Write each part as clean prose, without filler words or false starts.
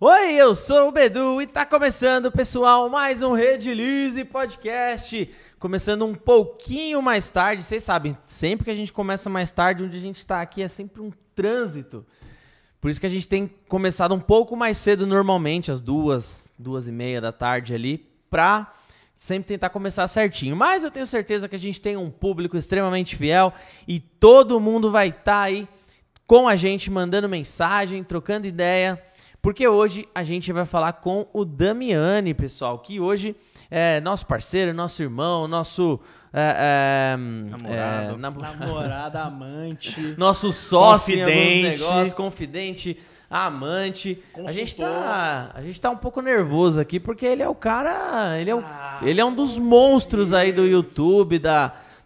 Oi, eu sou o Bedu e tá começando, pessoal, mais um Red Lizzy Podcast. Começando um pouquinho mais tarde, vocês sabem, sempre que a gente começa mais tarde, onde a gente tá aqui é sempre um trânsito. Por isso que a gente tem começado um pouco mais cedo normalmente, às 2h30 da tarde ali, pra sempre tentar começar certinho. Mas eu tenho certeza que a gente tem um público extremamente fiel e todo mundo vai estar aí com a gente, mandando mensagem, trocando ideia. Porque hoje a gente vai falar com o Damiani, pessoal, que hoje é nosso parceiro, nosso irmão, nosso namorado, amante, nosso sócio confidente, em alguns negócios, confidente, amante. Consultor. A gente tá um pouco nervoso aqui porque ele é o cara, ele é um dos monstros aí do YouTube,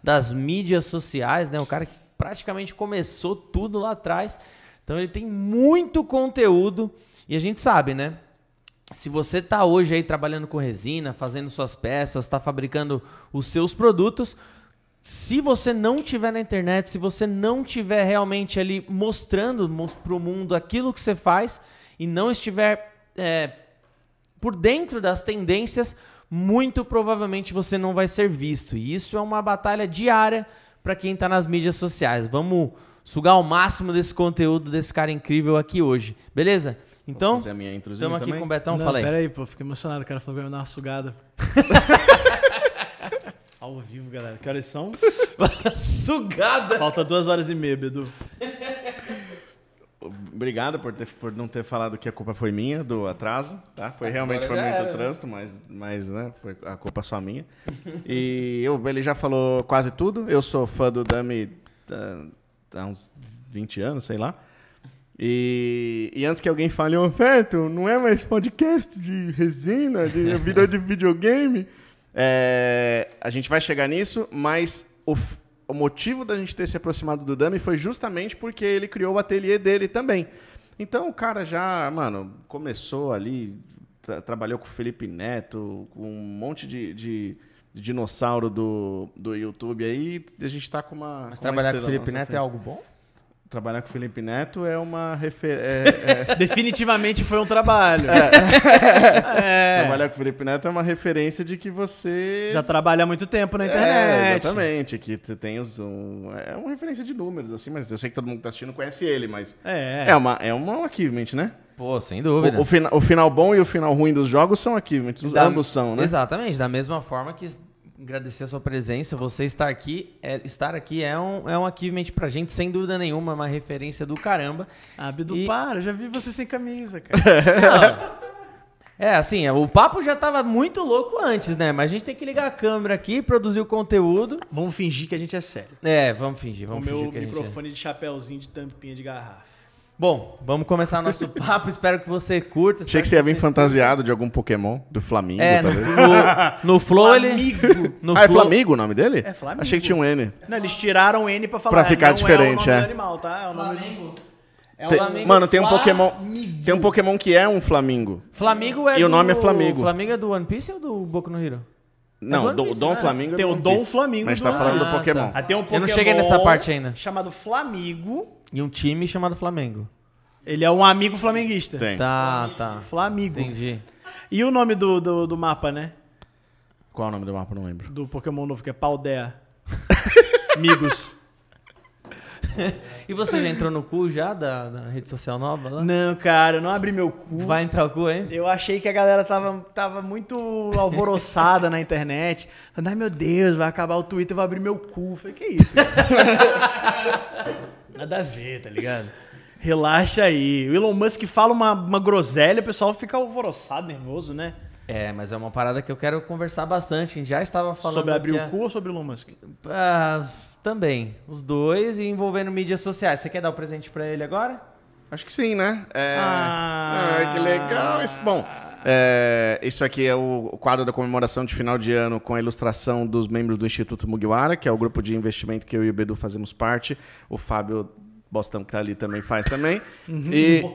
das mídias sociais, né? O cara que praticamente começou tudo lá atrás. Então ele tem muito conteúdo. E a gente sabe, né? Se você tá hoje aí trabalhando com resina, fazendo suas peças, tá fabricando os seus produtos, se você não tiver na internet, se você não tiver realmente ali mostrando pro mundo aquilo que você faz e não estiver por dentro das tendências, muito provavelmente você não vai ser visto. E isso é uma batalha diária para quem tá nas mídias sociais. Vamos sugar o máximo desse conteúdo desse cara incrível aqui hoje, beleza? Então, estamos aqui com o Betão, fala aí. Peraí, pô, fiquei emocionado, o cara falou que vai me dar uma sugada. Ao vivo, galera. Que horas são? Sugada! Falta 2h30, Bedu. Obrigado por não ter falado que a culpa foi minha do atraso, tá? Realmente foi muito trânsito, mas né, foi a culpa só minha. Ele já falou quase tudo. Eu sou fã do Dami há uns 20 anos, sei lá. E antes que alguém fale, ô Ferto, não é mais podcast de resina, virou de videogame, a gente vai chegar nisso, mas o motivo da gente ter se aproximado do Dami foi justamente porque ele criou o ateliê dele também. Então o cara já, mano, começou ali, trabalhou com o Felipe Neto, com um monte de dinossauro do YouTube aí, e a gente tá com uma... Mas trabalhar com o Felipe Neto é algo bom? Trabalhar com o Felipe Neto é uma referência... Definitivamente foi um trabalho. Trabalhar com o Felipe Neto é uma referência de que você... Já trabalha há muito tempo na internet. Exatamente. Que tem é uma referência de números, assim, mas eu sei que todo mundo que tá assistindo conhece ele, mas... É um achievement, né? Pô, sem dúvida. O final bom e o final ruim dos jogos são achievements. Ambos são, né? Exatamente. Da mesma forma que... Agradecer a sua presença, você estar aqui é um achievement pra gente, sem dúvida nenhuma, uma referência do caramba. Ah, Bidu, para, já vi você sem camisa, cara. Não. Assim, o papo já tava muito louco antes, né? Mas a gente tem que ligar a câmera aqui, produzir o conteúdo. Vamos fingir que a gente é sério. Vamos fingir que a gente é sério. O meu microfone de chapéuzinho de tampinha de garrafa. Bom, vamos começar nosso papo, espero que você curta. Achei que você ia vir fantasiado de algum Pokémon, do Flamengo, talvez. No Flow ele... É Flamigo o nome dele? É Flamigo. Achei que tinha um N. Não, eles tiraram o N pra falar. Pra ficar diferente, é o nome do animal, tá? É o nome Flamengo. É o Flamengo. Mano, tem um Pokémon. Tem um Pokémon que é um Flamigo. Flamigo é. E o nome é Flamigo. Flamigo é do One Piece ou do Boku no Hero? Não, é Dom Flamigo é do One Piece. Tem o Dom Flamigo. Mas tá falando do Pokémon. Eu não cheguei nessa parte ainda. Chamado Flamigo. E um time chamado Flamengo. Ele é um amigo flamenguista. Tem. Tá. Flamigo. Entendi. E o nome do mapa, né? Qual é o nome do mapa? Não lembro. Do Pokémon novo, que é Paldea. Amigos. E você já entrou no cu já da rede social nova lá? Não, cara, eu não abri meu cu. Vai entrar o cu, hein? Eu achei que a galera tava muito alvoroçada na internet. Ai, meu Deus, vai acabar o Twitter, eu vou abrir meu cu. Eu falei, que isso? Nada a ver, tá ligado? Relaxa aí. O Elon Musk fala uma groselha, o pessoal fica alvoroçado, nervoso, né? Mas é uma parada que eu quero conversar bastante. Já estava falando... Sobre abrir o cu ou sobre o Elon Musk? Também. Os dois e envolvendo mídias sociais. Você quer dar o presente pra ele agora? Acho que sim, né? Que legal. Bom, isso aqui é o quadro da comemoração de final de ano com a ilustração dos membros do Instituto Mugiwara, que é o grupo de investimento que eu e o Bedu fazemos parte. O Fábio Bostão, que tá ali, também faz.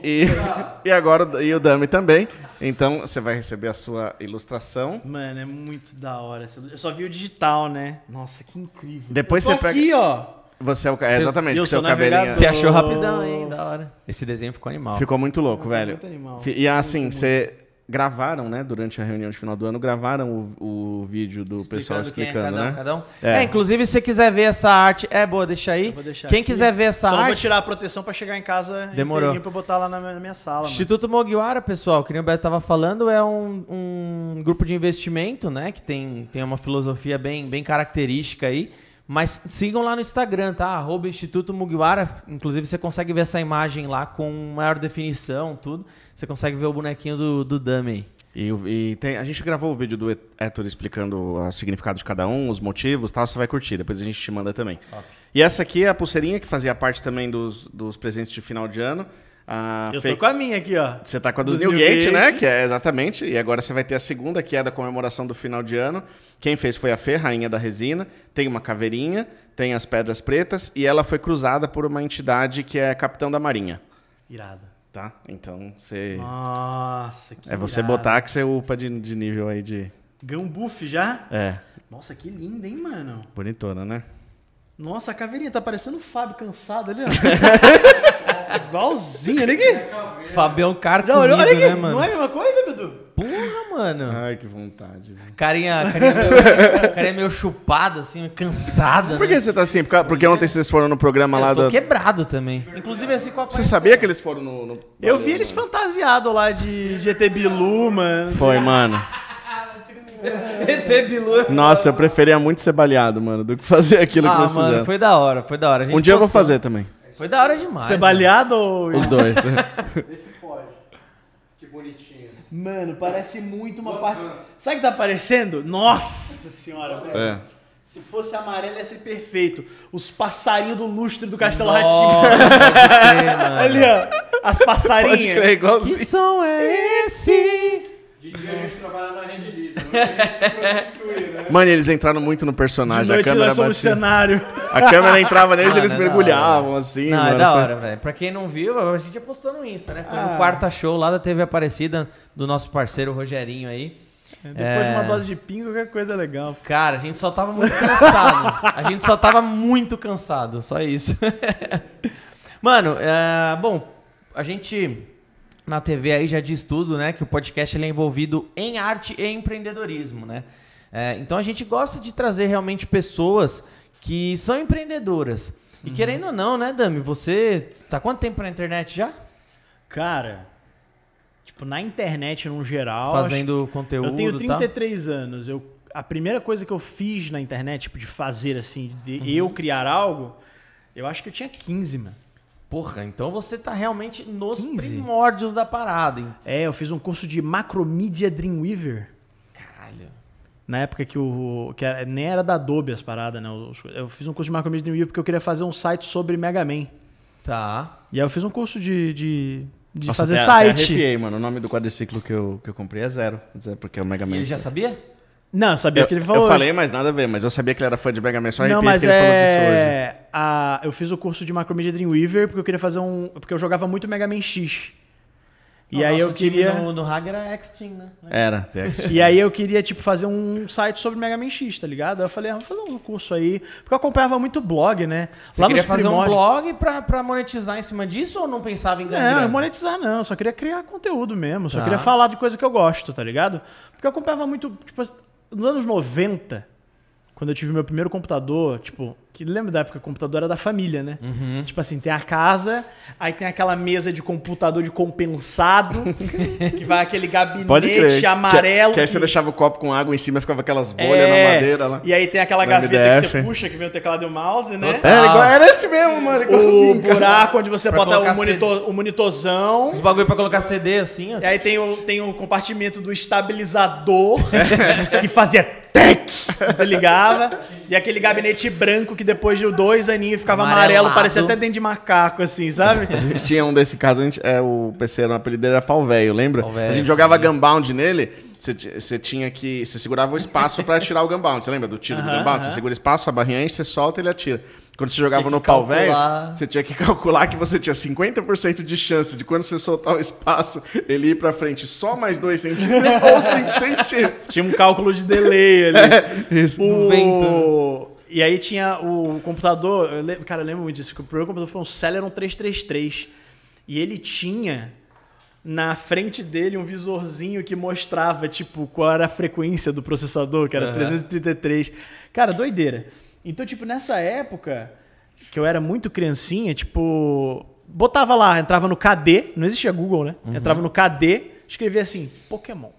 E agora o Dami também. Então, você vai receber a sua ilustração. Mano, é muito da hora. Eu só vi o digital, né? Nossa, que incrível. Depois você pega... aqui, ó. Você é o cara. Exatamente. E o seu cabelinho. Você achou rapidão, hein? Da hora. Esse desenho ficou animal. Ficou muito louco, velho. Muito animal. E assim, você... Gravaram, né? Durante a reunião de final do ano, gravaram o vídeo do pessoal explicando, né? É, inclusive, se você quiser ver essa arte... É, boa, deixa aí. Quem quiser ver essa arte... Só vou tirar a proteção pra chegar em casa e pra botar lá na minha sala. Instituto Mugiwara, pessoal, que nem o Beto tava falando, é um grupo de investimento, né? Que tem uma filosofia bem característica aí. Mas sigam lá no Instagram, tá? @ Instituto Mugiwara. Inclusive, você consegue ver essa imagem lá com maior definição, tudo. Você consegue ver o bonequinho do Dami aí. E a gente gravou o vídeo do Héctor explicando o significado de cada um, os motivos e tal. Você vai curtir, depois a gente te manda também. Okay. E essa aqui é a pulseirinha que fazia parte também dos presentes de final de ano. Eu tô com a minha aqui, ó. Você tá com a dos Newgate, né? Que é exatamente. E agora você vai ter a segunda, que é da comemoração do final de ano. Quem fez foi a Fê, rainha da resina. Tem uma caveirinha, tem as pedras pretas. E ela foi cruzada por uma entidade que é capitão da marinha. Irada. Tá? Então você... Nossa, que irada. Você botar que você upa de nível aí de... Gambuff já? É. Nossa, que linda, hein, mano? Bonitona, né? Nossa, a caveirinha tá parecendo o Fábio cansado ali, ó. Igualzinho, olha aqui. Fabião Carcomido, né, mano? Não é a mesma coisa, Dudu? Porra, mano. Ai, que vontade. Mano. Carinha meio chupada, assim, cansada. Por que você tá assim? Porque ontem vocês foram no programa lá do... Eu tô quebrado também. Inclusive, assim, com a... Você sabia que eles foram no... Eu vi eles fantasiados lá de GT Bilu, mano. Foi, mano. Nossa, eu preferia muito ser baleado, mano, do que fazer aquilo que vocês fizeram. Foi da hora, foi da hora. Um dia eu vou fazer também. Foi da hora demais. Ser baleado ou... Os dois. Esse pode. Que bonitinho. Mano, parece muito uma parte... Sabe o que tá parecendo? Nossa senhora, velho. É. Se fosse amarelo ia ser perfeito. Os passarinhos do lustre do Castelo Rá-Tim-Bum. Ali, ó. As passarinhas. Pode igualzinho. Que som é esse? De dia a gente trabalha na Red Lease, né? Mano, eles entraram muito no personagem. De noite, a câmera no cenário. A câmera entrava neles e eles mergulhavam, assim. Não, mano, é da hora, velho. Pra quem não viu, a gente já postou no Insta, né? Foi no quarta show lá da TV Aparecida, do nosso parceiro Rogerinho aí. Depois de uma dose de pingo, qualquer coisa é legal. Cara, a gente só tava muito cansado. Só isso. Mano, bom, a gente... Na TV aí já diz tudo, né? Que o podcast ele é envolvido em arte e empreendedorismo, né? Então a gente gosta de trazer realmente pessoas que são empreendedoras. E querendo ou não, né, Dami? Você tá quanto tempo na internet já? Cara, tipo, na internet no geral... Fazendo conteúdo, eu tenho 33 anos. A primeira coisa que eu fiz na internet, tipo, de fazer assim, de eu criar algo, eu acho que eu tinha 15, mano. Porra, então você tá realmente nos primórdios da parada, hein? É, eu fiz um curso de Macromedia Dreamweaver. Caralho. Na época que nem era da Adobe as paradas, né? Eu fiz um curso de Macromedia Dreamweaver porque eu queria fazer um site sobre Mega Man. Tá. E aí eu fiz um curso de Nossa, fazer site. Até arrepiei, mano. O nome do quadriciclo que eu comprei é Zero. Porque é o Mega Man. Ele já sabia? Não, eu sabia que ele falou. Eu falei, mas nada a ver. Mas eu sabia que ele era fã de Mega Man, só arrepia que ele falou disso hoje. Eu fiz o curso de Macromedia Dreamweaver porque eu queria fazer porque eu jogava muito Mega Man X. E aí eu queria... No Haga era X-Team, né? Era, X-Team. E aí eu queria, tipo, fazer um site sobre Mega Man X, tá ligado? Aí eu falei, vamos fazer um curso aí. Porque eu acompanhava muito blog, né? Você queria fazer um blog pra monetizar em cima disso ou não pensava em ganhar? Não, monetizar não. Só queria criar conteúdo mesmo. Só queria falar de coisa que eu gosto, tá ligado? Porque eu acompanhava muito... Tipo, nos anos 90, quando eu tive meu primeiro computador, tipo, que lembra da época que o computador era da família, né? Uhum. Tipo assim, tem a casa, aí tem aquela mesa de computador de compensado, que vai aquele gabinete amarelo. Que aí você deixava o copo com água em cima e ficava aquelas bolhas na madeira lá. E aí tem aquela gaveta MDF, que você puxa, que vem o teclado e o mouse, né? Era esse mesmo, mano. O buraco onde você bota o monitorzão. Os bagulho pra colocar CD assim, ó. E aí tem o compartimento do estabilizador, que fazia... Você ligava. E aquele gabinete branco que depois de 2 aninhos ficava amarelo, parecia até dente de macaco, assim, sabe? A gente tinha um desse caso, o PC era um apelido, era pau velho, lembra? A gente jogava Gunbound nele, você tinha que... Você segurava o espaço pra atirar o Gunbound, você lembra do tiro do Gunbound? Você segura o espaço, a barrinha enche, você solta e ele atira. Quando você jogava no pau velho, você tinha que calcular que você tinha 50% de chance de quando você soltar o espaço, ele ir pra frente só mais 2 centímetros ou 5 centímetros. Tinha um cálculo de delay ali. Isso. O vento. E aí tinha o computador... Cara, eu lembro muito disso. O primeiro computador foi um Celeron 333. E ele tinha... na frente dele um visorzinho que mostrava, tipo, qual era a frequência do processador, que era 333. Cara, doideira. Então, tipo, nessa época, que eu era muito criancinha, tipo, botava lá, entrava no KD, não existia Google, né? Uhum. Entrava no KD, escrevia assim, Pokémon.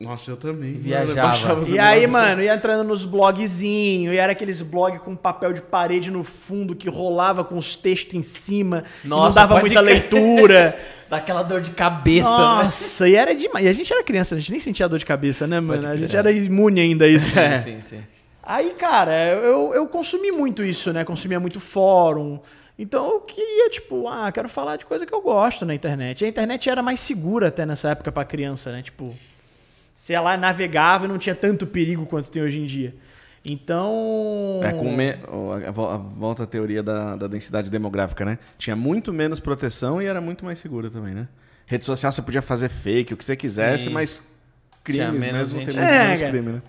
Nossa, eu também. Viajava. Mano, eu e aí, mano, ia entrando nos blogzinhos, e era aqueles blogs com papel de parede no fundo que rolava com os textos em cima. Nossa, não dava muita leitura. Dá aquela dor de cabeça. Nossa, né? E era demais. E a gente era criança, a gente nem sentia dor de cabeça, né, mano? A gente era imune ainda a isso. Sim. Aí, cara, eu consumi muito isso, né? Consumia muito fórum. Então eu queria, tipo, quero falar de coisa que eu gosto na internet. E a internet era mais segura até nessa época pra criança, né? Tipo... sei lá, navegava e não tinha tanto perigo quanto tem hoje em dia. Então... Volta à teoria da densidade demográfica, né? Tinha muito menos proteção e era muito mais segura também, né? Rede social você podia fazer fake, o que você quisesse, sim, mas crimes mesmo tem muito menos crime, né?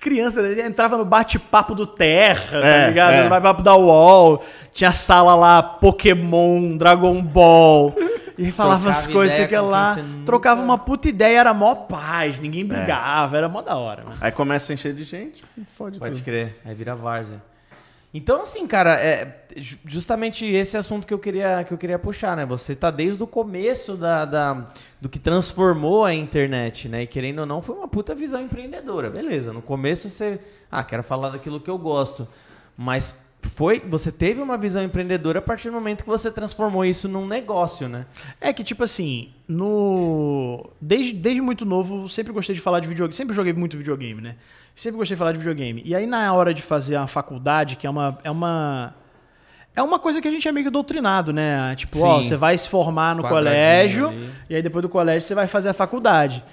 Criança, ele entrava no bate-papo do Terra, tá ligado? No bate-papo da UOL, tinha sala lá, Pokémon, Dragon Ball... E falava trocava as coisas, sei que lá, nunca... trocava uma puta ideia, era mó paz, ninguém brigava, era mó da hora. Mano. Aí começa a encher de gente, fode tudo. Pode crer, aí vira várzea. Então, assim, cara, é justamente esse assunto que eu queria puxar, né? Você tá desde o começo do que transformou a internet, né? E querendo ou não, foi uma puta visão empreendedora, beleza. No começo você, quero falar daquilo que eu gosto, mas... Você teve uma visão empreendedora a partir do momento que você transformou isso num negócio, né? É que, tipo assim, desde muito novo, sempre gostei de falar de videogame. Sempre joguei muito videogame, né? Sempre gostei de falar de videogame. E aí, na hora de fazer a faculdade, que é uma coisa que a gente é meio doutrinado, né? Tipo, você vai se formar no colégio, ali. E aí depois do colégio você vai fazer a faculdade.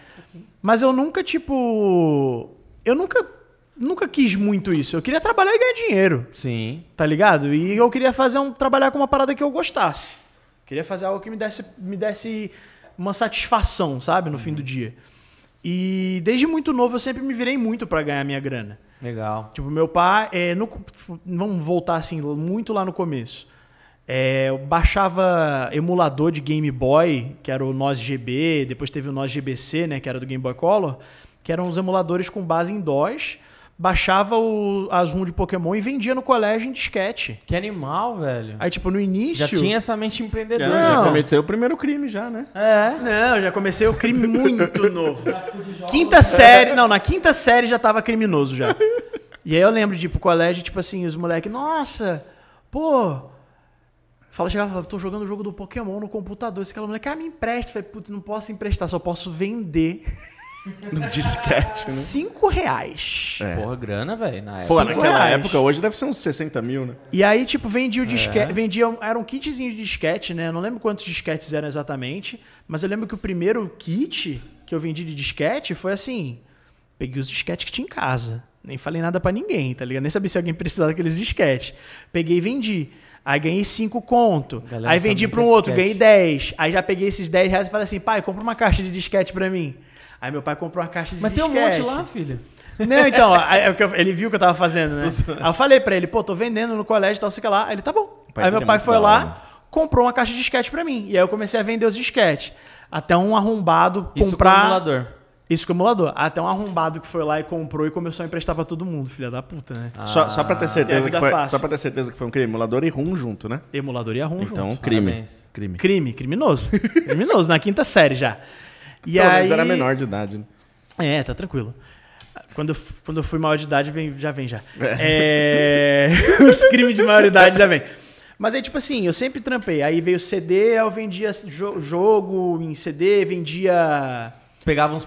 Mas eu nunca, tipo... Nunca quis muito isso. Eu queria trabalhar e ganhar dinheiro. Sim. Tá ligado? E eu queria fazer trabalhar com uma parada que eu gostasse. Eu queria fazer algo que me desse uma satisfação, sabe? No fim do dia. E desde muito novo eu sempre me virei muito pra ganhar minha grana. Legal. Tipo, meu pai... vamos voltar assim, muito lá no começo. Eu baixava emulador de Game Boy, que era o NOS GB, depois teve o NOS GBC, né? Que era do Game Boy Color. Que eram os emuladores com base em DOS... baixava as ROM de Pokémon e vendia no colégio em disquete. Que animal, velho. Aí, tipo, no início... Já tinha essa mente empreendedora. Já comecei o primeiro crime já, né? Não, já comecei o crime muito novo. Quinta série... Não, na quinta série já tava criminoso já. E aí eu lembro de ir pro colégio, tipo assim, os moleques... Nossa, pô... Chegava, tô jogando o jogo do Pokémon no computador. Esse cara, moleque, me empresta. Falei, putz, não posso emprestar, só posso vender... No disquete, né? 5 reais. Porra, grana, velho. Pô, naquela época, hoje deve ser uns 60 mil, né? E aí, tipo, vendia o disquete. Era um kitzinho de disquete, né? Eu não lembro quantos disquetes eram exatamente. Mas eu lembro que o primeiro kit que eu vendi de disquete foi assim: peguei os disquetes que tinha em casa. Nem falei nada pra ninguém, tá ligado? Nem sabia se alguém precisava daqueles disquetes. Peguei e vendi. Aí ganhei 5 conto. Galera, aí vendi pra um outro, disquete. Ganhei 10. Aí já peguei esses 10 reais e falei assim: pai, compra uma caixa de disquete pra mim. Aí meu pai comprou uma caixa de disquete. Mas tem um monte lá, filho. Não, então, ele viu o que eu tava fazendo, né? Aí eu falei pra ele, tô vendendo no colégio e tal, sei que lá. Aí ele, tá bom. Aí meu pai foi lá, comprou uma caixa de disquete pra mim. E aí eu comecei a vender os disquetes. Até um arrombado comprar... Isso com o emulador. Até um arrombado que foi lá e comprou e começou a emprestar pra todo mundo, filha da puta, né? Só pra ter certeza que foi, um crime. Emulador e ROM junto, né? Emulador e ROM junto. Então, crime. Criminoso. Criminoso, na quinta série já. E pelo menos era menor de idade, né? Tá tranquilo. Quando eu fui maior de idade, já vem. Os crimes de maioridade já vem. Mas aí, tipo assim, eu sempre trampei. Aí veio CD, eu vendia jogo em CD, vendia... Pegava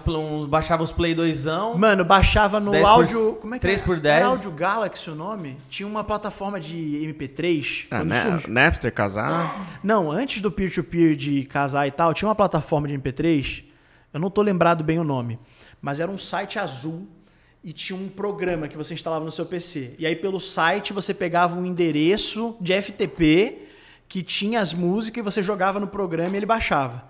baixava os Play 2zão. Mano, baixava no áudio... Como é que 3x10. Era Audio Galaxy o nome? Tinha uma plataforma de MP3. Napster, casar? Não, antes do peer-to-peer de casar e tal, tinha uma plataforma de MP3. Eu não tô lembrado bem o nome. Mas era um site azul e tinha um programa que você instalava no seu PC. E aí pelo site você pegava um endereço de FTP que tinha as músicas e você jogava no programa e ele baixava.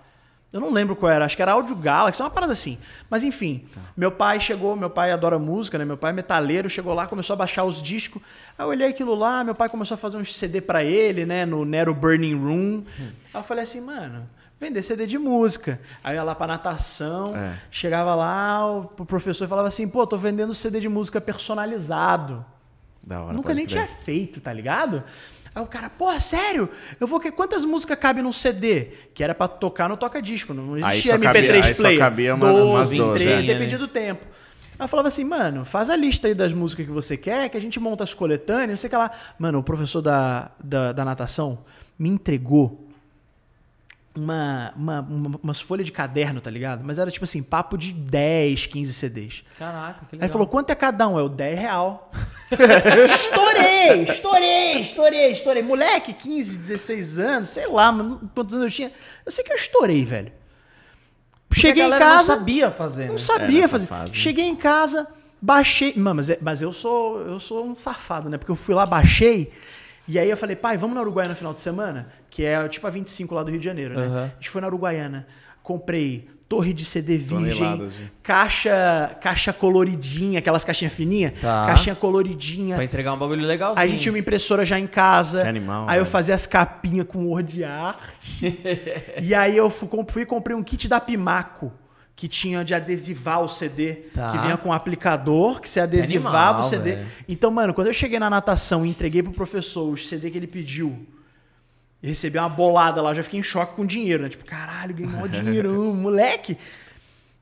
Eu não lembro qual era, acho que era Audio Galaxy, uma parada assim. Mas enfim, meu pai chegou, meu pai adora música, né? Meu pai é metaleiro, chegou lá, começou a baixar os discos. Aí eu olhei aquilo lá, meu pai começou a fazer uns CD pra ele, né? No Nero Burning Room. Aí eu falei assim, mano, vender CD de música. Aí eu ia lá pra natação, chegava lá, o professor falava assim, pô, tô vendendo CD de música personalizado. Da hora, nunca nem tinha feito, tá ligado? Aí o cara, porra, sério? Eu vou que quantas músicas cabem num CD? Que era pra tocar no toca-disco, não existia MP3 player. Aí só cabia umas 12, 3, dependia do tempo. Aí eu falava assim, mano, faz a lista aí das músicas que você quer, que a gente monta as coletâneas, não sei o que lá. Mano, o professor da natação me entregou umas folhas de caderno, tá ligado? Mas era tipo assim, papo de 10, 15 CDs. Caraca, que legal. Aí falou, quanto é cada um? É o R$10. Estourei. Moleque, 15, 16 anos, sei lá, mano, quantos anos eu tinha. Eu sei que eu estourei, velho. Porque cheguei em casa... Não sabia fazer. Fase. Cheguei em casa, baixei... Mano, mas eu sou um safado, né? Porque eu fui lá, baixei... E aí eu falei, pai, vamos na Uruguaiana no final de semana? Que é tipo a 25 lá do Rio de Janeiro, né? A gente foi na Uruguaiana, comprei torre de CD virgem, caixa coloridinha, aquelas caixinhas fininhas, caixinha coloridinha. Pra entregar um bagulho legalzinho. Aí a gente tinha uma impressora já em casa. Que animal, aí eu fazia as capinhas com word art. E aí eu fui e comprei um kit da Pimaco, que tinha de adesivar o CD, que vinha com um aplicador, que você adesivava o CD. Véio. Então, mano, quando eu cheguei na natação e entreguei pro professor o CD que ele pediu, e recebi uma bolada lá, eu já fiquei em choque com o dinheiro, né? Tipo, caralho, ganhei maior dinheiro, moleque.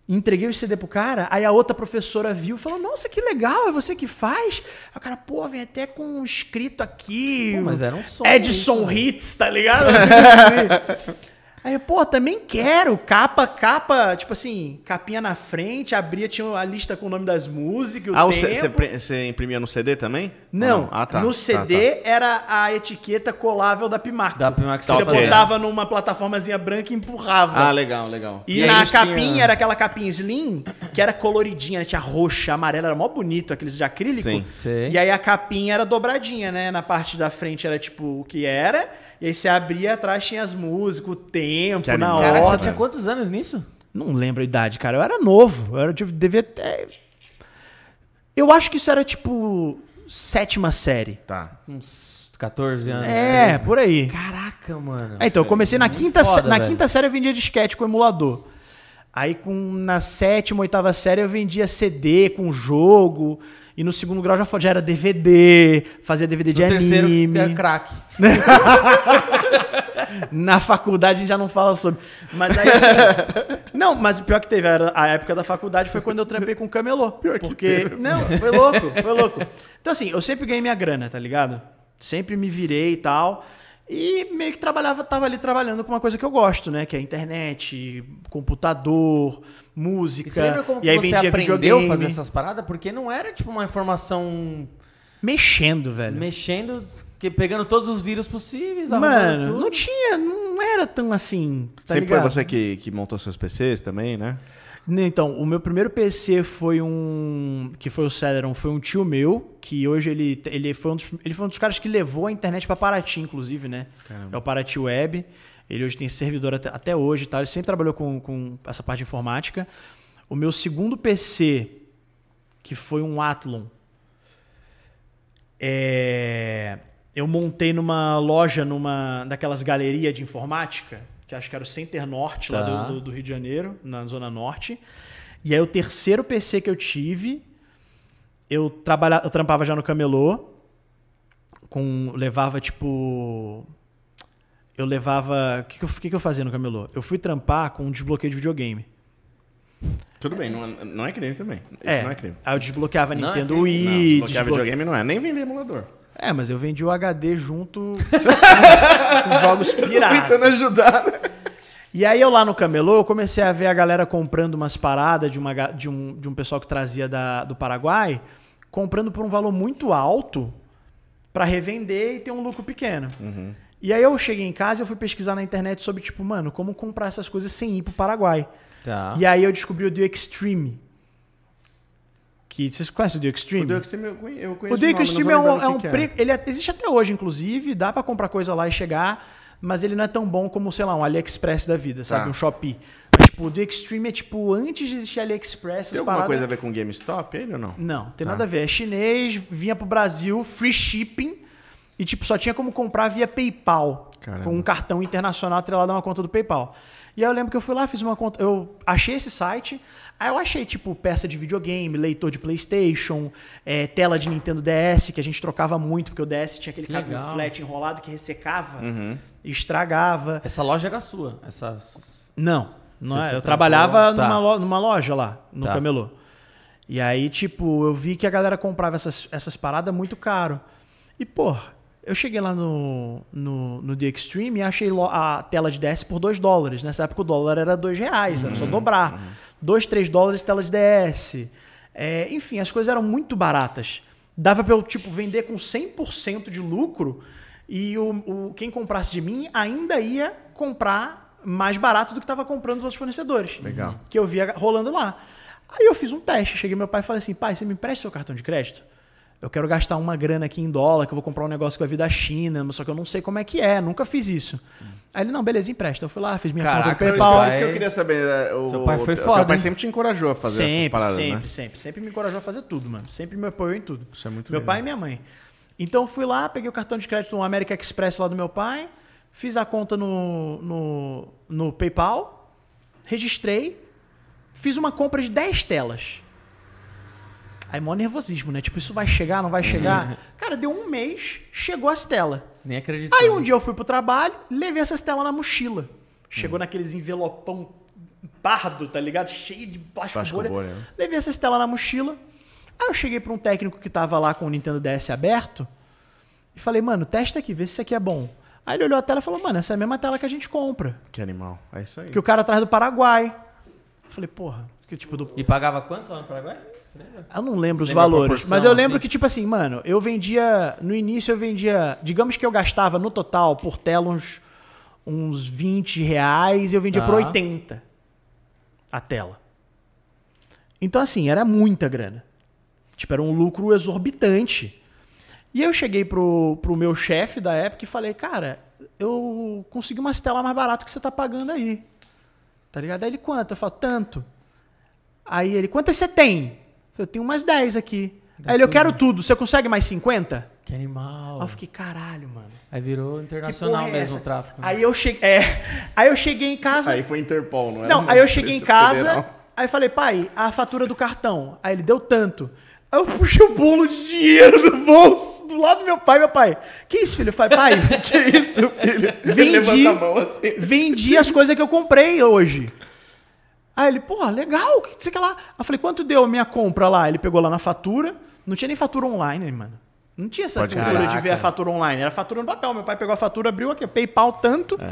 Entreguei o CD pro cara, aí a outra professora viu e falou, nossa, que legal, é você que faz? Aí o cara, pô, vem até com um escrito aqui. Pô, mas era um som Edson Hits, tá ligado? Aí, pô, também quero, capa, tipo assim, capinha na frente, abria, tinha a lista com o nome das músicas, o tempo. Você imprimia no CD também? Não. No CD era a etiqueta colável da Pimaco. Você botava numa plataformazinha branca e empurrava. Ah, legal. E na capinha, era aquela capinha slim, que era coloridinha, né? Tinha roxa, amarela, era mó bonito, aqueles de acrílico. Sim. E aí a capinha era dobradinha, né? Na parte da frente era tipo o que era, e aí você abria, atrás tinha as músicas, o tempo, na hora. Caraca, você tinha quantos anos nisso? Não lembro a idade, cara. Eu era novo. Eu era, tipo, devia ter... Eu acho que isso era, tipo, 7ª série. Uns 14 anos. É, por aí. Caraca, mano. É, então, eu comecei na quinta série, eu vendia disquete com emulador. Aí, na 7ª, 8ª série, eu vendia CD com jogo. E no 2º grau já era DVD, fazia DVD de anime. No 3º era crack. Na faculdade a gente já não fala sobre. Mas aí. Não, mas pior que teve. A época da faculdade foi quando eu trampei com o camelô. Pior porque... que teve. Não, foi louco. Então, assim, eu sempre ganhei minha grana, tá ligado? Sempre me virei e tal. E meio que tava ali trabalhando com uma coisa que eu gosto, né? Que é internet, computador, música. E você lembra como que você aprendeu a fazer essas paradas? Porque não era tipo uma informação... Mexendo, velho. Mexendo, pegando todos os vírus possíveis. Mano, tudo. Não era tão assim, tá ligado? Sempre foi você que montou seus PCs também, né? Então, o meu primeiro PC foi o Celeron, foi um tio meu, que hoje ele foi um dos caras que levou a internet pra Paraty, inclusive, né? Caramba. É o Paraty Web. Ele hoje tem servidor até hoje e tal. Ele sempre trabalhou com essa parte de informática. O meu segundo PC, que foi um Athlon, eu montei numa loja, daquelas galerias de informática, que acho que era o Center Norte, lá do Rio de Janeiro, na Zona Norte. E aí o terceiro PC que eu tive, eu trampava já no camelô, levava... O que eu fazia no camelô? Eu fui trampar com um desbloqueio de videogame. Tudo bem, não é crime também. Isso não é crime. Aí eu desbloqueava Nintendo Wii... Não, desbloqueava videogame não é, nem vender emulador. É, mas eu vendi o HD junto com os jogos piratas. Tentando ajudar. E aí eu lá no camelô, eu comecei a ver a galera comprando umas paradas de um pessoal que trazia do Paraguai, comprando por um valor muito alto pra revender e ter um lucro pequeno. Uhum. E aí eu cheguei em casa e eu fui pesquisar na internet sobre, tipo, mano, como comprar essas coisas sem ir pro Paraguai. E aí eu descobri o The Extreme. Vocês conhecem o The Extreme? O The Extreme eu conheço. O The Extreme é um... Ele existe até hoje, inclusive. Dá pra comprar coisa lá e chegar. mas ele não é tão bom como, sei lá, um AliExpress da vida, sabe? Tá. Um Shopee. Mas, tipo, o The Extreme é, tipo, antes de existir AliExpress... Tem alguma coisa a ver com GameStop, ele ou não? Não, tem nada a ver. É chinês, vinha pro Brasil, free shipping, e, tipo, só tinha como comprar via PayPal. Caramba. Com um cartão internacional atrelado a uma conta do PayPal. E aí eu lembro que eu fui lá, fiz uma conta... Eu achei esse site... Aí eu achei, tipo, peça de videogame, leitor de PlayStation, tela de Nintendo DS, que a gente trocava muito, porque o DS tinha aquele cabo flat enrolado que ressecava e estragava. Essa loja era sua? Não, não é. Eu trabalhava numa loja lá, no camelô. E aí, tipo, eu vi que a galera comprava essas paradas muito caro. E, pô, eu cheguei lá no The Extreme e achei a tela de DS por $2. Nessa época o dólar era R$2, era só dobrar. $2, $3 tela de DS. É, enfim, as coisas eram muito baratas. Dava pra eu, tipo, vender com 100% de lucro e quem comprasse de mim ainda ia comprar mais barato do que estava comprando dos outros fornecedores. Legal. Que eu via rolando lá. Aí eu fiz um teste. Cheguei ao meu pai e falei assim, pai, você me empresta seu cartão de crédito? Eu quero gastar uma grana aqui em dólar, que eu vou comprar um negócio que vai vir da China, só que eu não sei como é que é, nunca fiz isso. Aí ele, não, beleza, empresta. Eu fui lá, fiz minha conta do PayPal. Isso que eu queria saber. Seu pai foi foda. Seu pai sempre te encorajou a fazer essas paradas, né? Sempre me encorajou a fazer tudo, mano. Sempre me apoiou em tudo. Isso é muito legal. Meu pai e minha mãe. Então eu fui lá, peguei o cartão de crédito no American Express lá do meu pai, fiz a conta no PayPal, registrei, fiz uma compra de 10 telas. Aí, maior nervosismo, né? Tipo, isso vai chegar, não vai chegar? Cara, deu um mês, chegou as telas. Nem acredito. Aí, um dia eu fui pro trabalho, levei essas telas na mochila. Chegou naqueles envelopão pardo, tá ligado? Cheio de plástico bolha. Levei essas telas na mochila. Aí eu cheguei pra um técnico que tava lá com o Nintendo DS aberto e falei, mano, testa aqui, vê se isso aqui é bom. Aí ele olhou a tela e falou, mano, essa é a mesma tela que a gente compra. Que animal. É isso aí. Que o cara atrás do Paraguai. Eu falei, porra. Que, tipo, E pagava quanto lá no Paraguai? Eu não lembro os valores, mas eu lembro que, tipo assim, mano, eu vendia, no início eu vendia, digamos que eu gastava no total por tela uns R$20, eu vendia por 80 a tela. Então, assim, era muita grana. Tipo, era um lucro exorbitante. E eu cheguei pro meu chefe da época e falei, cara, eu consegui umas telas mais baratas que você tá pagando aí. Tá ligado? Aí ele, quanto? Eu falo, tanto. Aí ele, quantas você tem? Eu tenho umas 10 aqui. Aí ele, eu quero tudo. Você consegue mais 50? Que animal. Aí eu fiquei, caralho, mano. Aí virou internacional mesmo o tráfico. Né? Aí eu cheguei em casa... Aí foi Interpol, não é? Não, aí eu cheguei em casa, federal. Aí falei, pai, a fatura do cartão. Aí ele, deu tanto. Aí eu puxei o bolo de dinheiro do bolso, do lado do meu pai. Meu pai, que isso, filho? Eu falei, pai, que isso, filho? Vendi as coisas que eu comprei hoje. Aí ele, porra, legal, o que você quer lá? Eu falei, quanto deu a minha compra lá? Ele pegou lá na fatura, não tinha nem fatura online, mano. Não tinha essa cultura de ver a fatura online, era fatura no papel. Meu pai pegou a fatura, abriu aqui, PayPal tanto. É.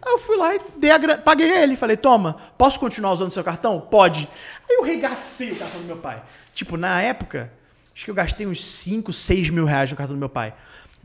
Aí eu fui lá e dei paguei ele, falei, toma, posso continuar usando seu cartão? Pode. Aí eu regacei o cartão do meu pai. Tipo, na época, acho que eu gastei uns 5, 6 mil reais no cartão do meu pai.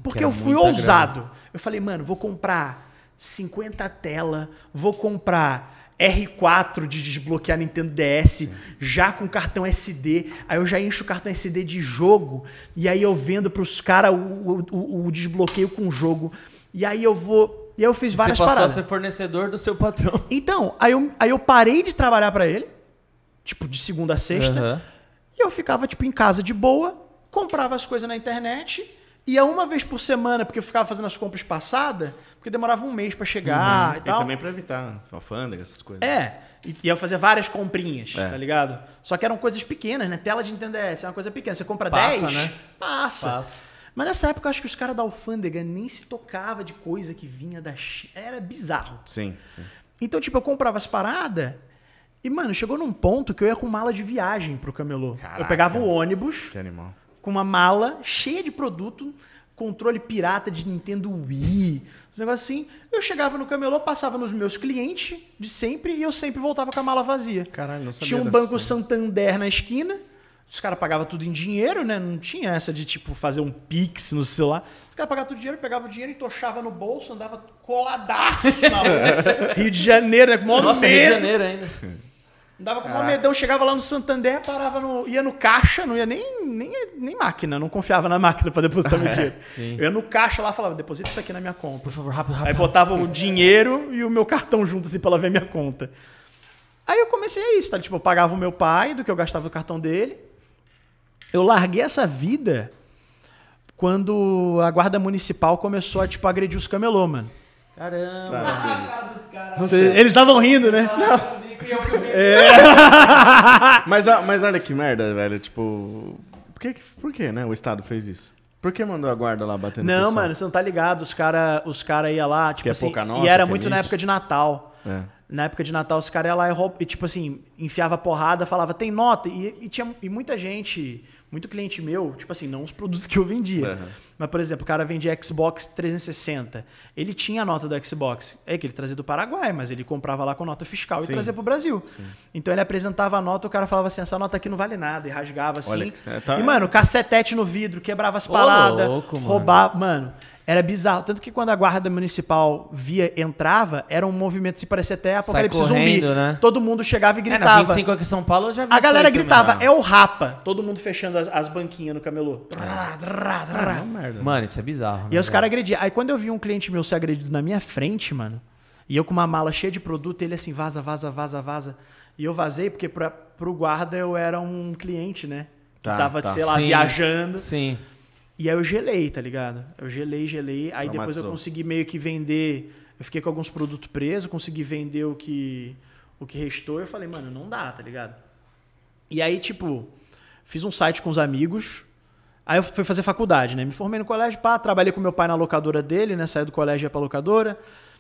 Porque eu fui ousado. Grana. Eu falei, mano, vou comprar 50 tela, vou comprar... R4 de desbloquear Nintendo DS, já com cartão SD. Aí eu já encho o cartão SD de jogo, e aí eu vendo pros caras o desbloqueio com o jogo. E aí eu vou... E aí eu fiz várias paradas. Você passou a ser fornecedor do seu patrão. Então, aí eu parei de trabalhar pra ele, tipo, de segunda a sexta, e eu ficava, tipo, em casa de boa, comprava as coisas na internet... Ia uma vez por semana, porque eu ficava fazendo as compras passadas, porque demorava um mês pra chegar e tal. E também pra evitar alfândega, essas coisas. É, e eu fazia várias comprinhas, tá ligado? Só que eram coisas pequenas, né? Tela de Nintendo DS é uma coisa pequena. Você compra 10, né? Passa. Mas nessa época eu acho que os caras da alfândega nem se tocava de coisa que vinha da China. Era bizarro. Sim. Então, tipo, eu comprava as paradas e, mano, chegou num ponto que eu ia com mala de viagem pro camelô. Caraca. Eu pegava o ônibus... Que animal. Com uma mala cheia de produto, controle pirata de Nintendo Wii, uns negócios assim. Eu chegava no camelô, passava nos meus clientes de sempre e eu sempre voltava com a mala vazia. Caralho, não sabia. Tinha um banco Santander na esquina, os caras pagavam tudo em dinheiro, né? Não tinha essa de tipo fazer um pix no celular. Os caras pagavam tudo em dinheiro, pegavam o dinheiro e tochava no bolso, andava coladaço na rua. Rio de Janeiro, né? Nossa, Rio de Janeiro ainda. Andava com o medão, chegava lá no Santander, parava no, ia no caixa, não ia nem máquina, não confiava na máquina para depositar meu dinheiro. Sim. Eu ia no caixa lá e falava, deposita isso aqui na minha conta. Por favor, rápido, rápido. Aí botava o dinheiro e o meu cartão junto assim pra ela ver minha conta. Aí eu comecei a isso, tá? Tipo, eu pagava o meu pai do que eu gastava do cartão dele. Eu larguei essa vida quando a guarda municipal começou a, tipo, agredir os camelô, mano. Caramba. Ah, cara dos caras. Eles estavam rindo, né? Não. Mas olha que merda, velho. Tipo, por que né, o Estado fez isso? Por que mandou a guarda lá bater no pessoal? Não, mano, você não tá ligado. Os cara iam lá, tipo assim, e era muito na época de Natal. É. Na época de Natal, os caras iam lá e, tipo assim, enfiava porrada, falava, tem nota. E tinha muita gente, muito cliente meu, tipo assim, não os produtos que eu vendia. Uhum. Mas, por exemplo, o cara vendia Xbox 360. Ele tinha a nota do Xbox. É que ele trazia do Paraguai, mas ele comprava lá com nota fiscal e trazia pro Brasil. Sim. Então ele apresentava a nota, o cara falava assim, essa nota aqui não vale nada. E rasgava assim. Olha, e, mano, cacetete no vidro, quebrava as paradas, roubava, mano. Era bizarro. Tanto que quando a guarda municipal entrava, era um movimento, se parecia até apocalipse zumbi. Né? Todo mundo chegava e gritava. Na 25 aqui em São Paulo eu já vi. A galera gritava, também, é o rapa. Todo mundo fechando as banquinhas no camelô. Mano, isso é bizarro. E os caras agrediam. Aí quando eu vi um cliente meu ser agredido na minha frente, mano, e eu com uma mala cheia de produto, ele assim, vaza, vaza, vaza, vaza. E eu vazei, porque pro guarda eu era um cliente, né? Que tava, sei lá, viajando. Sim. E aí eu gelei, tá ligado? Eu gelei. Aí depois eu consegui meio que vender. Eu fiquei com alguns produtos presos, consegui vender o que restou. Eu falei, mano, não dá, tá ligado? E aí, tipo, fiz um site com os amigos. Aí eu fui fazer faculdade, né? Me formei no colégio, pá. Trabalhei com meu pai na locadora dele, né? Saí do colégio e ia pra locadora.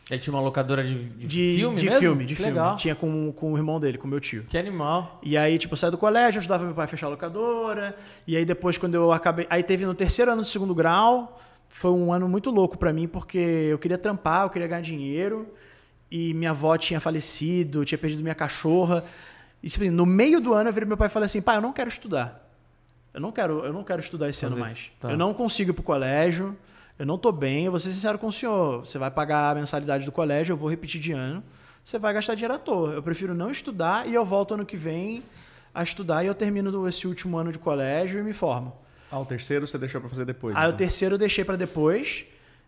Ele tinha uma locadora de filme mesmo? De filme. Legal. Tinha com o irmão dele, com o meu tio. Que animal. E aí, tipo, eu saí do colégio, ajudava meu pai a fechar a locadora. E aí depois, quando eu acabei... Aí teve no terceiro ano do segundo grau. Foi um ano muito louco pra mim, porque eu queria trampar, eu queria ganhar dinheiro. E minha avó tinha falecido, tinha perdido minha cachorra. E no meio do ano eu virei meu pai e falei assim, pai, eu não quero estudar. Eu não quero estudar esse ano mais. Tá. Eu não consigo ir pro colégio. Eu não tô bem, eu vou ser sincero com o senhor. Você vai pagar a mensalidade do colégio, eu vou repetir de ano. Você vai gastar dinheiro à toa. Eu prefiro não estudar e eu volto ano que vem a estudar e eu termino esse último ano de colégio e me formo. Ah, o terceiro você deixou pra fazer depois? Ah, então. O terceiro eu deixei pra depois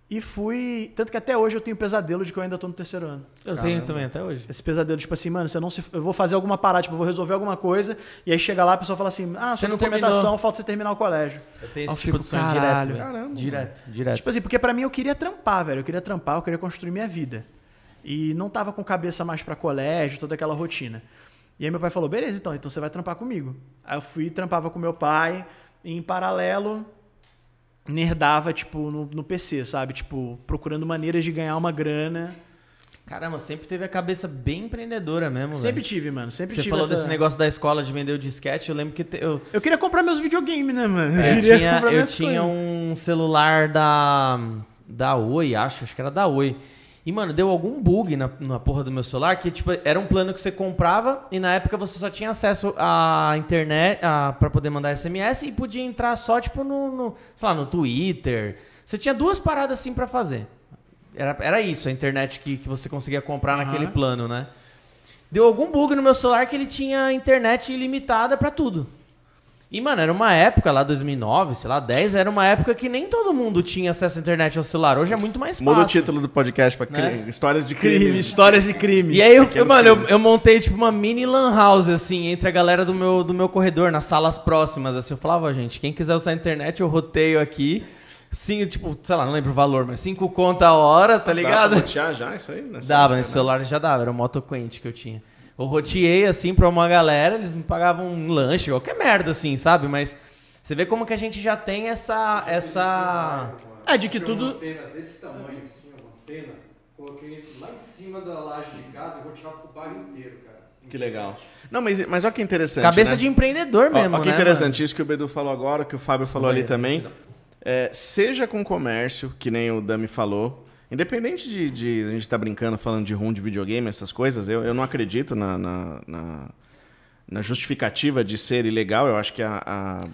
e fui... Tanto que até hoje eu tenho pesadelo de que eu ainda tô no terceiro ano. Eu tenho também até hoje. Esse pesadelo, tipo assim, mano, eu vou fazer alguma parada, tipo, eu vou resolver alguma coisa e aí chega lá a pessoa fala assim, ah, sua documentação, falta você terminar o colégio. Eu tenho esse tipo de sonho direto, velho. Caramba, direto. Tipo assim, porque pra mim eu queria trampar, velho. Eu queria trampar, eu queria construir minha vida. E não tava com cabeça mais pra colégio, toda aquela rotina. E aí meu pai falou, beleza, então você vai trampar comigo. Aí eu fui, trampava com meu pai e em paralelo... nerdava, tipo, no PC, sabe? Tipo, procurando maneiras de ganhar uma grana. Caramba, sempre teve a cabeça bem empreendedora mesmo, velho. Sempre tive, mano. Você falou desse negócio da escola de vender o disquete, eu lembro que... Eu queria comprar meus videogames, né, mano? Eu tinha um celular da Oi, acho que era da Oi. E, mano, deu algum bug na porra do meu celular, que, tipo, era um plano que você comprava e na época você só tinha acesso à internet pra poder mandar SMS e podia entrar só, tipo, sei lá, no Twitter. Você tinha duas paradas, assim, pra fazer. Era isso, a internet que você conseguia comprar naquele plano, né? Deu algum bug no meu celular que ele tinha internet ilimitada pra tudo. E, mano, era uma época lá, 2009, sei lá, 10, era uma época que nem todo mundo tinha acesso à internet ao celular. Hoje é muito mais fácil. Muda o título do podcast pra Histórias de Crime. Histórias de Crime. E aí, eu montei, tipo, uma mini lan house, assim, entre a galera do meu corredor, nas salas próximas, assim. Eu falava, gente, quem quiser usar a internet, eu roteio aqui. Sim, tipo, sei lá, não lembro o valor, mas 5 conto a hora, tá ligado? Dava pra rotear já isso aí? Dava, nesse celular já dava, era o Moto Quente que eu tinha. Eu roteei, assim, pra uma galera, eles me pagavam um lanche, qualquer merda, assim, sabe? Mas você vê como que a gente já tem essa... É, de que tudo... Uma antena desse tamanho, assim, uma antena, coloquei lá em cima da laje de casa e roteava pro bairro inteiro, cara. Que legal. Não, mas olha que interessante, cabeça, né? De empreendedor mesmo, olha que interessante, né, isso que o Bedu falou agora, que o Fábio falou ali também. É, seja com comércio, que nem o Dami falou... Independente de a gente estar brincando, falando de ROM, de videogame, essas coisas, eu não acredito na justificativa de ser ilegal. Eu acho que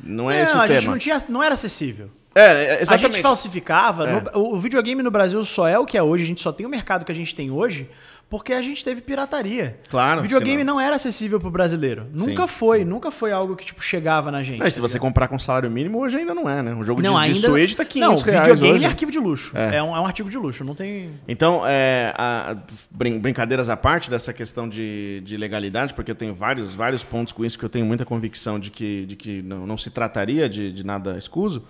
não é esse o tema. Não, a gente não era acessível. É, exatamente. A gente falsificava. É. O videogame no Brasil só é o que é hoje. A gente só tem o mercado que a gente tem hoje porque a gente teve pirataria. Claro. O videogame não era acessível pro brasileiro. Nunca nunca foi algo que tipo, chegava na gente. Mas se você comprar com salário mínimo, hoje ainda não é, né? Um jogo de suede tá 500 reais hoje. Não, videogame é arquivo de luxo. É, é um artigo de luxo, não tem... Então, brincadeiras à parte dessa questão de legalidade, porque eu tenho vários pontos com isso que eu tenho muita convicção de que não se trataria de nada escuso.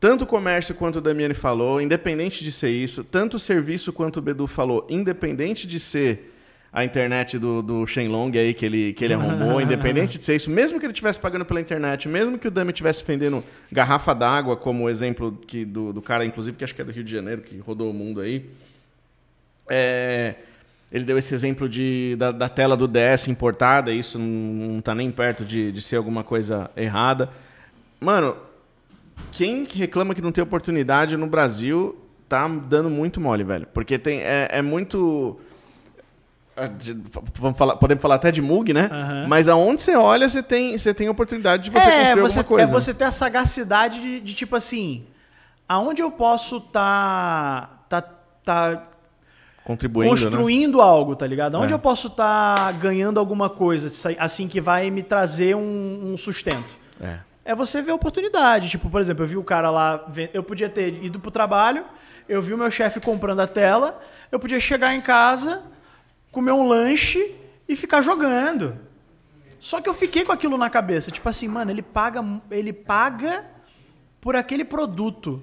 Tanto o comércio quanto o Damiani falou, independente de ser isso, tanto o serviço quanto o Bedu falou, independente de ser a internet do Shenlong aí que ele arrumou, independente de ser isso, mesmo que ele estivesse pagando pela internet, mesmo que o Dami estivesse vendendo garrafa d'água, como o exemplo do cara, inclusive, que acho que é do Rio de Janeiro, que rodou o mundo aí, ele deu esse exemplo da tela do DS importada, isso não está nem perto de ser alguma coisa errada. Mano... Quem reclama que não tem oportunidade no Brasil tá dando muito mole, velho. Porque tem, é muito... podemos falar até de Mug, né? Uhum. Mas aonde você olha, você tem oportunidade de você construir alguma coisa. É você ter a sagacidade de tipo assim... Aonde eu posso tá contribuindo, construindo, né? Algo, tá ligado? Aonde eu posso tá ganhando alguma coisa assim que vai me trazer um sustento. É. É você ver a oportunidade. Tipo, por exemplo, eu vi o cara lá... Eu podia ter ido pro trabalho, eu vi o meu chefe comprando a tela, eu podia chegar em casa, comer um lanche e ficar jogando. Só que eu fiquei com aquilo na cabeça. Tipo assim, mano, ele paga por aquele produto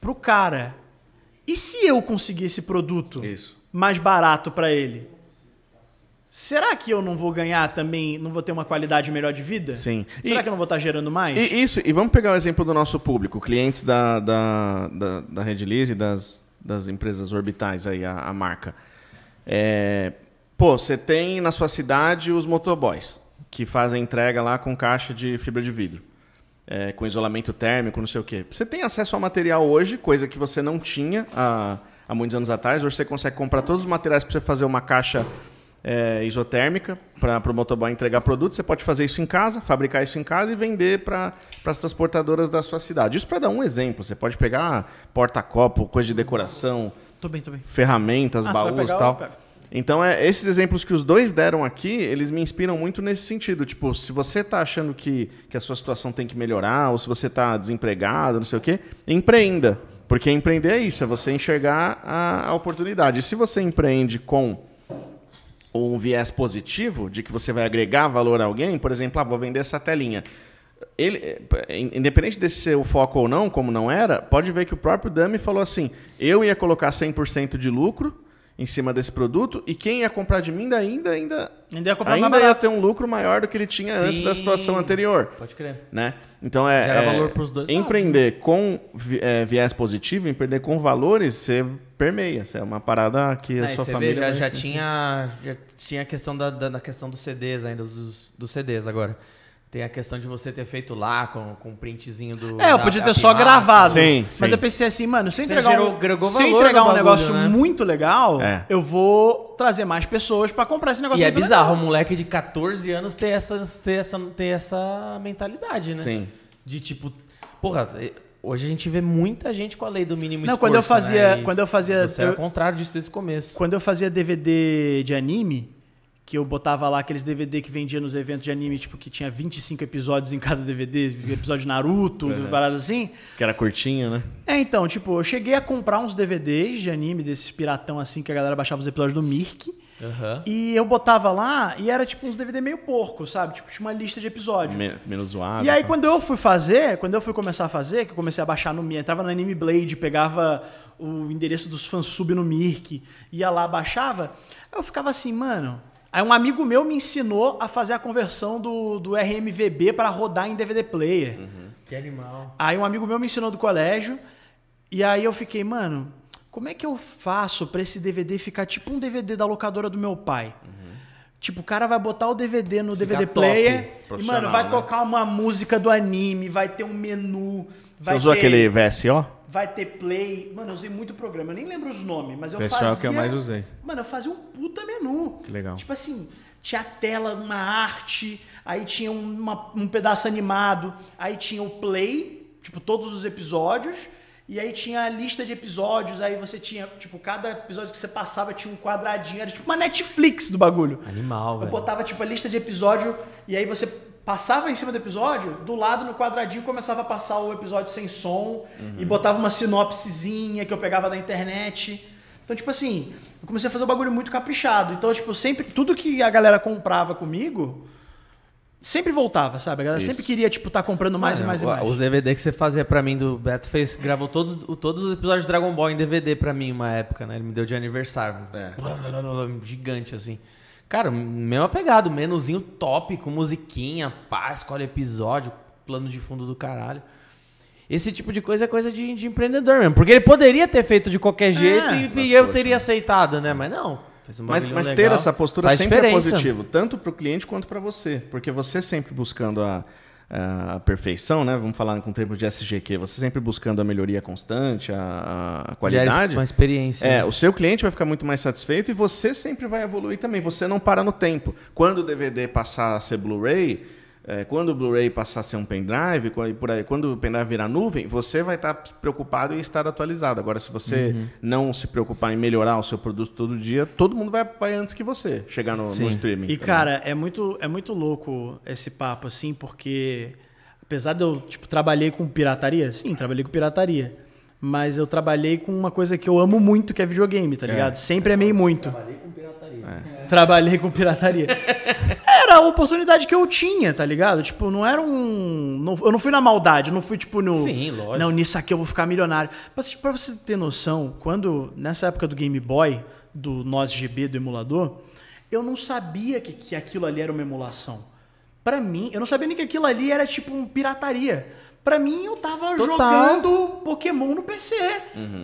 pro cara. E se eu conseguir esse produto mais barato pra ele? Será que eu não vou ganhar também, não vou ter uma qualidade melhor de vida? Sim. Será que eu não vou estar gerando mais? E vamos pegar o exemplo do nosso público, clientes da Red Lease e das empresas orbitais, aí, a marca. Pô, você tem na sua cidade os motoboys, que fazem entrega lá com caixa de fibra de vidro, com isolamento térmico, não sei o quê. Você tem acesso ao material hoje, coisa que você não tinha há muitos anos atrás. Hoje você consegue comprar todos os materiais para você fazer uma caixa... isotérmica para o motoboy entregar produto. Você pode fazer isso em casa, fabricar isso em casa e vender para as transportadoras da sua cidade. Isso para dar um exemplo. Você pode pegar porta-copo, coisa de decoração, tô bem. Ferramentas, baús e tal. Então, esses exemplos que os dois deram aqui, eles me inspiram muito nesse sentido. Tipo, se você está achando que a sua situação tem que melhorar ou se você está desempregado, não sei o quê, empreenda. Porque empreender é isso, é você enxergar a oportunidade. E se você empreende com... ou um viés positivo, de que você vai agregar valor a alguém, por exemplo, vou vender essa telinha. Ele, independente desse ser o foco ou não, como não era, pode ver que o próprio Dami falou assim, eu ia colocar 100% de lucro em cima desse produto e quem ia comprar de mim ainda ia ter um lucro maior do que ele tinha antes da situação anterior. Pode crer. Né? Então, valor pros dois empreender com viés positivo, empreender com valores, você permeia. Isso é uma parada que a sua família... Vê, já tinha a questão da questão dos CDs ainda, dos CDs agora. Tem a questão de você ter feito lá com um printzinho do... eu podia ter só gravado. Sim. Mas eu pensei assim, mano, se eu entregar um negócio, né? Muito legal, eu vou trazer mais pessoas pra comprar esse negócio. E é bizarro, um moleque de 14 anos ter essa mentalidade, né? Sim. De tipo... Porra, hoje a gente vê muita gente com a lei do mínimo esforço. Não, quando eu fazia... Você era o contrário disso desde o começo. Quando eu fazia DVD de anime... que eu botava lá aqueles DVD que vendia nos eventos de anime, tipo, que tinha 25 episódios em cada DVD, episódio de Naruto, paradas assim. Que era curtinho, né? Então, tipo, eu cheguei a comprar uns DVDs de anime, desses piratão assim, que a galera baixava os episódios do Mirk. Uhum. E eu botava lá e era, tipo, uns DVD meio porco, sabe? Tipo, tinha uma lista de episódios. Menos zoado. E aí, quando eu fui começar a fazer, que eu comecei a baixar no Mirk, entrava no Anime Blade, pegava o endereço dos fansub no Mirk, ia lá, baixava, aí eu ficava assim, mano... Aí um amigo meu me ensinou a fazer a conversão do RMVB para rodar em DVD player. Uhum. Que animal. Aí um amigo meu me ensinou do colégio. E aí eu fiquei, mano, como é que eu faço para esse DVD ficar tipo um DVD da locadora do meu pai? Uhum. Tipo, o cara vai botar o DVD no DVD player e, mano, vai tocar uma música do anime, vai ter um menu. Você usou aquele VSO? Vai ter play. Mano, eu usei muito programa. Eu nem lembro os nomes, mas eu fazia... Esse é o que eu mais usei. Mano, eu fazia um puta menu. Que legal. Tipo assim, tinha tela, uma arte, aí tinha um pedaço animado, aí tinha o play, tipo, todos os episódios. E aí tinha a lista de episódios, aí você tinha, tipo, cada episódio que você passava tinha um quadradinho, era tipo uma Netflix do bagulho. Animal, velho. Eu botava, tipo, a lista de episódio, e aí você passava em cima do episódio, do lado, no quadradinho, começava a passar o episódio sem som, e botava uma sinopsezinha que eu pegava da internet. Então, tipo assim, eu comecei a fazer um bagulho muito caprichado. Então, tipo, sempre, tudo que a galera comprava comigo... sempre voltava, sabe? A galera sempre queria, tipo, tá comprando mais e mais e mais. Os DVD que você fazia pra mim do Beto fez, gravou todos os episódios de Dragon Ball em DVD pra mim uma época, né? Ele me deu de aniversário. Gigante, assim. Cara, mesmo apegado, menuzinho top, com musiquinha, pá, escolhe episódio, plano de fundo do caralho. Esse tipo de coisa é coisa de empreendedor mesmo. Porque ele poderia ter feito de qualquer jeito e eu teria aceitado, né? Mas não... Mas ter essa postura sempre é positivo, tanto para o cliente quanto para você, porque você sempre buscando a perfeição, né? Vamos falar com o termo de SGQ, você sempre buscando a melhoria constante, a qualidade, uma experiência. O seu cliente vai ficar muito mais satisfeito e você sempre vai evoluir também, você não para no tempo. Quando o DVD passar a ser Blu-ray, quando o Blu-ray passar a ser um pendrive, por aí, quando o pendrive virar nuvem, você vai estar preocupado em estar atualizado. Agora, se você não se preocupar em melhorar o seu produto todo dia, todo mundo vai antes que você chegar no streaming. E, cara, é muito louco esse papo, assim, porque apesar de eu, tipo, trabalhei com pirataria, sim, trabalhei com pirataria, mas eu trabalhei com uma coisa que eu amo muito, que é videogame, tá ligado? Sempre amei muito. Trabalhei com pirataria. Trabalhei com pirataria. Era a oportunidade que eu tinha, tá ligado? Tipo, não era um... eu não fui na maldade, não fui, tipo, no... Sim, lógico. Não, nisso aqui eu vou ficar milionário. Mas, tipo, pra você ter noção, quando... nessa época do Game Boy, do NOS GB, do emulador, eu não sabia que aquilo ali era uma emulação. Pra mim, eu não sabia nem que aquilo ali era, tipo, uma pirataria. Pra mim, eu tava jogando Pokémon no PC.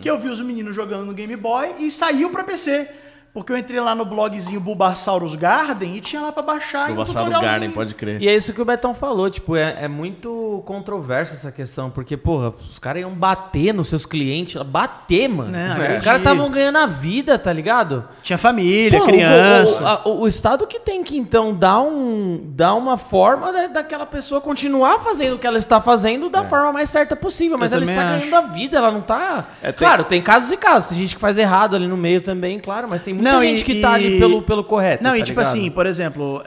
Que eu vi os meninos jogando no Game Boy e saiu pra PC. Porque eu entrei lá no blogzinho Bulbasaurus Garden e tinha lá pra baixar. Bulbasaurus Garden, pode crer. E é isso que o Betão falou, tipo, é muito controversa essa questão, porque, porra, os caras iam bater nos seus clientes, bater, mano. Os caras estavam ganhando a vida, tá ligado? Tinha família, porra, criança. O Estado que tem que, então, dar uma forma daquela pessoa continuar fazendo o que ela está fazendo da forma mais certa possível, mas ela está ganhando a vida, ela não tá... Claro, tem casos e casos, tem gente que faz errado ali no meio também, claro, mas tem muita gente que tá ali pelo correto. Não, tá e tipo ligado? Assim, por exemplo,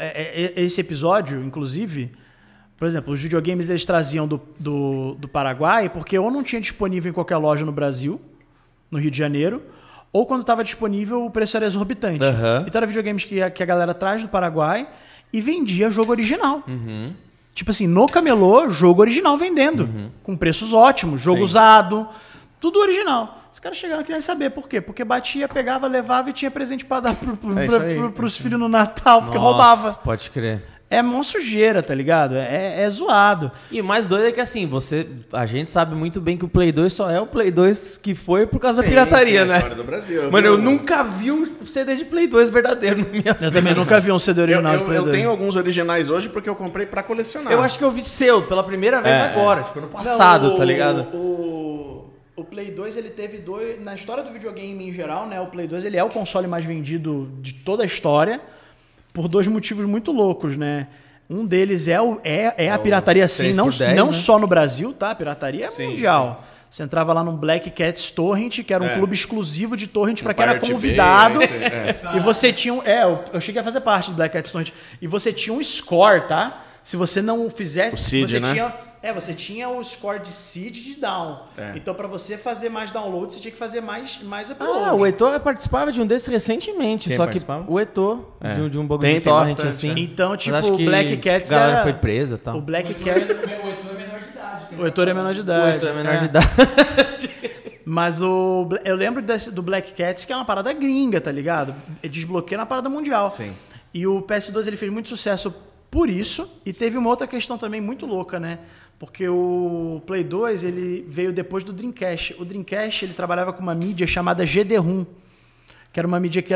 esse episódio, inclusive, por exemplo, os videogames eles traziam do Paraguai porque ou não tinha disponível em qualquer loja no Brasil, no Rio de Janeiro, ou quando estava disponível o preço era exorbitante. Então era videogames que a galera traz do Paraguai e vendia jogo original. Tipo assim, no camelô, jogo original vendendo, com preços ótimos, jogo usado, tudo original. Os caras chegaram querendo saber por quê. Porque batia, pegava, levava e tinha presente para dar pros filhos no Natal, porque roubava. Pode crer. É mó sujeira, tá ligado? É zoado. E o mais doido é que assim, a gente sabe muito bem que o Play 2 só é o Play 2 que foi por causa da pirataria, né? A história do Brasil. Mano, eu nunca vi um CD de Play 2 verdadeiro na minha vida. Eu também nunca vi um CD original de Play 2. Eu tenho alguns originais hoje porque eu comprei pra colecionar. Eu acho que eu vi seu pela primeira vez agora, tipo no passado, tá ligado? O Play 2, ele teve dois... Na história do videogame em geral, né? O Play 2, ele é o console mais vendido de toda a história por dois motivos muito loucos, né? Um deles é a pirataria, sim. Não, né? Só no Brasil, tá? A pirataria é mundial. Sim. Você entrava lá num Black Cats Torrent, que era um clube exclusivo de Torrent para quem era convidado. E você tinha um... eu cheguei a fazer parte do Black Cats Torrent. E você tinha um score, tá? Se você não fizesse... O seed, você tinha... você tinha o score de seed de down. Então, para você fazer mais download, você tinha que fazer mais upload. O Heitor participava de um desses recentemente. Quem só que o Heitor, de um bagulho de torrent, assim. Então, tipo, o Black Cats era... A galera foi presa e tal. O Black Cats... O Heitor é menor de idade. O Heitor é menor de idade. O Heitor é menor de idade. Mas eu lembro do Black Cats, que é uma parada gringa, tá ligado? Desbloqueia na parada mundial. Sim. E o PS2 ele fez muito sucesso por isso. E teve uma outra questão também muito louca, né? Porque o Play 2 ele veio depois do Dreamcast. O Dreamcast ele trabalhava com uma mídia chamada GD-ROM, que era uma mídia que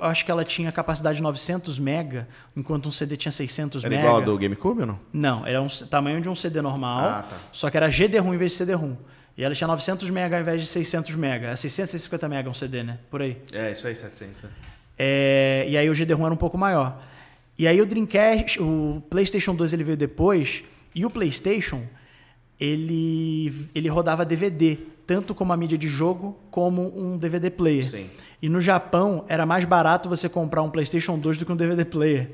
acho que ela tinha capacidade de 900 mega, enquanto um CD tinha 600 mega. Era igual ao do GameCube ou não? Não, era um tamanho de um CD normal, só que era GD-ROM em vez de CD-ROM. E ela tinha 900 mega ao invés de 600 mega. É 600, 650 mega um CD, né? Por aí. Isso aí, 700. E aí o GD-ROM era um pouco maior. E aí o Dreamcast, o PlayStation 2 ele veio depois... E o PlayStation, ele rodava DVD, tanto como a mídia de jogo, como um DVD player. Sim. E no Japão, era mais barato você comprar um PlayStation 2 do que um DVD player.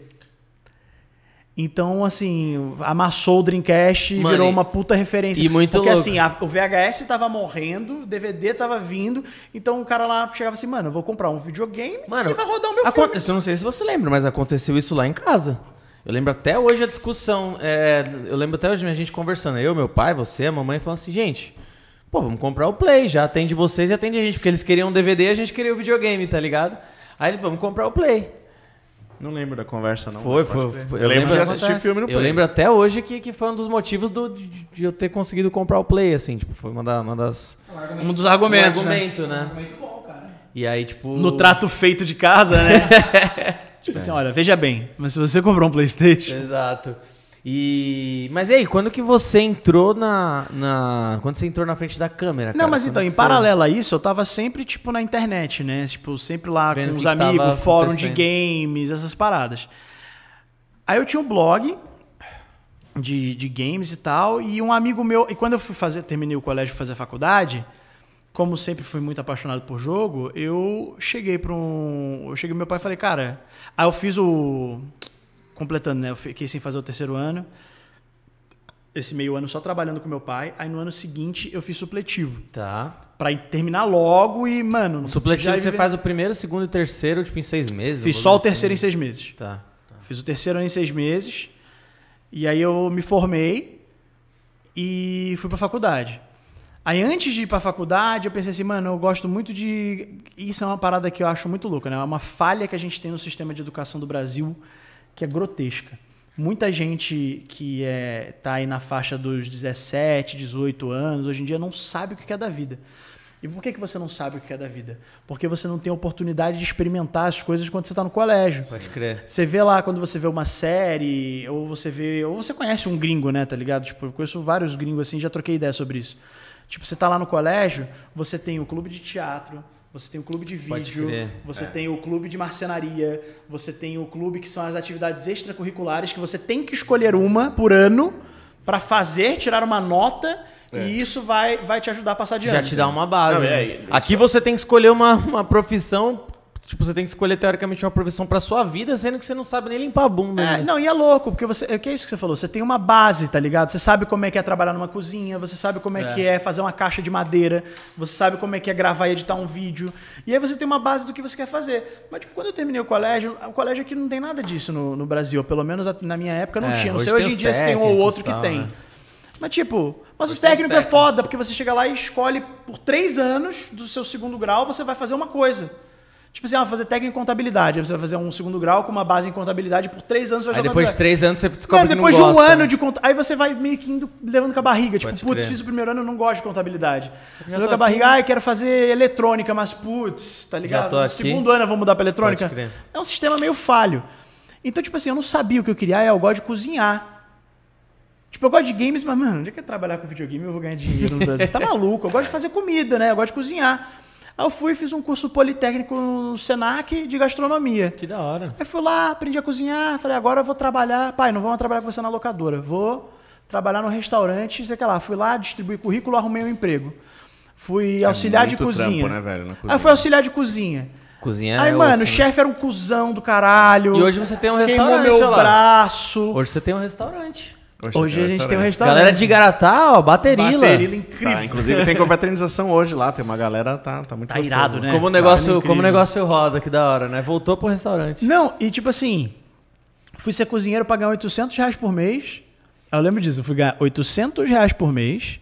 Então, assim, amassou o Dreamcast e virou uma puta referência. E muito porque, louco. Assim, o VHS tava morrendo, o DVD tava vindo, então o cara lá chegava assim, mano, eu vou comprar um videogame e vai rodar o meu filme. Eu não sei se você lembra, mas aconteceu isso lá em casa. Eu lembro até hoje a discussão, eu lembro até hoje a gente conversando, eu, meu pai, você, a mamãe, falando assim, gente, pô, vamos comprar o Play, já atende vocês e atende a gente, porque eles queriam um DVD e a gente queria o videogame, tá ligado? Aí, vamos comprar o Play. Não lembro da conversa, não. Eu lembro de assistir filme no Play. Eu lembro até hoje que foi um dos motivos de eu ter conseguido comprar o Play, assim. Tipo, foi um dos argumentos, né? Um argumento bom, cara. E aí, tipo... No trato feito de casa, né? Tipo assim, olha, veja bem, mas se você comprou um PlayStation... Exato. Mas e aí, quando que você entrou quando você entrou na frente da câmera? Não, cara, mas então, em paralelo a isso, eu tava sempre, tipo, na internet, né? Tipo, sempre lá vendo com os amigos, fórum de games, essas paradas. Aí eu tinha um blog de games e tal, e um amigo meu... E quando eu fui terminei o colégio e fazer a faculdade, como sempre fui muito apaixonado por jogo, eu cheguei pro meu pai e falei, cara... Aí eu fiz o... Completando, né? Eu fiquei sem fazer o terceiro ano. Esse meio ano só trabalhando com meu pai. Aí no ano seguinte eu fiz supletivo. Tá. Pra terminar logo e, mano... O supletivo você faz o primeiro, o segundo e o terceiro, tipo, em 6 meses? Fiz só o terceiro em 6 meses. Tá. Fiz o terceiro em 6 meses. E aí eu me formei e fui pra faculdade. Aí antes de ir pra faculdade, eu pensei assim, mano, eu gosto muito de... Isso é uma parada que eu acho muito louca, né? É uma falha que a gente tem no sistema de educação do Brasil... que é grotesca. Muita gente que tá aí na faixa dos 17, 18 anos, hoje em dia não sabe o que é da vida. E por que você não sabe o que é da vida? Porque você não tem a oportunidade de experimentar as coisas quando você está no colégio. Pode crer. Você vê lá, quando você vê uma série, ou você conhece um gringo, né, tá ligado? Tipo, eu conheço vários gringos assim, já troquei ideia sobre isso. Tipo, você tá lá no colégio, você tem o clube de teatro, você tem o clube de vídeo, você tem o clube de marcenaria, você tem o clube que são as atividades extracurriculares que você tem que escolher uma por ano para fazer, tirar uma nota e isso vai te ajudar a passar de ano. Já te dá uma base. Aqui você tem que escolher uma profissão, tipo, você tem que escolher teoricamente uma profissão para sua vida, sendo que você não sabe nem limpar a bunda. Não, e é louco, porque o que é isso que você falou? Você tem uma base, tá ligado? Você sabe como é que é trabalhar numa cozinha, você sabe como é que é fazer uma caixa de madeira, você sabe como é que é gravar e editar um vídeo. E aí você tem uma base do que você quer fazer. Mas, tipo, quando eu terminei o colégio aqui não tem nada disso no Brasil, pelo menos na minha época não tinha. Não sei, hoje em dia se tem um ou outro que tem. Né? Mas, tipo, mas o técnico é foda, porque você chega lá e escolhe por 3 anos do seu segundo grau, você vai fazer uma coisa. Tipo assim, fazer técnico em contabilidade. Aí você vai fazer um segundo grau com uma base em contabilidade por 3 anos. Você vai jogar. Aí depois de 3 anos você descobre que não gosta. Depois de um ano de contabilidade. Aí você vai meio que levando com a barriga. Tipo, putz, fiz o primeiro ano, eu não gosto de contabilidade. Levando com a barriga, quero fazer eletrônica, mas putz, tá ligado? Já tô aqui. Segundo ano eu vou mudar pra eletrônica. É um sistema meio falho. Então, tipo assim, eu não sabia o que eu queria. Eu gosto de cozinhar. Tipo, eu gosto de games, mas, mano, onde é que eu trabalhar com videogame eu vou ganhar dinheiro no Brasil? Você tá maluco? Eu gosto de fazer comida, né? Eu gosto de cozinhar. Aí eu fui e fiz um curso politécnico no Senac de gastronomia. Que da hora. Aí fui lá, aprendi a cozinhar, falei, agora eu vou trabalhar. Pai, não vamos trabalhar com você na locadora. Vou trabalhar no restaurante, sei lá. Fui lá, distribuí currículo, arrumei um emprego. Fui auxiliar de cozinha. Trampo, né, velho, na cozinha. Aí fui auxiliar de cozinha. Cozinha aí, mano, o chefe era um cuzão do caralho. E hoje você tem um restaurante, queimou meu braço. Hoje você tem um restaurante. Hoje a gente tem um restaurante. Galera de Garatá, ó, Baterila. Baterila incrível. Tá, inclusive tem confraternização hoje lá, tem uma galera, tá muito gostoso. Tá irado, né? Como o negócio roda, que da hora, né? Voltou pro restaurante. Não, e tipo assim, fui ser cozinheiro pra ganhar R$800 por mês. Eu lembro disso, eu fui ganhar R$800 por mês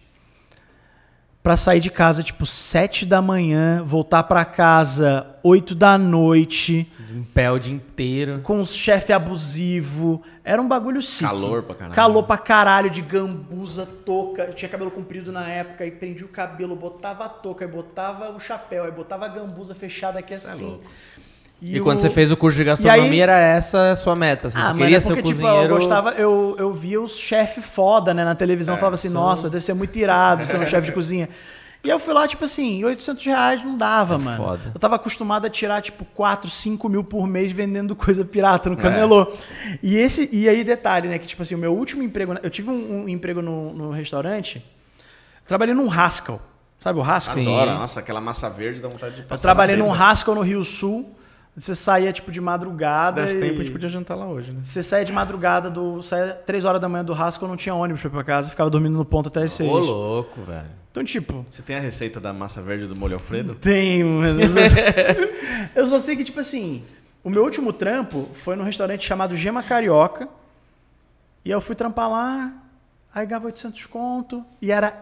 pra sair de casa tipo 7 da manhã, voltar pra casa 8 da noite. Em pé o dia inteiro. Com um chefe abusivo. Era um bagulho simples. Calor pra caralho. Calor pra caralho, de gambusa, touca. Eu tinha cabelo comprido na época, aí prendia o cabelo, botava a touca, aí botava o chapéu, aí botava a gambusa fechada aqui assim. É louco. E quando você fez o curso de gastronomia, aí... era essa a sua meta? Você queria ser cozinheiro? Tipo, eu via os chefes foda, né, na televisão. Eu falava assim, nossa, deve ser muito irado ser um chefe de cozinha. E aí eu fui lá, tipo assim, R$800 não dava, mano. Foda. Eu tava acostumado a tirar, tipo, 4, 5 mil por mês vendendo coisa pirata no camelô. É. E aí, detalhe, né? Que, tipo assim, o meu último emprego... Eu tive um emprego no restaurante. Trabalhei num Haskell. Sabe o Haskell? Adoro. Sim. Nossa, aquela massa verde dá vontade de passar. Eu trabalhei num Haskell no Rio Sul. Você saía, tipo, de madrugada... Se desse tempo, a gente podia jantar lá hoje, né? Você saía de madrugada, saía 3 horas da manhã do Haskell, não tinha ônibus pra ir pra casa, ficava dormindo no ponto até as 6. Ô, louco, velho. Então, tipo... Você tem a receita da massa verde do molho Alfredo? Tenho, mas... Eu só sei que, tipo assim, o meu último trampo foi num restaurante chamado Gema Carioca, e eu fui trampar lá, aí ganhava 800 conto, e era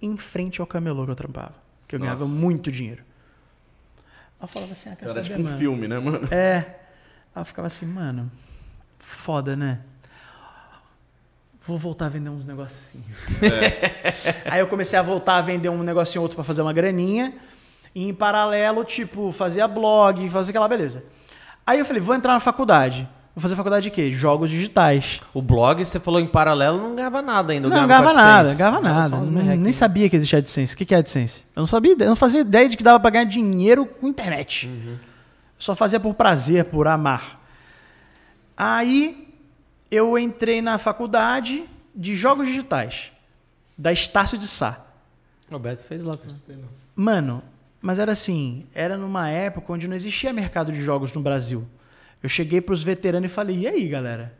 em frente ao camelô que eu trampava, que eu ganhava muito dinheiro. Ela falava assim, quer saber, tipo, mano? Um filme, né, mano? É. Ela ficava assim, mano, foda, né? Vou voltar a vender uns negocinhos. É. Aí eu comecei a voltar a vender um negocinho ou outro pra fazer uma graninha. E em paralelo, tipo, fazia blog, fazia aquela beleza. Aí eu falei, vou entrar na faculdade. Vou fazer faculdade de quê? Jogos digitais. O blog, você falou em paralelo, não ganhava nada ainda. Não ganhava nada, ganhava nada. Nem sabia que existia AdSense. O que é AdSense? Eu não sabia, eu não fazia ideia de que dava pra ganhar dinheiro com internet. Uhum. Só fazia por prazer, por amar. Aí eu entrei na faculdade de jogos digitais, da Estácio de Sá. O Beto fez lá. Mano, mas era assim, era numa época onde não existia mercado de jogos no Brasil. Eu cheguei pros veteranos e falei, e aí, galera?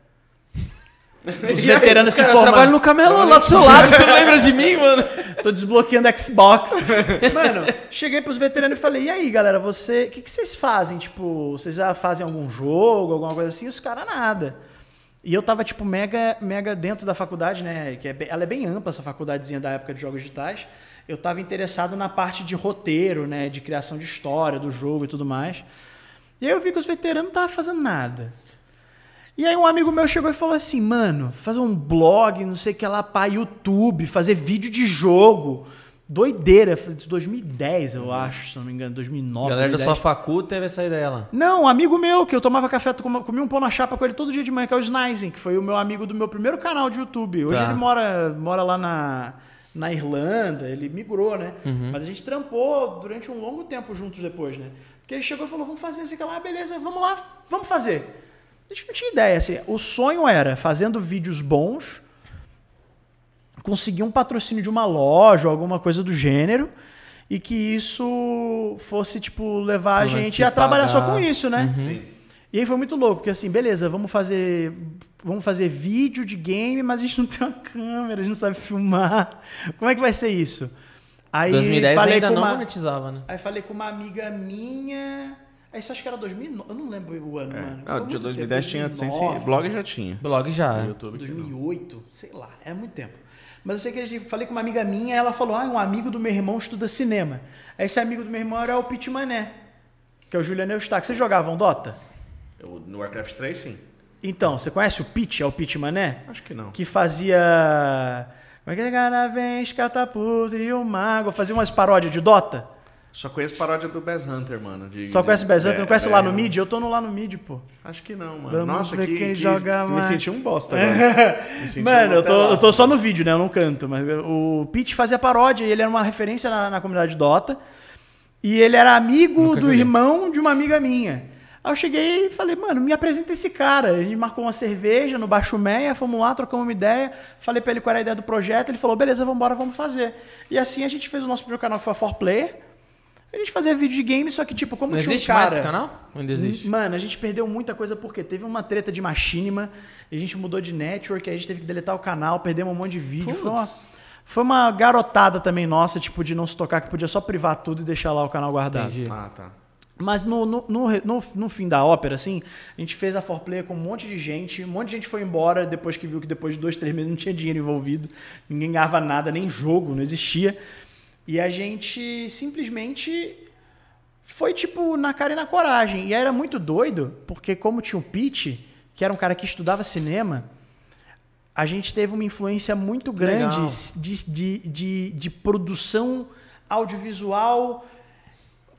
Os veteranos se formaram. Eu trabalho no camelô lá do seu lado, você não lembra de mim, mano? Tô desbloqueando Xbox. Mano, cheguei pros veteranos e falei, e aí, galera, o que vocês fazem? Tipo, vocês já fazem algum jogo, alguma coisa assim? Os caras nada. E eu tava, tipo, mega dentro da faculdade, né? Que ela é bem ampla, essa faculdadezinha da época de jogos digitais. Eu tava interessado na parte de roteiro, né? De criação de história, do jogo e tudo mais. E aí eu vi que os veteranos não estavam fazendo nada. E aí um amigo meu chegou e falou assim, mano, fazer um blog, não sei o que lá, pá, YouTube, fazer vídeo de jogo. Doideira, 2010 eu acho, se não me engano, 2009, a galera 2010. Da sua facu teve essa ideia lá. Não, um amigo meu, que eu tomava café, comia um pão na chapa com ele todo dia de manhã, que é o Snyzen, que foi o meu amigo do meu primeiro canal de YouTube. Hoje ele mora lá na Irlanda, ele migrou, né? Uhum. Mas a gente trampou durante um longo tempo juntos depois, né? Porque ele chegou e falou, vamos fazer isso aqui lá, beleza, vamos lá, vamos fazer. A gente não tinha ideia, assim, o sonho era, fazendo vídeos bons, conseguir um patrocínio de uma loja ou alguma coisa do gênero, e que isso fosse, tipo, levar a gente a trabalhar só com isso, né? Uhum. Sim. E aí foi muito louco, porque assim, beleza, vamos fazer vídeo de game, mas a gente não tem uma câmera, a gente não sabe filmar. Como é que vai ser isso? Aí 2010 ainda não monetizava, né? Aí falei com uma amiga minha... Aí você acha que era 2009? Eu não lembro o ano, mano. Não, 2010 tinha AdSense e blog já tinha. Blog já. 2008, sei lá. É muito tempo. Mas eu sei que falei com uma amiga minha, ela falou, um amigo do meu irmão estuda cinema. Aí esse amigo do meu irmão era o Pit Mané, que é o Juliano Eustáquio. Vocês jogavam Dota? No Warcraft 3, sim. Então, você conhece o Pit? É o Pit Mané? Acho que não. Que fazia... Como é que é? Garavens, catapulta e o mago. Fazia umas paródias de Dota? Só conheço paródia do Bass Hunter, mano. Só conhece Bass Hunter? Não conhece lá no Mid? Eu tô no lá no Mid, pô. Acho que não, mano. Vamos Nossa, ver quem joga mais. Me senti um bosta agora. Mano, eu tô só no vídeo, né? Eu não canto. Mas o Pete fazia paródia e ele era uma referência na comunidade Dota. E ele era amigo do irmão de uma amiga minha. Aí eu cheguei e falei, mano, me apresenta esse cara. A gente marcou uma cerveja no Baixo Meia, fomos lá, trocamos uma ideia. Falei pra ele qual era a ideia do projeto. Ele falou, beleza, vamos embora, vamos fazer. E assim a gente fez o nosso primeiro canal, que foi a 4Player. A gente fazia vídeo de game, só que tipo, como tinha um cara... Não existe mais esse canal? Ainda existe? Mano, a gente perdeu muita coisa porque teve uma treta de Machinima, a gente mudou de network, aí a gente teve que deletar o canal, perdemos um monte de vídeo. Foi uma garotada também nossa, tipo, de não se tocar, que podia só privar tudo e deixar lá o canal guardado. Entendi. Ah, tá. Mas no fim da ópera, assim, a gente fez a 4Player com um monte de gente foi embora depois que viu que depois de 2, 3 meses não tinha dinheiro envolvido, ninguém ganhava nada, nem jogo, não existia. E a gente simplesmente foi, tipo, na cara e na coragem. E aí era muito doido, porque como tinha o Pete, que era um cara que estudava cinema, a gente teve uma influência muito grande de produção audiovisual...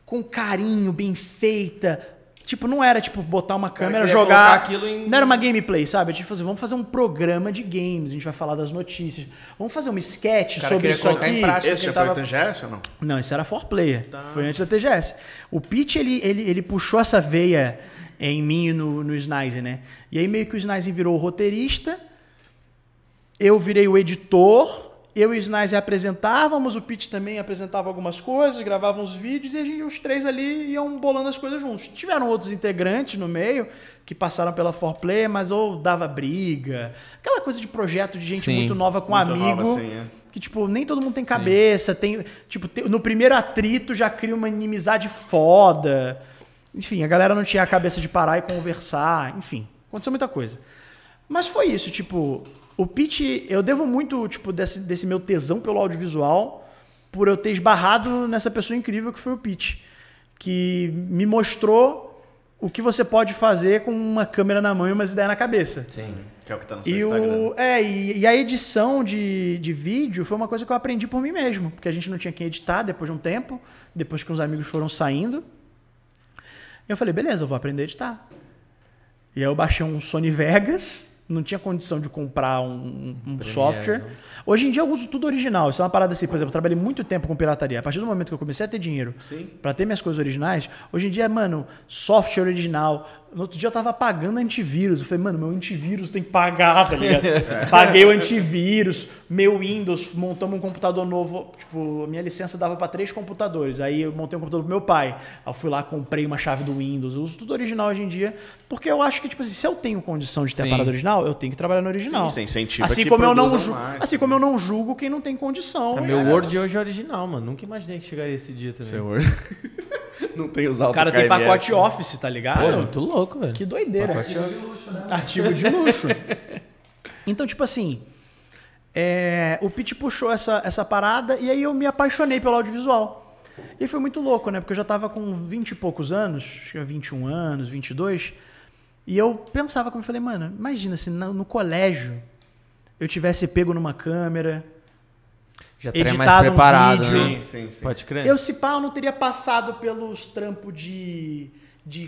com carinho, bem feita, Tipo, não era tipo botar uma câmera, jogar... Em... Não era uma gameplay, sabe? A gente falou, vamos fazer um programa de games, a gente vai falar das notícias. Vamos fazer um sketch sobre isso aqui. Esse já foi a TGS ou não? Não, isso era 4Player. Tá. Foi antes da TGS. O Pete, ele puxou essa veia em mim e no Snyzen, né? E aí meio que o Snyzen virou o roteirista, eu virei o editor... Eu e o Snyzen apresentávamos, o Pete também apresentava algumas coisas, gravava uns vídeos e a gente, os três ali iam bolando as coisas juntos. Tiveram outros integrantes no meio que passaram pela 4Player, mas ou dava briga. Aquela coisa de projeto de gente muito nova com amigo. Nova, sim, é. Que, tipo, nem todo mundo tem cabeça. Tem, tipo, no primeiro atrito já cria uma inimizade foda. Enfim, a galera não tinha a cabeça de parar e conversar. Enfim, aconteceu muita coisa. Mas foi isso, tipo... O Pete, eu devo muito tipo, desse meu tesão pelo audiovisual por eu ter esbarrado nessa pessoa incrível que foi o Pete, que me mostrou o que você pode fazer com uma câmera na mão e umas ideias na cabeça. Sim, que é o que tá no seu Instagram. E a edição de vídeo foi uma coisa que eu aprendi por mim mesmo, porque a gente não tinha quem editar depois de um tempo, depois que os amigos foram saindo. E eu falei, beleza, eu vou aprender a editar. E aí eu baixei um Sony Vegas... Não tinha condição de comprar um software. Hoje em dia eu uso tudo original. Isso é uma parada assim, por exemplo, eu trabalhei muito tempo com pirataria. A partir do momento que eu comecei a ter dinheiro para ter minhas coisas originais, hoje em dia, mano, software original. No outro dia eu tava pagando antivírus. Eu falei, mano, meu antivírus tem que pagar, tá ligado? Paguei o antivírus, meu Windows, montamos um computador novo. Tipo, a minha licença dava para 3 computadores. Aí eu montei um computador pro meu pai. Aí eu fui lá, comprei uma chave do Windows. Eu uso tudo original hoje em dia. Porque eu acho que, tipo assim, se eu tenho condição de ter a parada original, eu tenho que trabalhar no original. Sim, sem incentivo. Assim como eu não julgo quem não tem condição. Meu Word hoje é original, mano. Nunca imaginei que chegaria esse dia também. Seu Word. Não tem usado o cara tem pacote Office, tá ligado? Pô, é muito louco, velho. Que doideira. Artigo de luxo, né? Artigo de luxo. Então, tipo assim, o Pete puxou essa parada e aí eu me apaixonei pelo audiovisual. E foi muito louco, né? Porque eu já tava com 20 e poucos anos, tinha 21 anos, 22. E eu pensava, como eu falei, mano, imagina se no colégio eu tivesse pego numa câmera... Já teria mais preparado, né? Sim. Pode crer. Eu, se pá, eu não teria passado pelos trampos de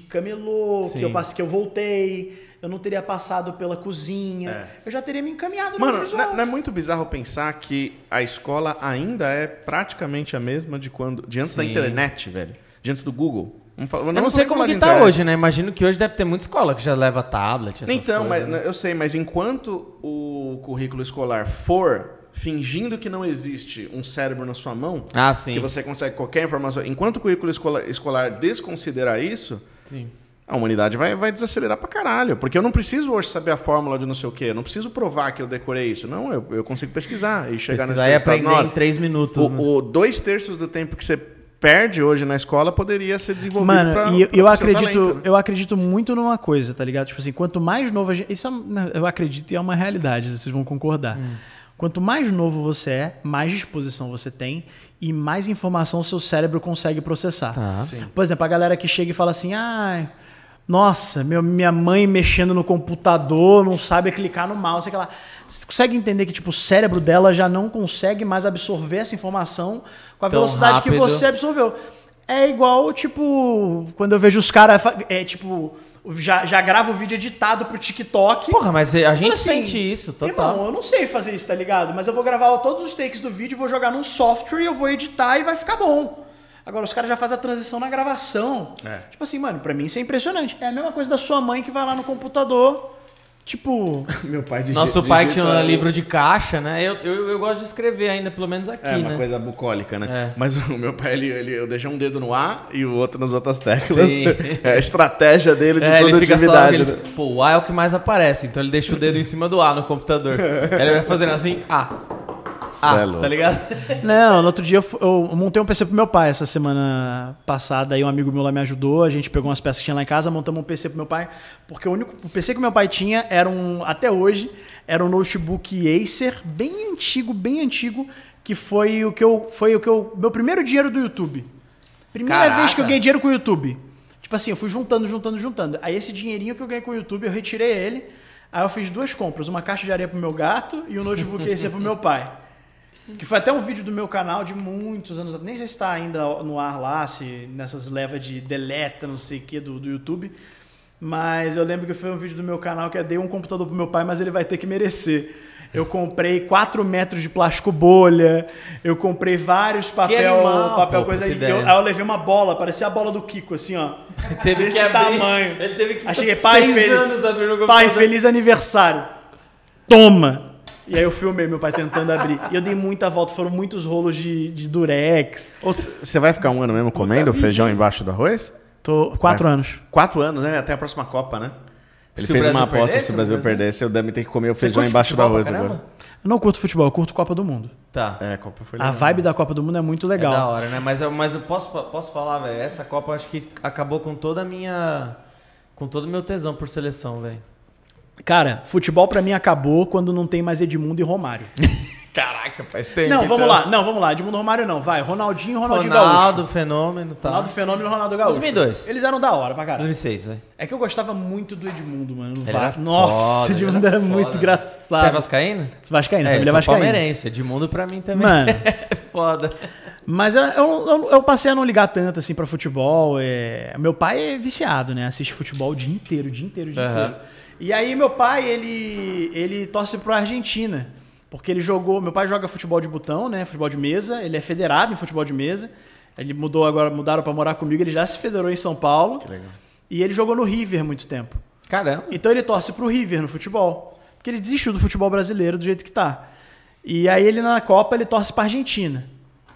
camelô, que eu voltei. Eu não teria passado pela cozinha. Eu já teria me encaminhado no visual. Não é muito bizarro pensar que a escola ainda é praticamente a mesma de antes da internet, velho. De antes do Google. Eu não sei como que tá hoje, né? Imagino que hoje deve ter muita escola que já leva tablet, essas coisas, né? Eu sei, mas enquanto o currículo escolar for... fingindo que não existe um cérebro na sua mão, que você consegue qualquer informação. Enquanto o currículo escolar desconsiderar isso, a humanidade vai desacelerar pra caralho. Porque eu não preciso hoje saber a fórmula de não sei o quê. Eu não preciso provar que eu decorei isso. Não, eu consigo pesquisar e chegar nesse resultado. Pesquisar e aprender em 3 minutos. O 2/3 do tempo que você perde hoje na escola poderia ser desenvolvido. Mano, eu acredito muito numa coisa, tá ligado? Tipo assim, quanto mais novo a gente... Isso eu acredito e é uma realidade, vocês vão concordar. Quanto mais novo você é, mais disposição você tem e mais informação o seu cérebro consegue processar. Por exemplo, a galera que chega e fala assim, nossa, minha mãe mexendo no computador, não sabe clicar no mouse. Aquela... Você consegue entender que tipo, o cérebro dela já não consegue mais absorver essa informação com a velocidade que você absorveu. É igual, tipo, quando eu vejo os caras, tipo... Já grava o vídeo editado pro TikTok. Porra, mas a gente sente isso, total. Irmão, eu não sei fazer isso, tá ligado? Mas eu vou gravar todos os takes do vídeo, vou jogar num software, eu vou editar e vai ficar bom. Agora, os caras já fazem a transição na gravação. Tipo assim, mano, pra mim isso é impressionante. É a mesma coisa da sua mãe que vai lá no computador, tipo... Meu pai digita... Nosso pai tinha um livro de caixa, né? Eu gosto de escrever ainda, pelo menos aqui, né? É uma coisa bucólica, né? É. Mas o meu pai, eu deixei um dedo no A e o outro nas outras teclas. Sim. É a estratégia dele de produtividade. Ele fica só, né? Pô, o A é o que mais aparece, então ele deixa o dedo em cima do A no computador. Aí ele vai fazendo assim, tá ligado? Não, no outro dia eu montei um PC pro meu pai essa semana passada, aí um amigo meu lá me ajudou, a gente pegou umas peças que tinha lá em casa, montamos um PC pro meu pai, porque o PC que meu pai tinha era até hoje, era um notebook Acer, bem antigo, que foi meu primeiro dinheiro do YouTube. Primeira vez que eu ganhei dinheiro com o YouTube. Tipo assim, eu fui juntando. Aí esse dinheirinho que eu ganhei com o YouTube, eu retirei ele, aí eu fiz 2 compras, uma caixa de areia pro meu gato e um notebook Acer pro meu pai. Que foi até um vídeo do meu canal de muitos anos, nem sei se está ainda no ar lá, se nessas levas de deleta, não sei o que, do YouTube. Mas eu lembro que foi um vídeo do meu canal que eu dei um computador pro meu pai, mas ele vai ter que merecer. Eu comprei 4 metros de plástico bolha, eu comprei vários papel, coisa aí. Aí eu levei uma bola, parecia a bola do Kiko, assim, ó. Teve desse tamanho. Ele teve que cheguei, pai, feliz aniversário. Toma! E aí eu filmei meu pai tentando abrir. E eu dei muita volta, foram muitos rolos de durex. Você vai ficar um ano mesmo comendo feijão embaixo do arroz? Tô 4 anos. 4 anos, né? Até a próxima Copa, né? Ele fez uma aposta, se o Brasil perdesse, o Dami tem que comer o feijão embaixo do arroz agora. Eu não curto futebol, eu curto Copa do Mundo. Tá. É, a Copa foi legal. A vibe da Copa do Mundo é muito legal. É da hora, né? Mas eu posso falar, velho, essa Copa eu acho que acabou com toda a minha... com todo o meu tesão por seleção, velho. Cara, futebol pra mim acabou quando não tem mais Edmundo e Romário. Caraca, faz tempo. Vamos lá. Edmundo e Romário não, vai. Ronaldinho e Ronaldinho Gaúcho. Ronaldo, Fenômeno, tá. Ronaldo, Fenômeno e Ronaldo Gaúcho. 2002. Eles eram da hora pra caralho. 2006, velho. É que eu gostava muito do Edmundo, mano. Nossa, Edmundo era muito engraçado. Você é vascaíno? Vascaíno, família vascaína. Palmeirense, Edmundo pra mim também. Mano. É foda. Mas eu passei a não ligar tanto, assim, pra futebol. Meu pai é viciado, né? Assiste futebol o dia inteiro, o dia inteiro. E aí meu pai, ele torce pro Argentina, porque ele jogou... Meu pai joga futebol de botão, né? Futebol de mesa. Ele é federado em futebol de mesa. Ele mudaram pra morar comigo. Ele já se federou em São Paulo. Que legal. E ele jogou no River muito tempo. Caramba. Então ele torce pro River no futebol, porque ele desistiu do futebol brasileiro do jeito que tá. E aí ele na Copa, ele torce pra Argentina. Ele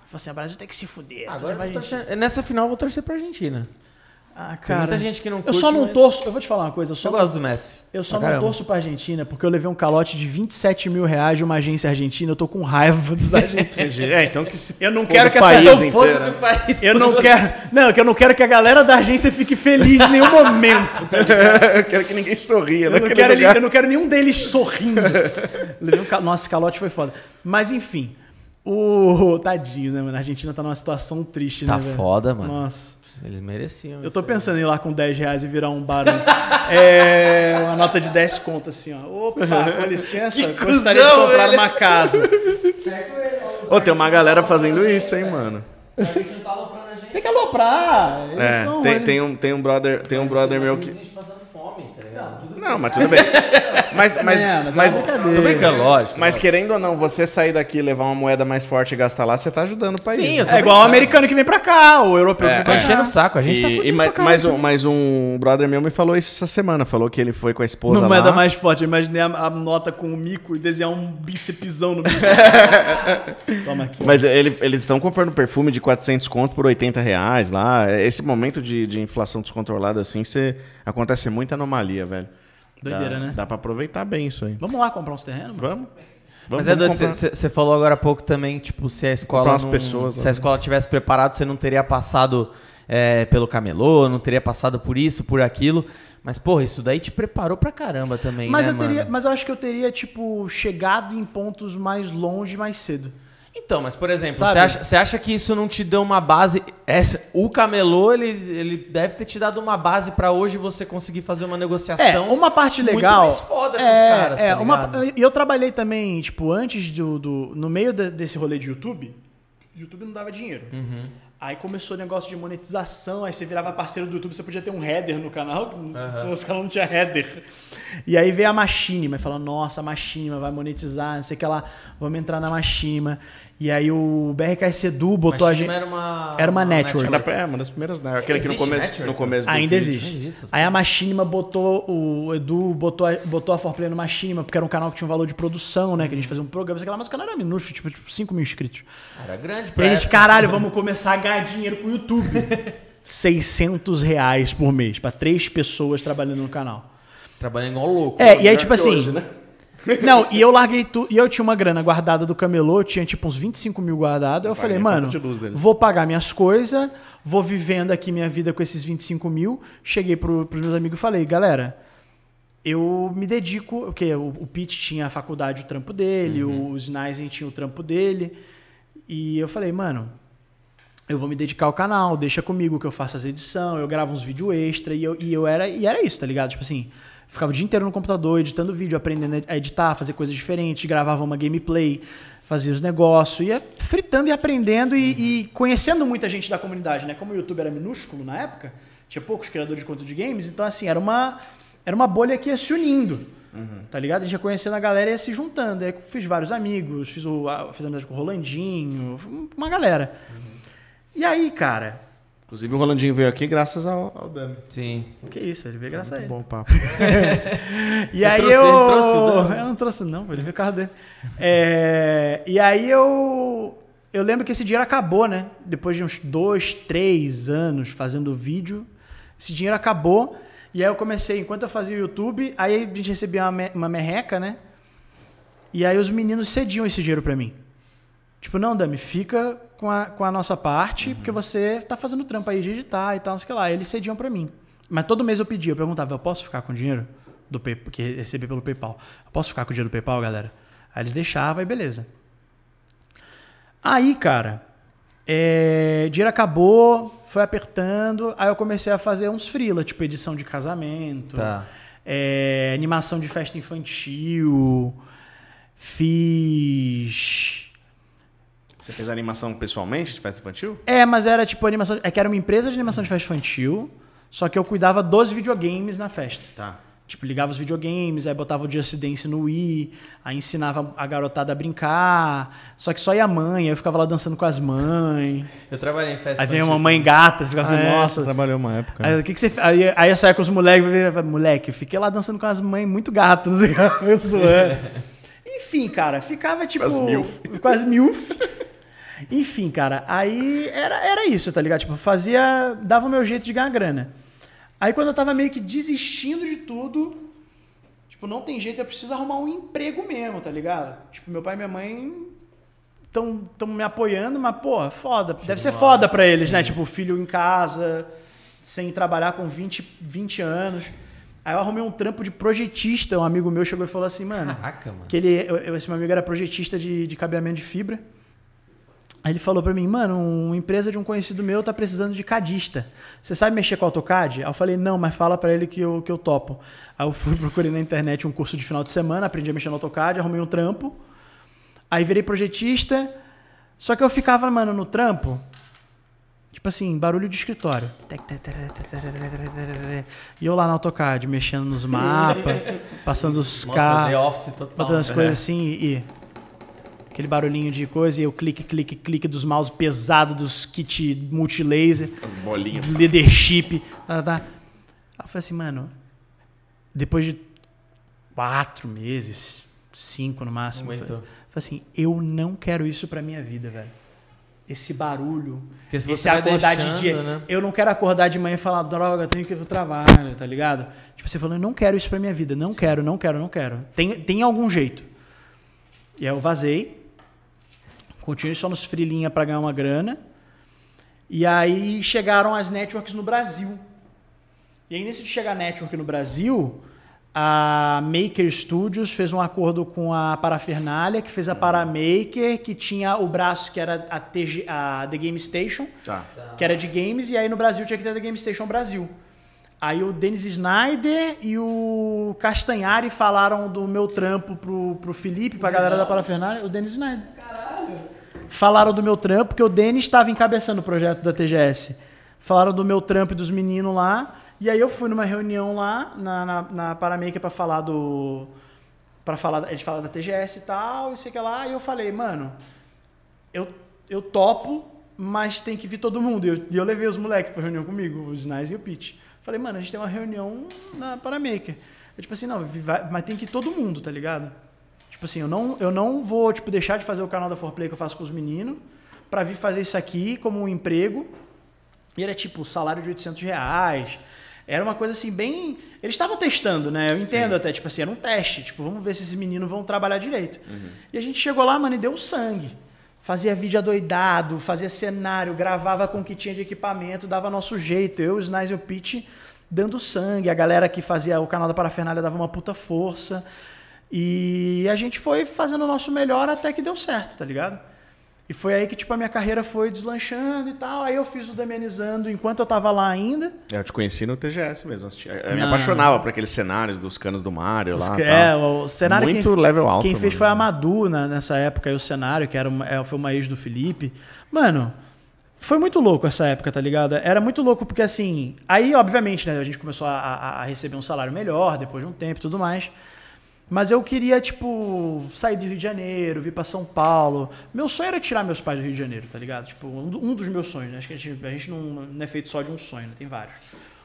falou assim, o Brasil tem que se fuder. Nessa final eu vou torcer pra Argentina. Ah, cara, tem muita gente que não curte, eu só não torço... Eu vou te falar uma coisa. Eu gosto do Messi. Eu só não torço pra Argentina porque eu levei um calote de R$27 mil de uma agência argentina. Eu tô com raiva dos argentinos. Então que se... Eu não quero que essa... Eu não quero que a galera da agência fique feliz em nenhum momento. Eu quero que ninguém sorria. Eu não quero nenhum deles sorrindo. Nossa, esse calote foi foda. Mas enfim. Tadinho, né, mano? A Argentina tá numa situação triste, né, velho? Tá foda, mano. Nossa. Eles mereciam. Eu tô pensando em ir lá com R$10 e virar um barão. Uma nota de 10 conto, assim, ó. Opa, com licença, gostaria de comprar uma casa. Tem uma galera fazendo isso, hein, mano. Tem que aloprar. Tem um brother meu que... Não, mas tudo bem. Mas tô brincando, lógico. Mas querendo ou não, você sair daqui, levar uma moeda mais forte e gastar lá, você tá ajudando o país. Sim, né? É igual o americano que vem pra cá, o europeu que vem pra cá. Tá enchendo o saco, a gente tá fudido pra cá. Mas um brother meu me falou isso essa semana, falou que ele foi com a esposa lá. Uma moeda mais forte, eu imaginei a nota com o mico e desenhar um bícepsão no mico. Toma aqui. Mas eles estão comprando perfume de 400 conto por R$80 lá. Esse momento de inflação descontrolada assim, acontece muita anomalia, velho. Doideira, né? Dá pra aproveitar bem isso aí. Vamos lá comprar uns terrenos? Mano? Vamos. Mas é doido, você falou agora há pouco também, tipo, se a escola tivesse preparado, você não teria passado pelo camelô, não teria passado por isso, por aquilo. Mas, porra, isso daí te preparou pra caramba também, mas né, mas eu acho que eu teria, tipo, chegado em pontos mais longe mais cedo. Então, mas, por exemplo, você acha que isso não te deu uma base... O camelô, ele deve ter te dado uma base pra hoje você conseguir fazer uma negociação uma parte legal, muito mais foda pros caras, tá ligado? E eu trabalhei também, tipo, antes no meio desse rolê de YouTube, YouTube não dava dinheiro. Uhum. Aí começou o negócio de monetização, aí você virava parceiro do YouTube, você podia ter um header no canal, Os caras não tinha header. E aí veio a Machinima, falando, nossa, a Machinima vai monetizar, não sei o que lá, vamos entrar na Machinima. E aí o BRKC Edu botou a gente... Era uma network. Era uma das primeiras, né? Aquele que no começo ainda existe. Aí a Machinima botou a 4Player no Machinima, porque era um canal que tinha um valor de produção, né? Que a gente fazia um programa, sei lá, mas o canal era minúsculo, tipo 5 mil inscritos. Era grande. E a gente, caralho, vamos começar a ganhar dinheiro com o YouTube. R$600 por mês, pra 3 pessoas trabalhando no canal. Trabalhando igual louco. E aí tipo assim... Hoje, né? Não, e eu larguei tudo. E eu tinha uma grana guardada do camelô, eu tinha tipo uns 25 mil guardado. Eu falei, mano, vou pagar minhas coisas, vou vivendo aqui minha vida com esses 25 mil. Cheguei pros meus amigos e falei, galera, eu me dedico. Porque o Pit tinha a faculdade, o trampo dele, o Snyzen tinha o trampo dele. E eu falei, mano, eu vou me dedicar ao canal, deixa comigo que eu faço as edições, eu gravo uns vídeos extra. E era isso, tá ligado? Tipo assim. Ficava o dia inteiro no computador, editando vídeo, aprendendo a editar, fazer coisas diferentes, gravava uma gameplay, fazia os negócios, ia fritando e aprendendo e conhecendo muita gente da comunidade, né? Como o YouTube era minúsculo na época, tinha poucos criadores de conteúdo de games, então assim, era uma bolha que ia se unindo, tá ligado? A gente ia conhecendo a galera e ia se juntando. Aí fiz vários amigos, fiz amizade com o Rolandinho, uma galera. E aí, cara... Inclusive o Rolandinho veio aqui graças ao Dami. Sim. Que isso, ele veio graças a ele. Bom papo. E aí eu não trouxe não, ele veio o carro dele. E aí eu lembro que esse dinheiro acabou, né? Depois de uns 2, 3 anos fazendo vídeo, esse dinheiro acabou. E aí eu comecei, enquanto eu fazia o YouTube, aí a gente recebia uma merreca, né? E aí os meninos cediam esse dinheiro pra mim. Tipo, não, Dami, fica com a nossa parte, porque você tá fazendo trampo aí de editar e tal, não sei o que lá. Eles cediam pra mim. Mas todo mês eu pedia, eu perguntava, eu posso ficar com o dinheiro do PayPal, que recebi pelo PayPal? Eu posso ficar com o dinheiro do PayPal, galera? Aí eles deixavam e beleza. Aí, cara, dinheiro acabou, foi apertando, aí eu comecei a fazer uns freela, tipo edição de casamento, tá. Animação de festa infantil, fiz... Você fez a animação pessoalmente de festa infantil? Mas era tipo animação... É que era uma empresa de animação de festa infantil, só que eu cuidava dos videogames na festa. Tá. Tipo, ligava os videogames, aí botava o Just Dance no Wii, aí ensinava a garotada a brincar, só que só ia a mãe, aí eu ficava lá dançando com as mães. Eu trabalhei em festa. Aí veio uma mãe gata, você ficava assim, nossa... Você trabalhou uma época. Aí, né? Que você... aí eu saía com os moleques, moleque, eu fiquei lá dançando com as mães muito gatas, não sei o que. Enfim, cara, ficava tipo... Quase milf. Enfim, cara, aí era isso, tá ligado? Tipo, dava o meu jeito de ganhar grana. Aí quando eu tava meio que desistindo de tudo, tipo, não tem jeito, eu preciso arrumar um emprego mesmo, tá ligado? Tipo, meu pai e minha mãe tão me apoiando, mas, pô, foda. Deve ser foda pra eles, né? Tipo, filho em casa, sem trabalhar com 20 anos. Aí eu arrumei um trampo de projetista, um amigo meu chegou e falou assim, mano... Caraca, mano. Esse meu amigo era projetista de cabeamento de fibra. Aí ele falou pra mim, mano, uma empresa de um conhecido meu tá precisando de cadista. Você sabe mexer com AutoCAD? Aí eu falei, não, mas fala pra ele que eu topo. Aí eu fui, procurei na internet um curso de final de semana, aprendi a mexer no AutoCAD, arrumei um trampo. Aí virei projetista. Só que eu ficava, mano, no trampo, tipo assim, barulho de escritório. E eu lá no AutoCAD, mexendo nos mapas, passando os carros, botando as coisas assim e... Aquele barulhinho de coisa e eu clique, clique, clique dos mouse pesado, dos kit multilaser. As bolinhas. Leadership. Tá. Aí eu falei assim, mano, depois de 4 meses, 5 no máximo, eu falei assim, eu não quero isso pra minha vida, velho. Esse barulho, esse acordar de dia. Né? Eu não quero acordar de manhã e falar, droga, eu tenho que ir pro trabalho, tá ligado? Tipo, você falando, eu não quero isso pra minha vida. Não quero, não quero, não quero. Tem algum jeito. E aí eu vazei. Continuei só nos frilinha para ganhar uma grana. E aí chegaram as networks no Brasil. E aí nesse de chegar network no Brasil, a Maker Studios fez um acordo com a Parafernália, que fez a Paramaker, que tinha o braço que era a The Game Station, que era de games, e aí no Brasil tinha que ter a The Game Station Brasil. Aí o Dennis Snyder e o Castanhari falaram do meu trampo pro Felipe, pra galera da Parafernália. O Dennis Snyder. Caralho! Falaram do meu trampo, porque o Denis estava encabeçando o projeto da TGS. Falaram do meu trampo e dos meninos lá. E aí eu fui numa reunião lá na Paramaker pra falar do... Eles falaram da TGS e tal, e sei que lá. E eu falei, mano, eu topo, mas tem que vir todo mundo. E eu levei os moleques pra reunião comigo, o Snyzen e o Pete. Falei, mano, a gente tem uma reunião na Paramaker. Eu tipo assim, não, mas tem que ir todo mundo, tá ligado? Tipo assim, eu não vou tipo, deixar de fazer o canal da 4Player que eu faço com os meninos pra vir fazer isso aqui como um emprego. E era tipo salário de R$800. Era uma coisa assim bem... Eles estavam testando, né? Eu entendo. Sim. Até, tipo assim, era um teste. Tipo, vamos ver se esses meninos vão trabalhar direito. E a gente chegou lá, mano, e deu sangue. Fazia vídeo adoidado, fazia cenário, gravava com o que tinha de equipamento, dava nosso jeito. Eu, o Snyzen e o Pete dando sangue. A galera que fazia o canal da Parafernália dava uma puta força. E a gente foi fazendo o nosso melhor até que deu certo, tá ligado? E foi aí que tipo a minha carreira foi deslanchando e tal. Aí eu fiz o Damianizando enquanto eu tava lá ainda. Eu te conheci no TGS mesmo. Eu me apaixonava por aqueles cenários dos canos do Mario lá. É, tal. O cenário muito quem, level alto. Quem fez foi a Madu nessa época, aí o cenário, que era foi uma ex do Felipe. Mano, foi muito louco essa época, tá ligado? Era muito louco porque assim... Aí, obviamente, né, a gente começou a receber um salário melhor depois de um tempo e tudo mais. Mas eu queria, tipo, sair do Rio de Janeiro, vir pra São Paulo. Meu sonho era tirar meus pais do Rio de Janeiro, tá ligado? Tipo, um dos meus sonhos, né? Acho que a gente não é feito só de um sonho, né? Tem vários.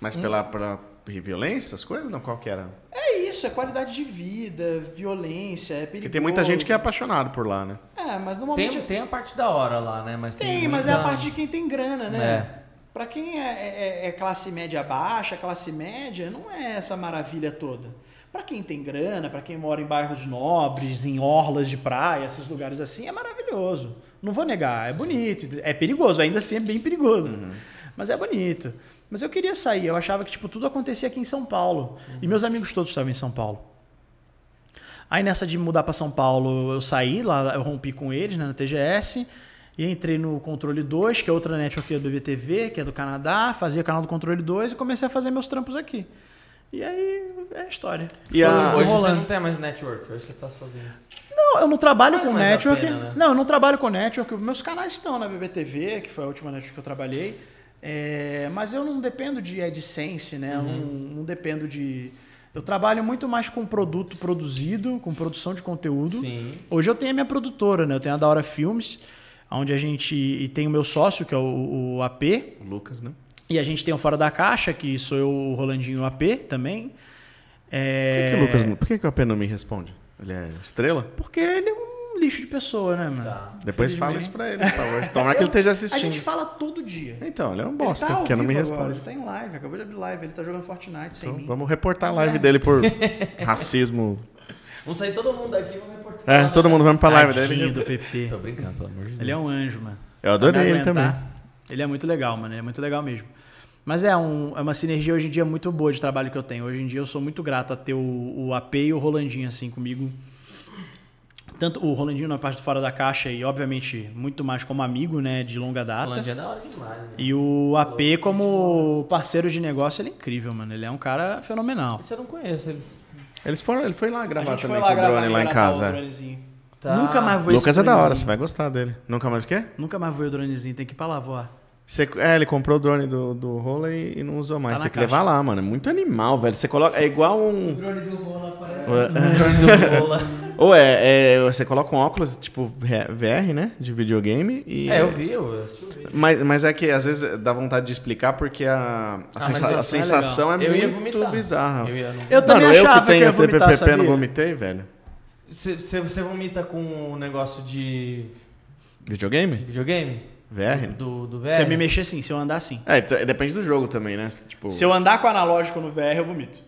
Mas pela violência, essas coisas? Não, qual que era? É isso, é qualidade de vida, violência, é perigoso. Porque tem muita gente que é apaixonado por lá, né? É, mas normalmente... Tem a parte da hora lá, né? Mas tem mas é a parte de quem tem grana, né? É. Pra quem é classe média baixa, classe média, não é essa maravilha toda. Pra quem tem grana, pra quem mora em bairros nobres, em orlas de praia, esses lugares assim, é maravilhoso. Não vou negar, é bonito, é perigoso, ainda assim é bem perigoso. Uhum. Mas é bonito. Mas eu queria sair, eu achava que tipo, tudo acontecia aqui em São Paulo. Uhum. E meus amigos todos estavam em São Paulo. Aí nessa de mudar pra São Paulo, eu saí, lá eu rompi com eles, né, na TGS, e entrei no Controle 2, que é outra network do BBTV, que é do Canadá, fazia canal do Controle 2 e comecei a fazer meus trampos aqui. E aí é a história. E hoje você não tem mais network, hoje você tá sozinho. Não, eu não trabalho com network. Pena, né? Não, eu não trabalho com network. Meus canais estão na BBTV, que foi a última network que eu trabalhei. É, mas eu não dependo de AdSense, né? Uhum. Não dependo de... Eu trabalho muito mais com produto produzido, com produção de conteúdo. Sim. Hoje eu tenho a minha produtora, né? Eu tenho a Da Hora Filmes, onde a gente... E tem o meu sócio, que é o AP. O Lucas, né? E a gente tem o Fora da Caixa, que sou eu, o Rolandinho, o AP também. Por que o AP não me responde? Ele é estrela? Porque ele é um lixo de pessoa, né, mano? Tá. Depois fala isso pra ele, por favor. Tomara que ele esteja assistindo. A gente fala todo dia. Então, ele é um bosta, tá porque não me responde. Agora. Ele tá em live, acabou de abrir live, ele tá jogando Fortnite sem mim. Vamos reportar a live dele por racismo. Vamos sair todo mundo daqui e vamos reportar. É, todo mundo vamos pra live dele. Do PP. Tô brincando, pelo amor de Deus. Ele é um anjo, mano. Eu adorei ele também. Ele é muito legal, mano. Ele é muito legal mesmo. Mas é uma sinergia hoje em dia muito boa de trabalho que eu tenho. Hoje em dia eu sou muito grato a ter o AP e o Rolandinho assim comigo. Tanto o Rolandinho na parte do Fora da Caixa e, obviamente, muito mais como amigo, né, de longa data. O Rolandinho é da hora demais. Né? E o AP como parceiro de negócio, ele é incrível, mano. Ele é um cara fenomenal. Esse eu não conheço. Ele foi lá gravar também com o Drone lá em casa. Tá. Nunca mais vou Lucas é da hora, você vai gostar dele. Nunca mais o quê? Nunca mais vou o dronezinho, tem que ir pra lá, voar. Ele comprou o drone do Rola e não usou mais. Tá, tem que levar lá, mano. É muito animal, velho. Você coloca. É igual um. O drone do Rola, parece. Drone do Rola. Ou você coloca um óculos, tipo, VR, né? De videogame. E... É, eu assisti o vídeo. Mas é que às vezes dá vontade de explicar porque a sensação é muito bizarra. Eu também achava que eu ia vomitar, sabia? Eu não vomitei, velho. Você vomita com um negócio de... Videogame? VR? Do VR? Se eu me mexer assim, se eu andar assim. É, depende do jogo também, né? Tipo... Se eu andar com analógico no VR, eu vomito.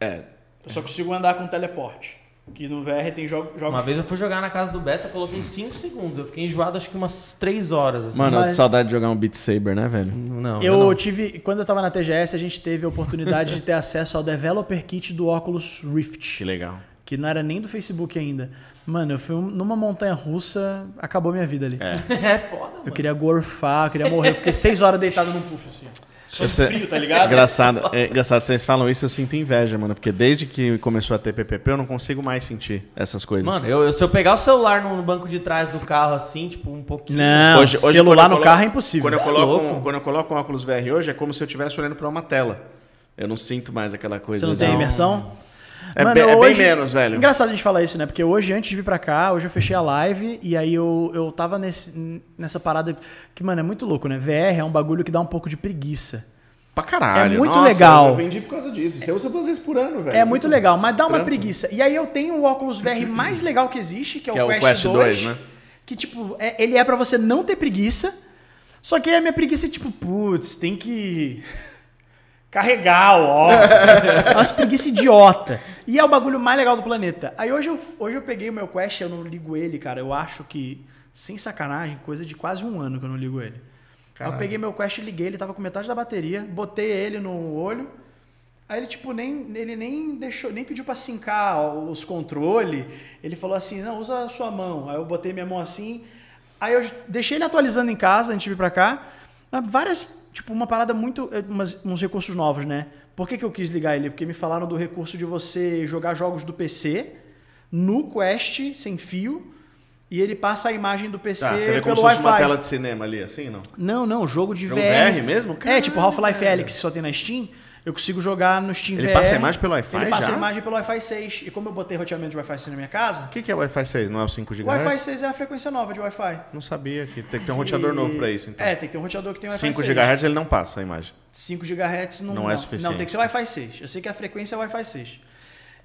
É. Eu só consigo andar com teleporte. Que no VR tem jogos... Uma vez eu fui jogar na casa do Beto, eu coloquei 5 segundos. Eu fiquei enjoado acho que umas 3 horas. Assim. Mano, mas... saudade de jogar um Beat Saber, né, velho? Não. Eu tive... Quando eu tava na TGS, a gente teve a oportunidade de ter acesso ao Developer Kit do Oculus Rift. Que legal. Que não era nem do Facebook ainda. Mano, eu fui numa montanha russa, acabou minha vida ali. É foda, mano. Eu queria gorfar, eu queria morrer. Eu fiquei 6 horas deitado num puff, assim. Só frio, tá ligado? É engraçado, vocês falam isso, eu sinto inveja, mano. Porque desde que começou a ter PPP, eu não consigo mais sentir essas coisas. Mano, se eu pegar o celular no banco de trás do carro, assim, tipo, um pouquinho... Não, hoje, celular no carro é impossível. Quando eu coloco um óculos VR hoje, é como se eu estivesse olhando pra uma tela. Eu não sinto mais aquela coisa. Você não tem imersão? É bem menos, velho. Engraçado a gente falar isso, né? Porque hoje, antes de vir pra cá, hoje eu fechei a live e aí eu tava nessa parada que, mano, é muito louco, né? VR é um bagulho que dá um pouco de preguiça. Pra caralho. É muito legal. Eu vendi por causa disso. Você usa 2 vezes por ano, velho. É muito legal, mas dá uma preguiça. E aí eu tenho o óculos VR mais legal que existe, que é o Quest 2, né? Que, tipo, ele é pra você não ter preguiça, só que aí a minha preguiça é tipo, putz, tem que... carregar, ó. Umas preguiças idiota. E é o bagulho mais legal do planeta. Aí hoje eu peguei o meu Quest, eu não ligo ele, cara. Eu acho que, sem sacanagem, coisa de quase um ano que eu não ligo ele. Caralho. Aí eu peguei meu Quest e liguei, ele tava com metade da bateria, botei ele no olho. Aí ele, tipo, nem pediu pra sincar os controles. Ele falou assim, não, usa a sua mão. Aí eu botei minha mão assim... Aí eu deixei ele atualizando em casa, a gente veio pra cá. Várias, tipo, uma parada muito... Uns recursos novos, né? Por que que eu quis ligar ele? Porque me falaram do recurso de você jogar jogos do PC no Quest, sem fio, e ele passa a imagem do PC pelo Wi-Fi. Você vê como se fosse uma tela de cinema ali, assim, não? Não, não, jogo de VR. VR mesmo? Caramba. É, tipo Half-Life Alyx, só tem na Steam. Eu consigo jogar no Steam VR. Ele passa a imagem pelo Wi-Fi já? Ele passa a imagem pelo Wi-Fi 6. E como eu botei roteamento de Wi-Fi 6 na minha casa... O que que é o Wi-Fi 6? Não é o 5 GHz? O Wi-Fi 6 é a frequência nova de Wi-Fi. Não sabia que tem que ter um roteador novo para isso, então. É, tem que ter um roteador que tem Wi-Fi 6. 5 GHz ele não passa a imagem. 5 GHz não é suficiente. Não, tem que ser Wi-Fi 6. Eu sei que a frequência é Wi-Fi 6.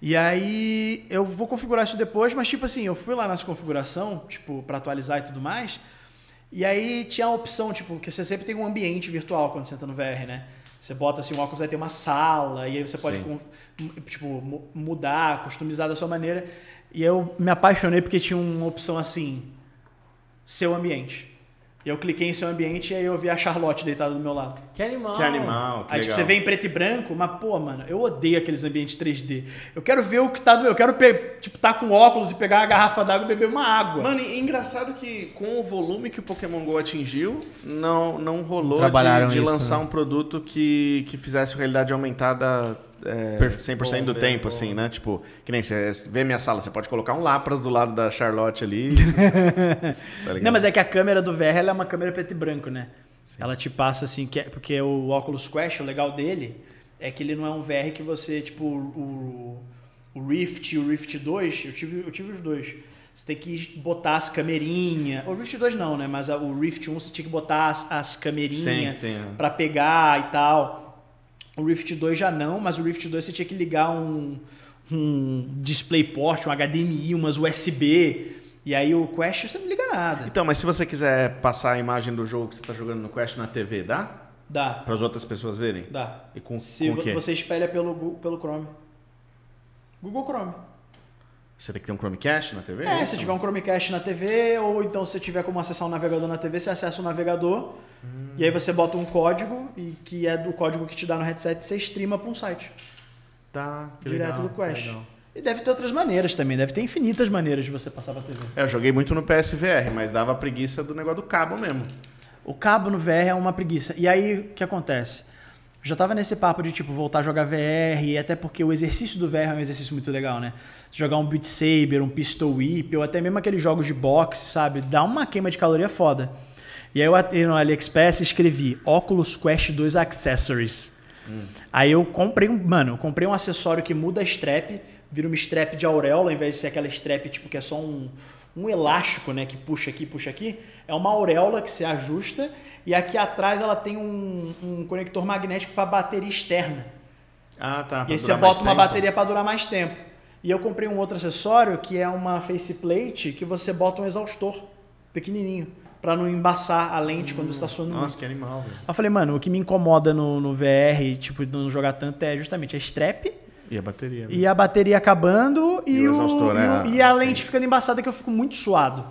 E aí eu vou configurar isso depois, mas tipo assim, eu fui lá nessa configuração, tipo, para atualizar e tudo mais. E aí tinha a opção, tipo, que você sempre tem um ambiente virtual quando você entra no VR, né? Você bota assim, o óculos vai ter uma sala, e aí você pode tipo, mudar, customizar da sua maneira. E eu me apaixonei porque tinha uma opção assim, seu ambiente. E eu cliquei em seu ambiente e aí eu vi a Charlotte deitada do meu lado. Que animal! Que animal, que aí, tipo, você vê em preto e branco, mas pô, mano, eu odeio aqueles ambientes 3D. Eu quero ver o que tá do meu... Eu quero, tipo, tá com óculos e pegar uma garrafa d'água e beber uma água. Mano, e engraçado que com o volume que o Pokémon GO atingiu, não rolou de isso, lançar, né, um produto que fizesse realidade aumentada 100% do tempo, assim, né? Tipo, que nem você vê minha sala, você pode colocar um Lapras do lado da Charlotte ali. Tá, não, mas é que a câmera do VR, ela é uma câmera preto e branco, né? Sim. Ela te passa assim, porque o Oculus Quest, o legal dele é que ele não é um VR que você, tipo, o Rift e o Rift 2, eu tive os dois. Você tem que botar as camerinhas. O Rift 2 não, né? Mas o Rift 1 você tinha que botar as camerinhas pra pegar e tal. O Rift 2 já não, mas o Rift 2 você tinha que ligar um DisplayPort, um HDMI, umas USB. E aí o Quest você não liga nada. Então, mas se você quiser passar a imagem do jogo que você está jogando no Quest na TV, dá? Dá. Para as outras pessoas verem? Dá. E com o quê? Você espelha pelo Chrome. Google Chrome. Você tem que ter um Chromecast na TV? É, se tiver um Chromecast na TV, ou então se tiver como acessar um navegador na TV, você acessa o navegador, e aí você bota um código, e que é do código que te dá no headset, você streama para um site. Tá, que direto legal, do Quest. Legal. E deve ter outras maneiras também, deve ter infinitas maneiras de você passar para a TV. É, eu joguei muito no PSVR, mas dava preguiça do negócio do cabo mesmo. O cabo no VR é uma preguiça. E aí, o que acontece? Já tava nesse papo de, tipo, voltar a jogar VR, e até porque o exercício do VR é um exercício muito legal, né? Jogar um Beat Saber, um Pistol Whip, ou até mesmo aqueles jogos de boxe, sabe? Dá uma queima de caloria foda. E aí eu entrei no AliExpress e escrevi Oculus Quest 2 Accessories. Aí eu comprei comprei um acessório que muda a strap, vira uma strap de auréola, ao invés de ser aquela strap, tipo, que é só um elástico, né? Que puxa aqui, puxa aqui. É uma auréola que se ajusta. E aqui atrás ela tem um conector magnético para bateria externa. Ah, tá. E aí você bota uma bateria para durar mais tempo. E eu comprei um outro acessório que é uma faceplate que você bota um exaustor pequenininho para não embaçar a lente quando você está suando muito. Nossa, que animal, velho. Eu falei, mano, o que me incomoda no VR, tipo, não jogar tanto é justamente a strap e a bateria. E a bateria acabando e o exaustor, e a lente ficando embaçada, que eu fico muito suado.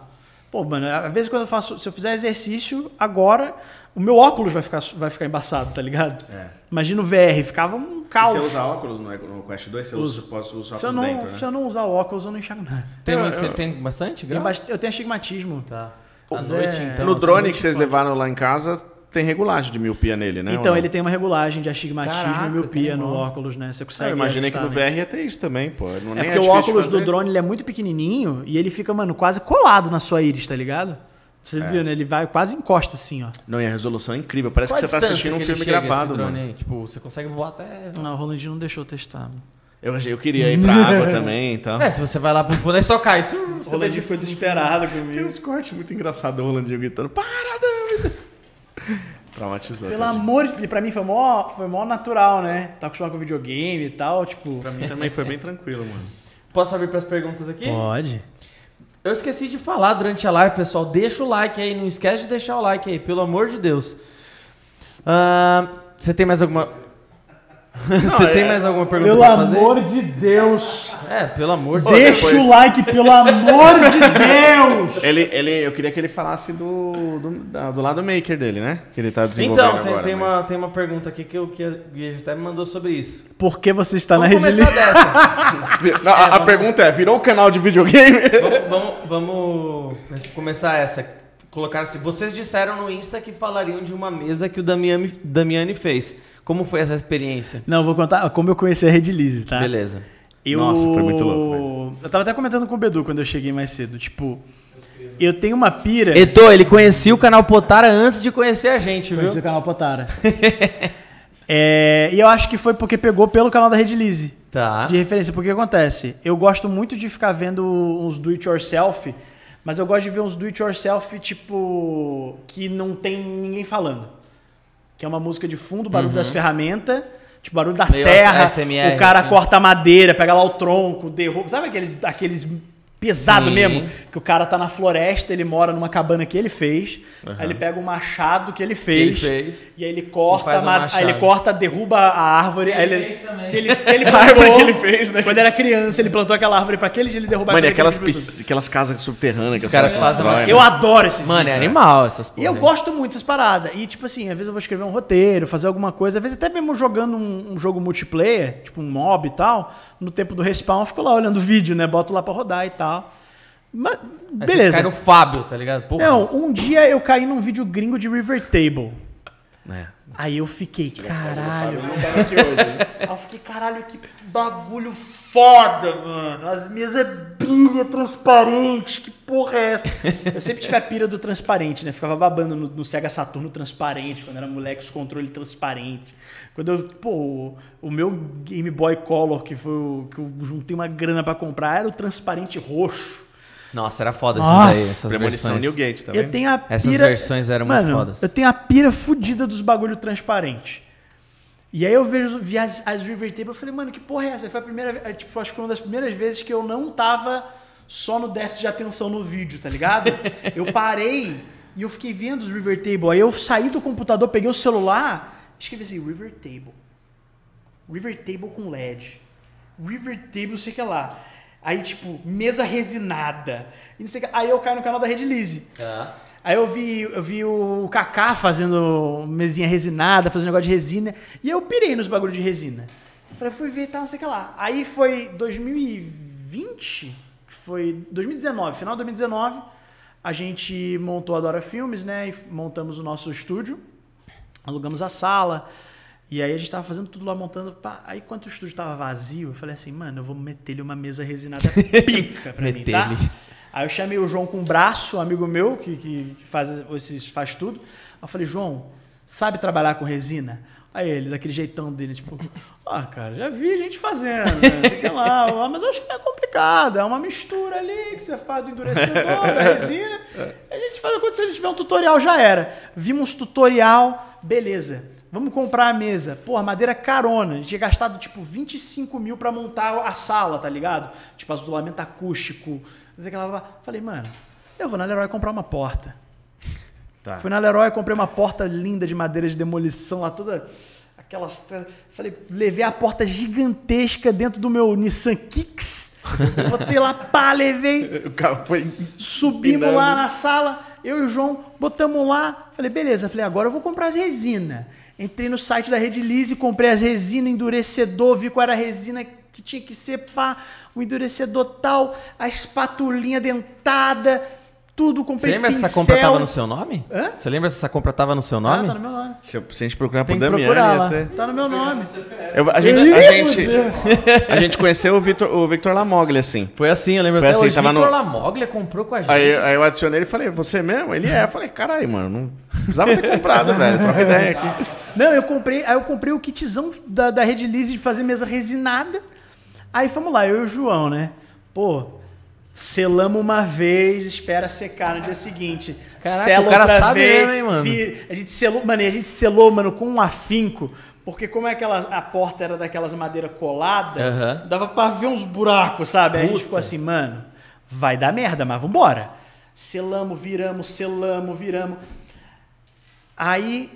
Pô, mano, às vezes quando se eu fizer exercício, agora o meu óculos vai ficar embaçado, tá ligado? É. Imagina o VR, ficava um caos. Se eu usar óculos no Quest 2, posso usar óculos dentro, né? Se eu não usar óculos, eu não enxergo nada. Tem bastante grau? Eu tenho astigmatismo. Tá. Noite, então, no drone que vocês levaram lá em casa, tem regulagem de miopia nele, né? Então, ele tem uma regulagem de astigmatismo e miopia no óculos, né? Você consegue... Eu imaginei que no VR ia ter isso também, pô. Não, é porque o óculos do drone, ele é muito pequenininho e ele fica, mano, quase colado na sua íris, tá ligado? Você viu, né? Ele vai quase encosta assim, ó. Não, e a resolução é incrível. Parece que você tá assistindo um filme gravado, mano. Aí? Tipo, você consegue voar até... Não, o Rolandinho não deixou testar. Eu queria ir pra água também e tal. É, se você vai lá pro fundo, aí só cai. O Rolandinho ficou desesperado comigo. Tem uns cortes muito engraçados do Rolandinho gritando, para, David! Traumatizou. Pelo amor de Deus, pra mim foi mó natural, né? Tá acostumado com videogame e tal, tipo... Pra mim também foi bem tranquilo, mano. Posso abrir pras perguntas aqui? Pode. Eu esqueci de falar durante a live, pessoal. Deixa o like aí, não esquece de deixar o like aí, pelo amor de Deus. Você tem mais alguma... tem mais alguma pergunta pelo pra fazer? Pelo amor de Deus! É, pelo amor de Deus. Deixa o like, pelo amor de Deus! Eu queria que ele falasse do lado maker dele, né? Que ele tá desenvolvendo agora. Então, tem uma pergunta aqui que o Guilherme até me mandou sobre isso. Por que você está na Red Lease? Não, a pergunta virou um canal de videogame? Vamos começar essa. colocaram assim, vocês disseram no Insta que falariam de uma mesa que o Damiani fez. Como foi essa experiência? Não, vou contar como eu conheci a Red Lizzy, tá? Beleza. Nossa, foi muito louco. Velho. Eu tava até comentando com o Bedu quando eu cheguei mais cedo, tipo... Eu tenho uma pira... Eto, ele conhecia o canal Potara antes de conhecer a gente, viu? Conheci o canal Potara. E eu acho que foi porque pegou pelo canal da Red Lizzy. Tá. De referência. Porque o que acontece? Eu gosto muito de ficar vendo uns do-it-yourself, mas eu gosto de ver uns do-it-yourself, tipo... que não tem ninguém falando. Que é uma música de fundo, barulho das ferramentas... Tipo, barulho da serra, ASMR, o cara corta a madeira, pega lá o tronco, derruba... Sabe aqueles pesado mesmo? Que o cara tá na floresta, ele mora numa cabana que ele fez, aí ele pega o machado que ele fez e aí ele corta, derruba a árvore... A árvore que ele fez, né? Quando era criança, ele plantou aquela árvore pra aquele dia ele derrubar... Mano, aquelas casas subterrâneas que os caras fazem... Eu adoro esses vídeos. Mano, é animal essas porra. Eu gosto muito dessas paradas. E tipo assim, às vezes eu vou escrever um roteiro, fazer alguma coisa, às vezes até mesmo jogando um jogo multiplayer, tipo um mob e tal, no tempo do respawn eu fico lá olhando o vídeo, né? Boto lá pra rodar e tal. Mas, beleza. Cai no Fábio, tá ligado? Porra. Não, um dia eu caí num vídeo gringo de River Table. É. Aí eu fiquei, caralho. Aí eu fiquei, caralho, que bagulho foda, mano. As mesas brilham, transparente. Que porra é essa? Eu sempre tive a pira do transparente, né? Ficava babando no Sega Saturno transparente. Quando era moleque, os controles transparentes. Quando eu, o meu Game Boy Color, que foi o que eu juntei uma grana pra comprar, era o transparente roxo. Nossa, era foda isso daí. Premonição Newgate também. Essas versões eram muito fodas. Eu tenho a pira fodida dos bagulho transparente. E aí eu vi as River Table e falei, mano, que porra é essa? Foi a primeira, acho que foi uma das primeiras vezes que eu não tava só no déficit de atenção no vídeo, tá ligado? Eu parei e eu fiquei vendo os River Table. Aí eu saí do computador, peguei o celular, escrevi assim, River Table. River Table com LED. River Table, sei que lá. Aí, tipo, mesa resinada. E não sei, aí eu caio no canal da Red Lizzy. Ah. Aí eu vi o Kaká fazendo mesinha resinada, fazendo negócio de resina. E eu pirei nos bagulhos de resina. Eu falei, fui ver e tal, não sei o que lá. Aí foi 2020? Foi 2019, final de 2019. A gente montou a Dora Filmes, né? E montamos o nosso estúdio. Alugamos a sala. E aí a gente tava fazendo tudo lá, montando. Aí quando o estúdio tava vazio, eu falei assim, mano, eu vou meter-lhe uma mesa resinada pica pra mim, tá? Aí eu chamei o João com o braço, um amigo meu, que faz tudo. Aí eu falei, João, sabe trabalhar com resina? Aí ele, daquele jeitão dele, tipo, cara, já vi gente fazendo, né? Sei lá, mas eu acho que é complicado, é uma mistura ali que você faz do endurecedor, da resina. A gente faz quando você tiver um tutorial, já era. Vimos tutorial, beleza. Vamos comprar a mesa. Porra, madeira carona. A gente tinha gastado, tipo, 25 mil pra montar a sala, tá ligado? Tipo, isolamento acústico. Falei, mano, eu vou na Leroy comprar uma porta. Tá. Fui na Leroy, comprei uma porta linda de madeira de demolição lá, toda aquelas... Falei, levei a porta gigantesca dentro do meu Nissan Kicks. Botei lá, pá, levei. O carro foi... Subimos lá na sala, eu e o João, botamos lá. Falei, beleza. Falei, agora eu vou comprar as resinas. Entrei no site da Red Lizzy, comprei as resinas, endurecedor, vi qual era a resina que tinha que ser, pá, o endurecedor tal, a espatulinha dentada, tudo, comprei pincel. Você lembra se essa compra tava no seu nome? Hã? Você lembra se essa compra tava no seu nome? Ah, tá no meu nome. Se a gente procurar por Damiani até... Tá no meu nome. A gente conheceu o Victor Lamoglia, assim. Foi assim, eu lembro até assim, hoje. O Victor Lamoglia comprou com a gente. Aí eu adicionei e falei, você mesmo? Ele é. Eu falei, caralho, mano, não precisava ter comprado, velho. Troca ideia aqui. Não, eu comprei o kitzão da Red Lizzy de fazer mesa resinada. Aí fomos lá, eu e o João, né? Pô... Selamos uma vez, espera secar no dia seguinte. Caraca, sela o cara outra sabe vez, mesmo, hein, mano? A gente selou, mano, com um afinco. Porque como é a porta era daquelas madeira colada, dava pra ver uns buracos, sabe? Aí a gente ficou assim, mano, vai dar merda, mas vambora. Selamos, viramos. Aí,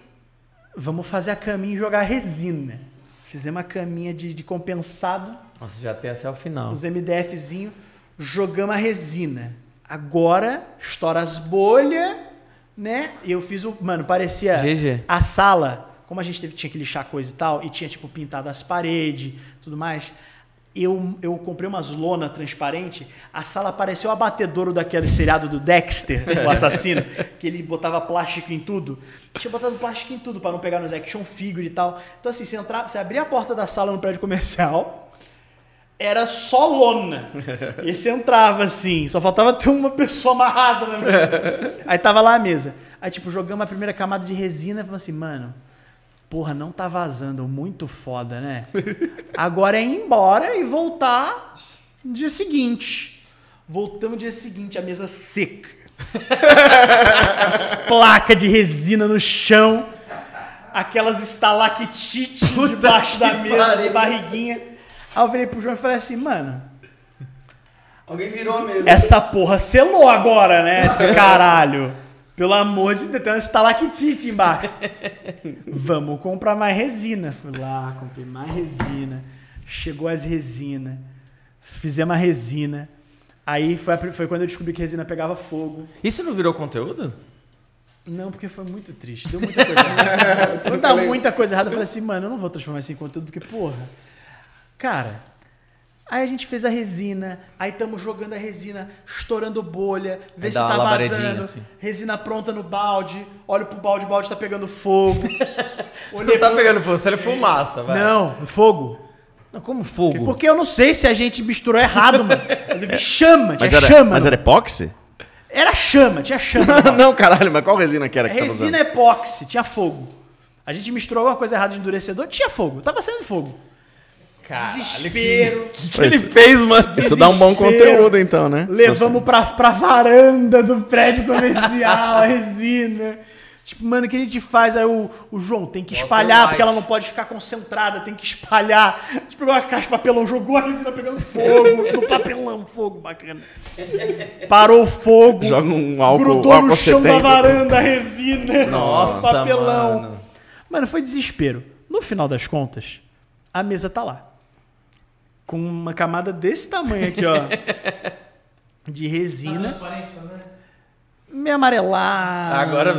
vamos fazer a caminha e jogar resina. Fizemos a caminha de compensado. Nossa, já tem até o final. Os MDFzinho. Jogamos a resina. Agora, estoura as bolhas, né? Eu fiz o... Mano, parecia... GG. A sala, como a gente tinha que lixar coisa e tal, e tinha, tipo, pintado as paredes, tudo mais. eu comprei umas lona transparente, a sala pareceu o abatedouro daquele seriado do Dexter, o assassino, que ele botava plástico em tudo. Tinha botado plástico em tudo para não pegar nos action figure e tal. Então assim, você entrava, você abria a porta da sala no prédio comercial, era só lona. E você entrava assim, só faltava ter uma pessoa amarrada na mesa. Aí tava lá a mesa. Aí tipo, jogamos a primeira camada de resina e falamos assim, mano... Porra, não tá vazando, muito foda, né? Agora é ir embora e voltar no dia seguinte. Voltamos no dia seguinte, a mesa seca. As placas de resina no chão. Aquelas estalactites debaixo da mesa, barriguinha. Aí eu virei pro João e falei assim, mano... Alguém virou a mesa. Essa porra selou agora, né? Esse caralho. Pelo amor de Deus, tem uma estalactite embaixo. Vamos comprar mais resina. Fui lá, comprei mais resina. Chegou as resina. Fizemos a resina. Aí foi quando eu descobri que a resina pegava fogo. Isso não virou conteúdo? Não, porque foi muito triste. Deu muita coisa errada. Quando dá muita coisa errada, eu falei assim, mano, eu não vou transformar isso em conteúdo, porque, porra... Cara... Aí a gente fez a resina, aí estamos jogando a resina, estourando bolha, vê se tá vazando, assim. Resina pronta no balde, olho pro balde, o balde tá pegando fogo. Não tá pegando fogo, se ele fumaça, vai. Não, fogo. Não, como fogo? Porque eu não sei se a gente misturou errado, mano. Mas eu vi chama, tinha chama. Mas era epóxi? Era chama, tinha chama. Não, caralho, mas qual resina que era que resina tava usando? Epóxi, tinha fogo. A gente misturou alguma coisa errada de endurecedor, tinha fogo, tava saindo fogo. Caralho, desespero. Que ele fez, mano? Desespero. Isso dá um bom conteúdo, então, né? Levamos pra varanda do prédio comercial, a resina. Tipo, mano, o que a gente faz? Aí o João tem que espalhar, porque ela não pode ficar concentrada, tem que espalhar. A gente pegou uma caixa de papelão, jogou a resina pegando fogo, no papelão, fogo, bacana. Parou o fogo, joga um álcool, grudou no chão da varanda a resina, nossa, papelão. Mano, foi desespero. No final das contas, a mesa tá lá. Com uma camada desse tamanho aqui, ó. De resina. Meio amarelada. Agora,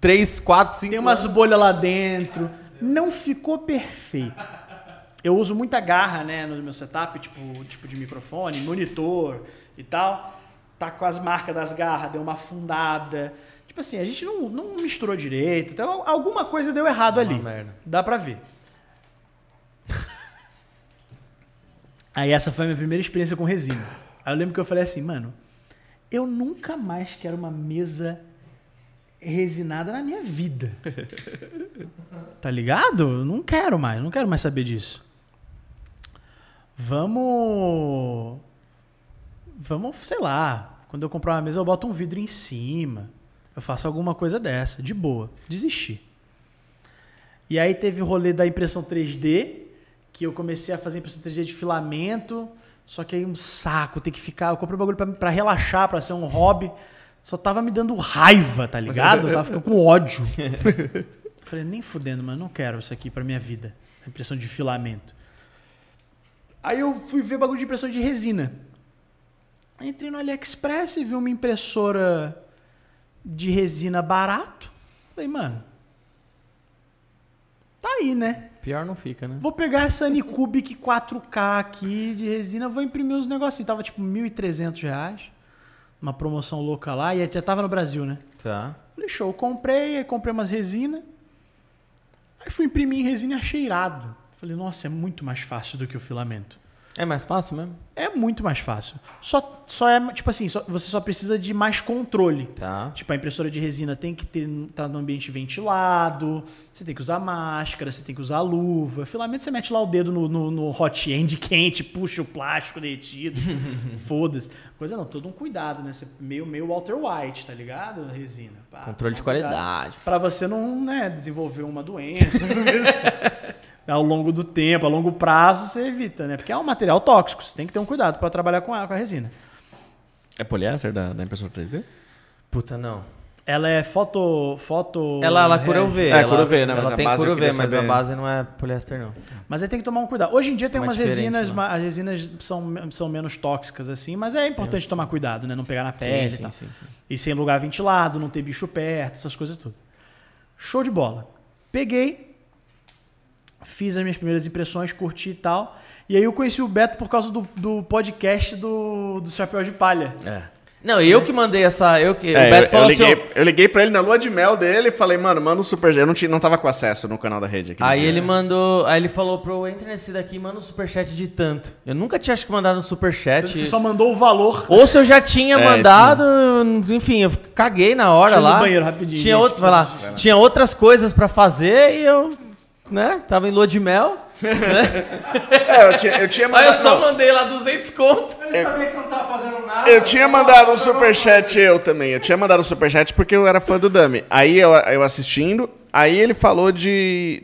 3, 4, 5... Tem umas bolhas lá dentro. Não ficou perfeito. Eu uso muita garra, né, no meu setup, tipo de microfone, monitor e tal. Tá com as marcas das garras, deu uma afundada. Tipo assim, a gente não misturou direito. Então, alguma coisa deu errado ali. Merda. Dá pra ver. Aí essa foi a minha primeira experiência com resina. Aí eu lembro que eu falei assim, mano, eu nunca mais quero uma mesa resinada na minha vida. Tá ligado? Não quero mais saber disso. Vamos, sei lá, quando eu comprar uma mesa eu boto um vidro em cima, eu faço alguma coisa dessa, de boa, desisti. E aí teve o rolê da impressão 3D, que eu comecei a fazer impressão 3D de filamento, só que aí um saco, tem que ficar... Eu comprei um bagulho pra relaxar, pra ser um hobby. Só tava me dando raiva, tá ligado? Eu tava ficando com ódio. Falei, nem fudendo, mano, não quero isso aqui pra minha vida. Impressão de filamento. Aí eu fui ver bagulho de impressão de resina. Aí entrei no AliExpress e vi uma impressora de resina barato. Falei, mano, tá aí, né? Pior não fica, né? Vou pegar essa Anycubic 4K aqui de resina, vou imprimir uns negocinhos. Tava tipo R$1.300, uma promoção louca lá, e já tava no Brasil, né? Tá. Falei, show, comprei umas resina, aí fui imprimir em resina cheirado. Falei, nossa, é muito mais fácil do que o filamento. É mais fácil mesmo? É muito mais fácil. Só é, tipo assim, você só precisa de mais controle. Tá. Tipo, a impressora de resina tem que tá no ambiente ventilado, você tem que usar máscara, você tem que usar luva. Filamento você mete lá o dedo no hot end quente, puxa o plástico derretido, foda-se. Coisa não, todo um cuidado, né? Você meio Walter White, tá ligado? Resina. Pá, controle de qualidade. Pra você não, né, desenvolver uma doença. Ao longo do tempo, a longo prazo, você evita, né? Porque é um material tóxico, você tem que ter um cuidado para trabalhar com a resina. É poliéster da impressora 3D? Puta, não. Ela é foto... Ela cura UV. É, cura UV, né? Ela tem cura UV, mas a base não é poliéster, não. Mas aí tem que tomar um cuidado. Hoje em dia tem umas resinas, não. As resinas são menos tóxicas, assim, mas é importante tomar cuidado, né? Não pegar na pele e tal. Sim. E sem lugar ventilado, não ter bicho perto, essas coisas tudo. Show de bola. Peguei. Fiz as minhas primeiras impressões, curti e tal. E aí eu conheci o Beto por causa do podcast do Chapéu de Palha. É. Não, eu que mandei essa... o Beto falou assim... Eu liguei pra ele na lua de mel dele e falei, mano, manda um superchat. Eu não tava com acesso no canal da rede aqui. Aí ele mandou... Aí ele falou pro... Entra nesse daqui, manda um superchat de tanto. Eu nunca tinha acho que mandado um superchat. Então, você só mandou o valor. Ou se eu já tinha mandado... Enfim, eu caguei na hora lá. No banheiro, rapidinho. Tinha, vai lá. Tinha outras coisas pra fazer e eu... Né? Tava em lua de mel. Né? Eu tinha mandado. Aí eu só mandei lá 200 conto. Eu sabia que você não tava fazendo nada. Eu tinha mandado um superchat, eu também. Eu tinha mandado um superchat porque eu era fã do Dami. Aí eu assistindo. Aí ele falou de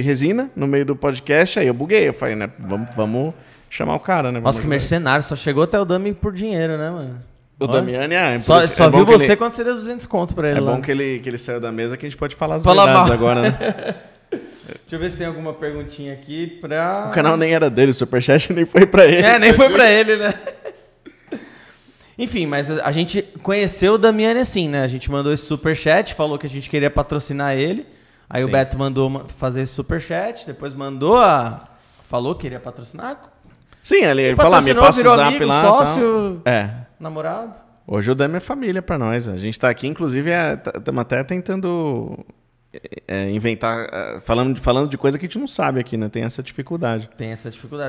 resina no meio do podcast. Aí eu buguei. Eu falei, né? Vamos chamar o cara, né? Nossa, que mercenário. Só chegou até o Dami por dinheiro, né, mano? O Damiani só viu você quando você deu 200 conto pra ele. É lá. Bom que ele saiu da mesa que a gente pode falar as verdades agora, né? Deixa eu ver se tem alguma perguntinha aqui pra... O canal nem era dele, o Superchat nem foi pra ele. É, nem foi pra ele, né? Enfim, mas a gente conheceu o Damiani assim, né? A gente mandou esse Superchat, falou que a gente queria patrocinar ele. Aí Sim. O Beto mandou fazer esse Superchat, depois mandou Falou que queria patrocinar. Sim, ele falou, me passa o zap amigo, lá. Sócio, tal. Namorado. Hoje o Dami é família pra nós. A gente tá aqui, inclusive, estamos até tentando... inventar, falando de coisa que a gente não sabe aqui, né? Tem essa dificuldade,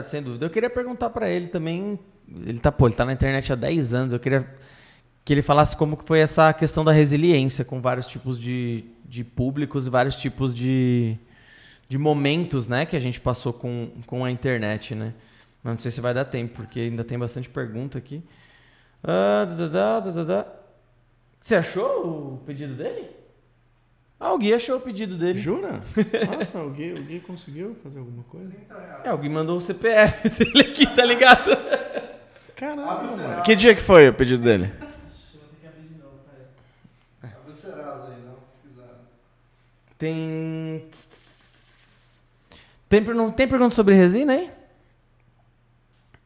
sem dúvida. Eu queria perguntar pra ele também, ele tá na internet há 10 anos, eu queria que ele falasse como que foi essa questão da resiliência com vários tipos de públicos, vários tipos de momentos, né? Que a gente passou com a internet, né? Mas não sei se vai dar tempo, porque ainda tem bastante pergunta aqui. Você achou o pedido dele? O Gui achou o pedido dele. Jura? Nossa, o Gui conseguiu fazer alguma coisa? O Gui mandou o CPF dele aqui, tá ligado? Caralho, mano. Que dia que foi o pedido dele? Vou ter que abrir de novo, peraí. Abre o Serasa aí, não pesquisaram. Tem pergunta sobre resina aí?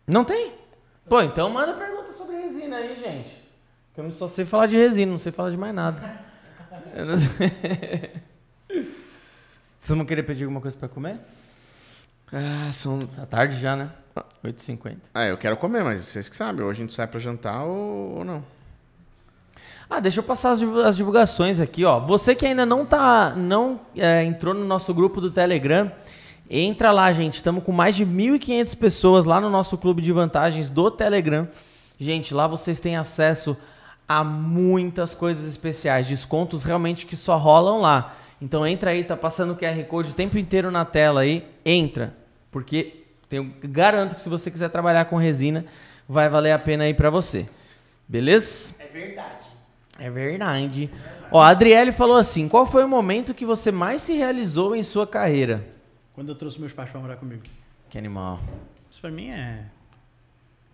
Não tem? Pô, então manda pergunta sobre resina aí, gente. Porque eu só sei falar de resina, não sei falar de mais nada. Vocês vão querer pedir alguma coisa pra comer? São... Tá tarde já, né? 8h50. Eu quero comer, mas vocês que sabem. Hoje a gente sai pra jantar ou não? Deixa eu passar as divulgações aqui, ó. Você que ainda não entrou no nosso grupo do Telegram, entra lá, gente. Estamos com mais de 1.500 pessoas lá no nosso clube de vantagens do Telegram. Gente, lá vocês têm acesso... Há muitas coisas especiais, descontos realmente que só rolam lá. Então entra aí, tá passando o QR Code o tempo inteiro na tela aí, entra. Porque garanto que se você quiser trabalhar com resina, vai valer a pena aí pra você. Beleza? É verdade. Ó, a Adriele falou assim, qual foi o momento que você mais se realizou em sua carreira? Quando eu trouxe meus pais pra morar comigo. Que animal. Isso pra mim é...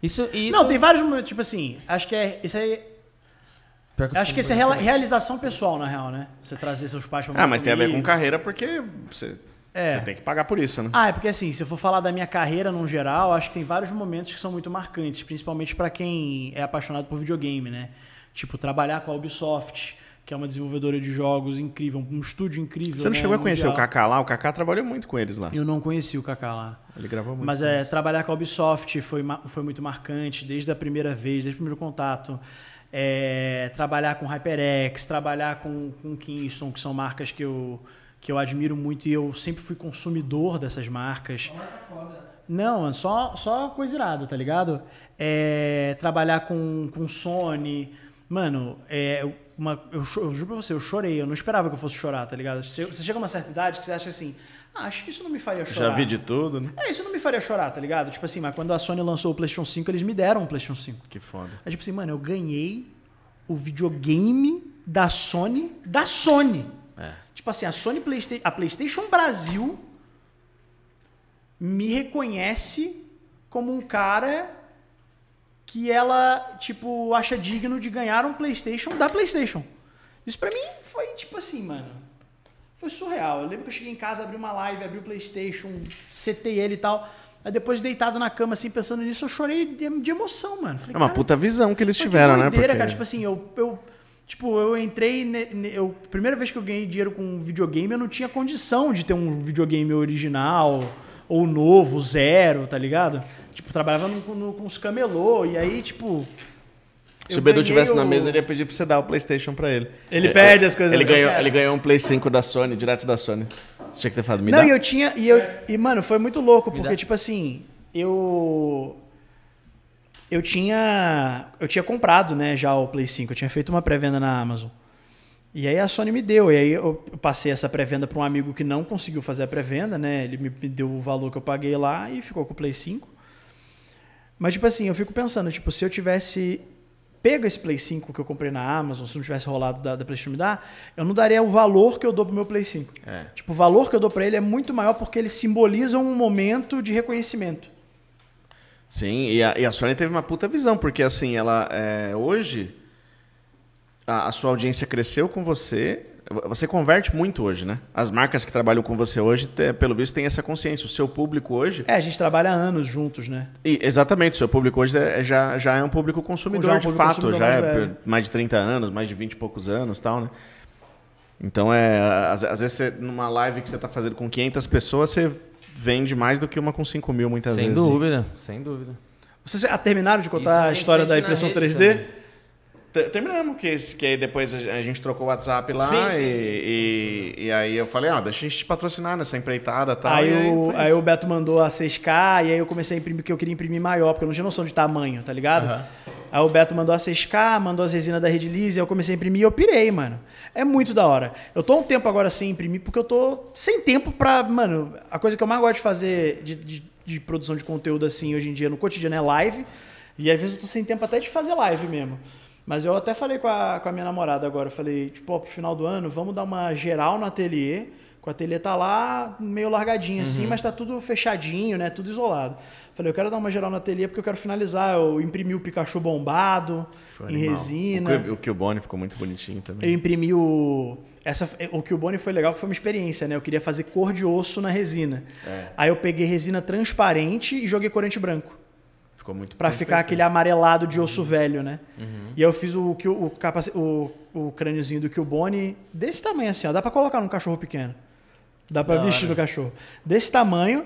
Isso... Não, tem vários momentos, tipo assim, acho que isso aí... Acho que essa é realização pessoal, na real, né? Você trazer seus pais pra morar mas comigo. Tem a ver com carreira porque você tem que pagar por isso, né? É porque assim, se eu for falar da minha carreira no geral, acho que tem vários momentos que são muito marcantes, principalmente pra quem é apaixonado por videogame, né? Tipo, trabalhar com a Ubisoft, que é uma desenvolvedora de jogos incrível, um estúdio incrível. Você não chegou a conhecer o Kaká lá? O Kaká trabalhou muito com eles lá. Eu não conheci o Kaká lá. Ele gravou muito. Mas trabalhar com a Ubisoft foi muito marcante, desde a primeira vez, desde o primeiro contato. Trabalhar com HyperX, trabalhar com Kingston, que são marcas que eu admiro muito e eu sempre fui consumidor dessas marcas. Não, só coisa irada, tá ligado? Trabalhar com Sony. Mano, eu juro pra você, eu chorei. Eu não esperava que eu fosse chorar, tá ligado? Você chega a uma certa idade que você acha assim... acho que isso não me faria chorar. Já vi de tudo, né? Isso não me faria chorar, tá ligado? Tipo assim, mas quando a Sony lançou o PlayStation 5, eles me deram um PlayStation 5. Que foda. Aí tipo assim, mano, eu ganhei o videogame da Sony. Tipo assim, a PlayStation Brasil me reconhece como um cara que ela, tipo, acha digno de ganhar um PlayStation da PlayStation. Isso pra mim foi tipo assim, mano... Foi surreal. Eu lembro que eu cheguei em casa, abri uma live, abri o PlayStation, setei ele e tal. Aí depois, deitado na cama, assim, pensando nisso, eu chorei de emoção, mano. Falei, é uma puta visão que eles tiveram, né? Porque... cara. Tipo assim, eu Tipo, eu entrei... primeira vez que eu ganhei dinheiro com um videogame, eu não tinha condição de ter um videogame original ou novo, zero, tá ligado? Tipo, trabalhava com os camelô. E aí, tipo... Se o Bedu estivesse na mesa, ele ia pedir pra você dar o PlayStation pra ele. Ele pede as coisas. Ele ganhou um Play 5 da Sony, direto da Sony. Você tinha que ter falado, me dá. Não, e eu tinha... E, mano, foi muito louco, porque, tipo assim, eu tinha comprado, né, já o Play 5. Eu tinha feito uma pré-venda na Amazon. E aí a Sony me deu. E aí eu passei essa pré-venda para um amigo que não conseguiu fazer a pré-venda, né? Ele me deu o valor que eu paguei lá e ficou com o Play 5. Mas, tipo assim, eu fico pensando, tipo, se eu tivesse pego esse Play 5 que eu comprei na Amazon, se não tivesse rolado da PlayStation me dar, eu não daria o valor que eu dou pro meu Play 5. É. Tipo, o valor que eu dou para ele é muito maior porque ele simboliza um momento de reconhecimento. Sim, e a Sony teve uma puta visão, porque assim, ela hoje a sua audiência cresceu com você, você converte muito hoje, né? As marcas que trabalham com você hoje, pelo visto, têm essa consciência. O seu público hoje... É, a gente trabalha há anos juntos, né? E, exatamente, o seu público hoje já é um público consumidor, de fato, mais de 30 anos, mais de 20 e poucos anos, tal, né? Então, às vezes, numa live que você está fazendo com 500 pessoas, você... Vende mais do que uma com 5 mil, muitas vezes. Sem dúvida, sem dúvida. Vocês terminaram de contar a história da impressão 3D? Terminamos, que depois a gente trocou o WhatsApp lá. Sim, sim. E aí eu falei, deixa a gente te patrocinar nessa empreitada. Tal, aí o Beto mandou a 6K e aí eu comecei a imprimir, porque eu queria imprimir maior, porque eu não tinha noção de tamanho, tá ligado? Uhum. Aí o Beto mandou a 6K, mandou as resinas da Red Lizzy, aí eu comecei a imprimir e eu pirei, mano. É muito da hora. Eu tô um tempo agora sem imprimir, porque eu tô sem tempo pra... Mano, a coisa que eu mais gosto de fazer de produção de conteúdo assim hoje em dia, no cotidiano, é live. E às vezes eu tô sem tempo até de fazer live mesmo. Mas eu até falei com a minha namorada agora, eu falei, tipo, pro final do ano, vamos dar uma geral no ateliê. O ateliê tá lá meio largadinho assim, mas tá tudo fechadinho, né? Tudo isolado. Falei, eu quero dar uma geral no ateliê porque eu quero finalizar. Eu imprimi o Pikachu bombado em resina. O Killbone ficou muito bonitinho também. Eu imprimi o Killbone foi legal, que foi uma experiência, né? Eu queria fazer cor de osso na resina. É. Aí eu peguei resina transparente e joguei corante branco. Ficou muito pra perfeito. Ficar aquele amarelado de osso velho, né? E eu fiz o crâniozinho do Killbone desse tamanho assim, ó. Dá pra colocar num cachorro pequeno. Dá pra vestir do cachorro. Desse tamanho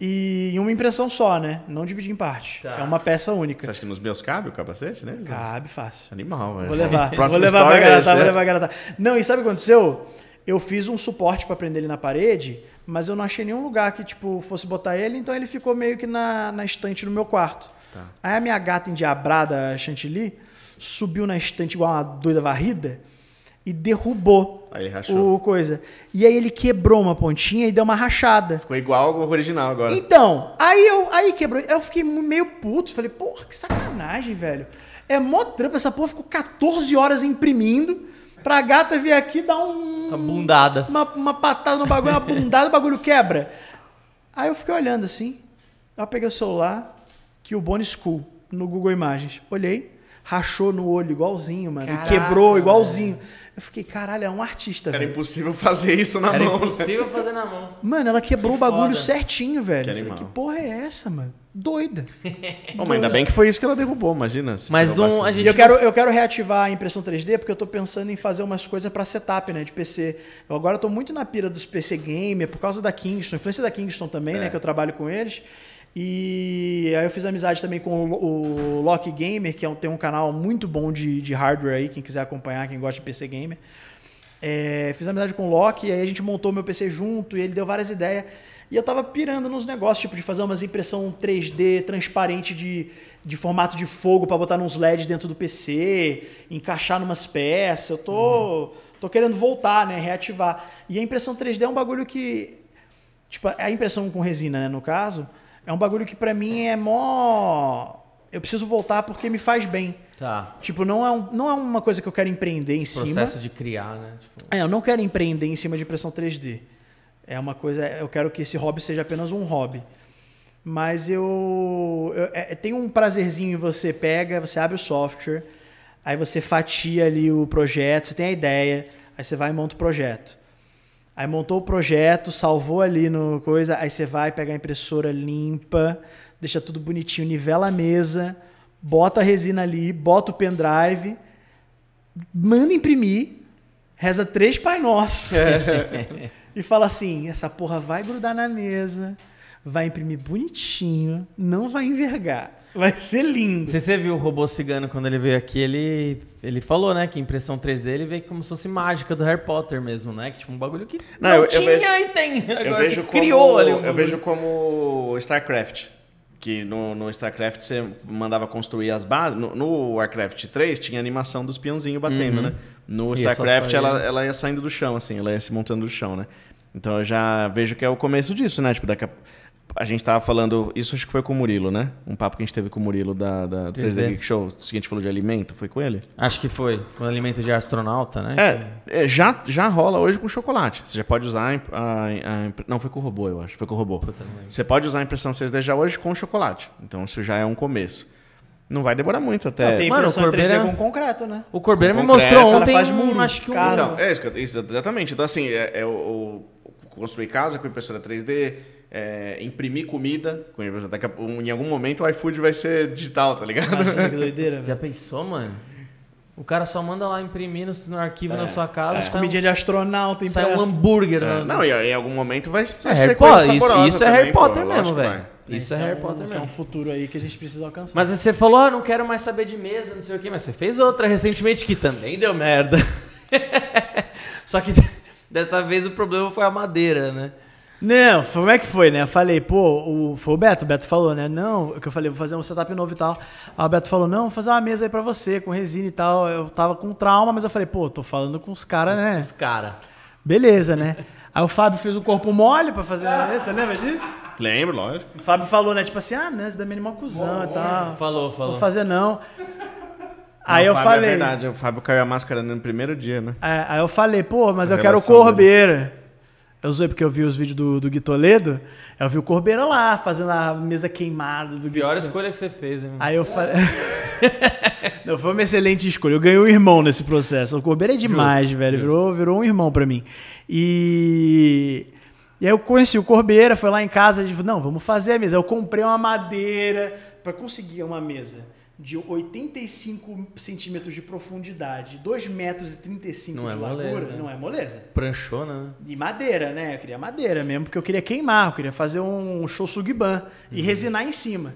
e em uma impressão só, né? Não dividir em parte. Tá. É uma peça única. Você acha que nos meus cabe o capacete, né? Cabe fácil. Animal, velho. Vou levar pra Garatá, vou levar pra Garatá. Não, e sabe o que aconteceu? Eu fiz um suporte pra prender ele na parede, mas eu não achei nenhum lugar que, tipo, fosse botar ele, então ele ficou meio que na estante no meu quarto. Tá. Aí a minha gata endiabrada, a Chantilly, subiu na estante igual uma doida varrida e derrubou. Aí rachou. E aí ele quebrou uma pontinha e deu uma rachada. Ficou igual ao original agora. Então, aí quebrou. Eu fiquei meio puto. Falei, porra, que sacanagem, velho. É mó trampa. Essa porra ficou 14 horas imprimindo pra gata vir aqui dar uma bundada. Uma patada no bagulho, uma bundada, o bagulho quebra. Aí eu fiquei olhando assim. Aí eu peguei o celular, que o Bonnie School, no Google Imagens. Olhei, rachou no olho igualzinho, mano. Caraca, e quebrou igualzinho. Mano. Eu fiquei, caralho, é um artista, velho. Era impossível fazer isso na mão. Era impossível fazer na mão. Mano, ela quebrou o bagulho certinho, velho. Que animal. Eu falei, que porra é essa, mano? Doida. Bom, mas ainda bem que foi isso que ela derrubou, imagina. Mas não, a gente... eu quero reativar a impressão 3D, porque eu tô pensando em fazer umas coisas pra setup, né, de PC. Eu agora tô muito na pira dos PC Gamer, por causa da Kingston, influência da Kingston também, né, que eu trabalho com eles. E aí eu fiz amizade também com o Loki Gamer, que tem um canal muito bom de hardware aí, quem quiser acompanhar, quem gosta de PC Gamer. Fiz amizade com o Loki, aí a gente montou meu PC junto e ele deu várias ideias. E eu tava pirando nos negócios, tipo, de fazer umas impressão 3D transparente de formato de fogo pra botar nos LEDs dentro do PC, encaixar numas peças. Eu tô querendo voltar, né, reativar. E a impressão 3D é um bagulho que... Tipo, a impressão com resina, né, no caso... É um bagulho que pra mim é mó... Eu preciso voltar porque me faz bem. Tá. Tipo, não é uma coisa que eu quero empreender em cima. Processo de criar, né? Tipo... eu não quero empreender em cima de impressão 3D. É uma coisa... Eu quero que esse hobby seja apenas um hobby. Mas tem um prazerzinho, você pega, você abre o software, aí você fatia ali o projeto, você tem a ideia, aí você vai e monta o projeto. Aí montou o projeto, salvou ali no coisa, aí você vai pegar a impressora limpa, deixa tudo bonitinho, nivela a mesa, bota a resina ali, bota o pendrive, manda imprimir, reza 3 Pai Nosso e fala assim, essa porra vai grudar na mesa, vai imprimir bonitinho, não vai envergar. Vai ser lindo. Você viu o robô cigano quando ele veio aqui, ele falou, né, que a impressão 3D dele veio como se fosse mágica do Harry Potter mesmo, né? Que tipo um bagulho que não tinha e tem. Agora você criou ali um bagulho. Eu vejo como StarCraft, que no StarCraft você mandava construir as bases. No Warcraft 3 tinha animação dos peãozinhos batendo, né? No StarCraft ela ia saindo do chão, assim, ela ia se montando do chão, né? Então eu já vejo que é o começo disso, né? Tipo, daqui a gente tava falando, isso acho que foi com o Murilo, né? Um papo que a gente teve com o Murilo do 3D Geek Show. O seguinte, falou de alimento, foi com ele? Acho que foi. Um alimento de astronauta, né? Já rola hoje com chocolate. Você já pode usar... Não, foi com o robô, eu acho. Foi com o robô. Você pode usar a impressão 3D já hoje com chocolate. Então isso já é um começo. Não vai demorar muito até... Não, tem impressão em 3D com concreto, né? O Corbeira me mostrou ontem, acho que um... Então, isso, exatamente. Então assim, construir casa com impressora 3D... imprimir comida. Em algum momento o iFood vai ser digital, tá ligado? Imagina, que doideira, velho. Já pensou, mano? O cara só manda lá imprimir no arquivo na sua casa. Comidinha de astronauta, impressa. Sai um hambúrguer. Não, e em algum momento vai ser coisa saborosa. Isso é Harry Potter mesmo, velho. Isso é Harry Potter mesmo. É um futuro aí que a gente precisa alcançar. Mas você falou, não quero mais saber de mesa, não sei o quê. Mas você fez outra recentemente que também deu merda. Só que dessa vez o problema foi a madeira, né? Não, como é que foi, né? Eu falei, pô, foi o Beto falou, né? Não, que eu falei, vou fazer um setup novo e tal. Aí o Beto falou, não, vou fazer uma mesa aí pra você, com resina e tal. Eu tava com trauma, mas eu falei, pô, tô falando com os caras, né? Os caras. Beleza, né? Aí o Fábio fez um corpo mole pra fazer uma mesa, você lembra disso? Lembro, lógico. O Fábio falou, né? Tipo assim, né? Você dá mínimo cuzão e tal. Falou. Vou fazer não. Aí eu falei... É verdade, o Fábio caiu a máscara no primeiro dia, né? Aí eu falei, pô, mas eu quero o Corbeira. Eu zoei porque eu vi os vídeos do Gui Toledo. Eu vi o Corbeira lá, fazendo a mesa queimada do Gui. Pior escolha que você fez, hein? Aí eu falei... Não, foi uma excelente escolha. Eu ganhei um irmão nesse processo. O Corbeira é demais, velho. Virou um irmão pra mim. E aí eu conheci o Corbeira, foi lá em casa. Ele falou, não, vamos fazer a mesa. Eu comprei uma madeira pra conseguir uma mesa de 85 centímetros de profundidade, 2,35 metros de largura. Moleza. Não é moleza. Pranchona, né? E madeira, né? Eu queria madeira mesmo, porque eu queria queimar, eu queria fazer um shosugiban e resinar em cima.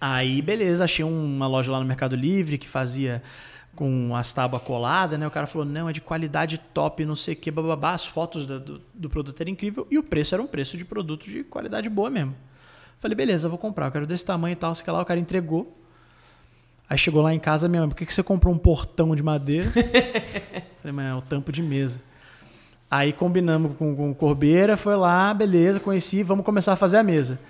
Aí, beleza, achei uma loja lá no Mercado Livre que fazia com as tábuas coladas, né? O cara falou, não, é de qualidade top, não sei o que, bababá. As fotos do produto eram incríveis e o preço era um preço de produto de qualidade boa mesmo. Falei, beleza, eu vou comprar, eu quero desse tamanho e tal, sei lá, o cara entregou. Aí chegou lá em casa, minha mãe, por que você comprou um portão de madeira? Falei, mas é o tampo de mesa. Aí combinamos com o Corbeira, foi lá, beleza, conheci, vamos começar a fazer a mesa.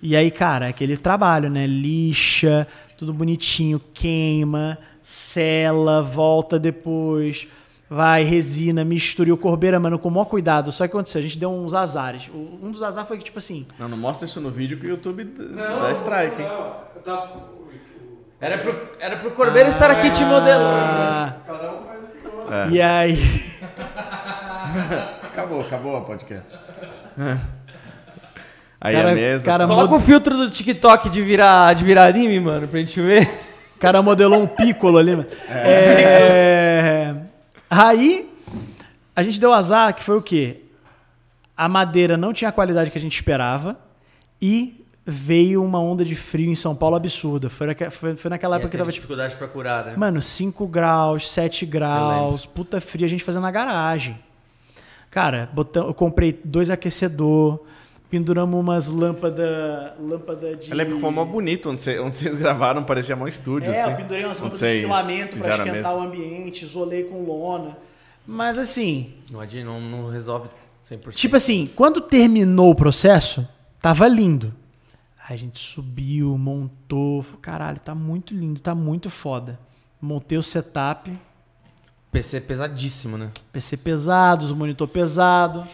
E aí, cara, aquele trabalho, né? Lixa, tudo bonitinho, queima, sela, volta depois... Vai, resina, mistura. E o Corbeira, mano, com o maior cuidado. Só que aconteceu, a gente deu uns azares. Um dos azares foi que, tipo assim... Não mostra isso no vídeo que o YouTube dá strike, hein? Era pro Corbeira estar aqui te modelando. Cada um faz o que gosta. E aí... acabou o podcast. Aí cara, é mesmo. Coloca o filtro do TikTok de virar anime, mano, pra gente ver. O cara modelou um piccolo ali, mano. Aí, a gente deu azar, que foi o quê? A madeira não tinha a qualidade que a gente esperava e veio uma onda de frio em São Paulo absurda. Foi naquela época que tava... dificuldade pra curar, né? Mano, 5 graus, 7 graus, puta frio, a gente fazendo na garagem. Cara, eu comprei 2 aquecedores, penduramos umas lâmpadas de... Eu lembro que foi mó bonito, onde vocês gravaram, parecia mó estúdio. Assim. Eu pendurei umas lâmpadas de filamento pra esquentar o ambiente, isolei com lona. Mas assim... Não resolve 100%. Tipo assim, quando terminou o processo, tava lindo. Aí a gente subiu, montou, falou, caralho, tá muito lindo, tá muito foda. Montei o setup. PC pesadíssimo, né? PC pesado, os monitor pesado.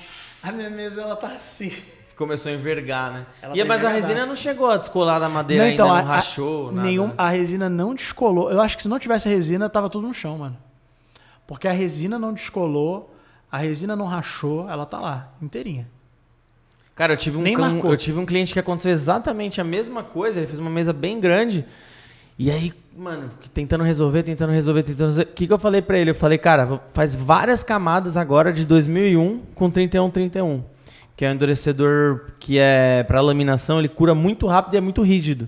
A minha mesa, ela tá assim... Começou a envergar, né? Mas a resina não chegou a descolar da madeira, não, então, ainda não rachou, nada. A resina não descolou. Eu acho que se não tivesse a resina, tava tudo no chão, mano. Porque a resina não descolou, a resina não rachou, ela tá lá, inteirinha. Cara, eu tive um cliente que aconteceu exatamente a mesma coisa, ele fez uma mesa bem grande E aí, mano, tentando resolver. O que eu falei pra ele? Eu falei, cara, faz várias camadas agora de 2001 com 3131. Que é um endurecedor que é pra laminação, ele cura muito rápido e é muito rígido.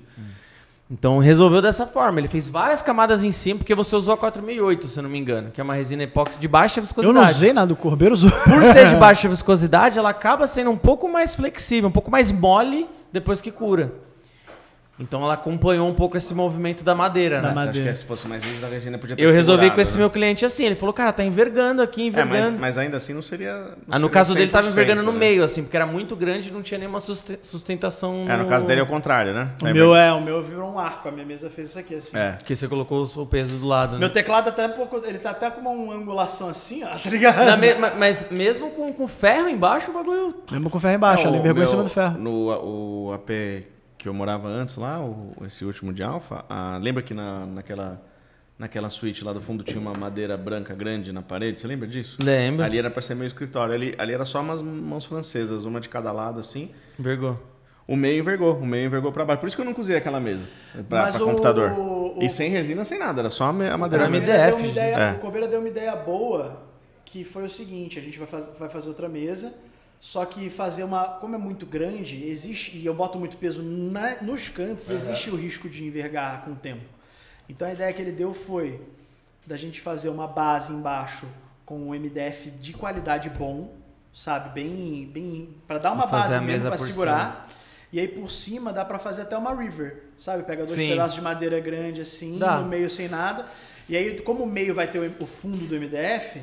Então resolveu dessa forma. Ele fez várias camadas em cima, porque você usou a 4008, se eu não me engano, que é uma resina epóxi de baixa viscosidade. Eu não usei nada, o Corbeiro usou. Por ser de baixa viscosidade, ela acaba sendo um pouco mais flexível, um pouco mais mole depois que cura. Então ela acompanhou um pouco esse movimento da madeira, né? Acho que se fosse mais rígida, a resina podia ter. Eu resolvi com esse meu cliente assim, ele falou, cara, tá envergando aqui, envergando. É, mas ainda assim não seria... no caso dele tava envergando no meio, assim, porque era muito grande e não tinha nenhuma sustentação... É, no caso dele é o contrário, né? O meu virou um arco, a minha mesa fez isso aqui, assim. É, porque você colocou o peso do lado, né? Meu teclado até um pouco... Ele tá até com uma angulação assim, ó, tá ligado? Mas mesmo com ferro embaixo, o bagulho... Mesmo com ferro embaixo, ele envergou em cima do ferro. O AP... que eu morava antes lá, esse último de alfa, lembra que naquela suíte lá do fundo tinha uma madeira branca grande na parede? Você lembra disso? Lembro. Ali era para ser meu escritório. Ali era só umas mãos francesas, uma de cada lado assim. Envergou. O meio envergou para baixo. Por isso que eu nunca usei aquela mesa para computador. E sem resina, sem nada, era só a madeira. O Corbeira deu uma ideia boa, que foi o seguinte, a gente vai fazer outra mesa... Só que fazer uma... Como é muito grande, existe... E eu boto muito peso nos cantos, existe o risco de envergar com o tempo. Então a ideia que ele deu foi da gente fazer uma base embaixo com um MDF de qualidade bom, sabe? Bem para dar uma base mesmo para segurar. Cima. E aí por cima dá para fazer até uma river, sabe? Pega dois pedaços de madeira grande assim, no meio sem nada. E aí como o meio vai ter o fundo do MDF,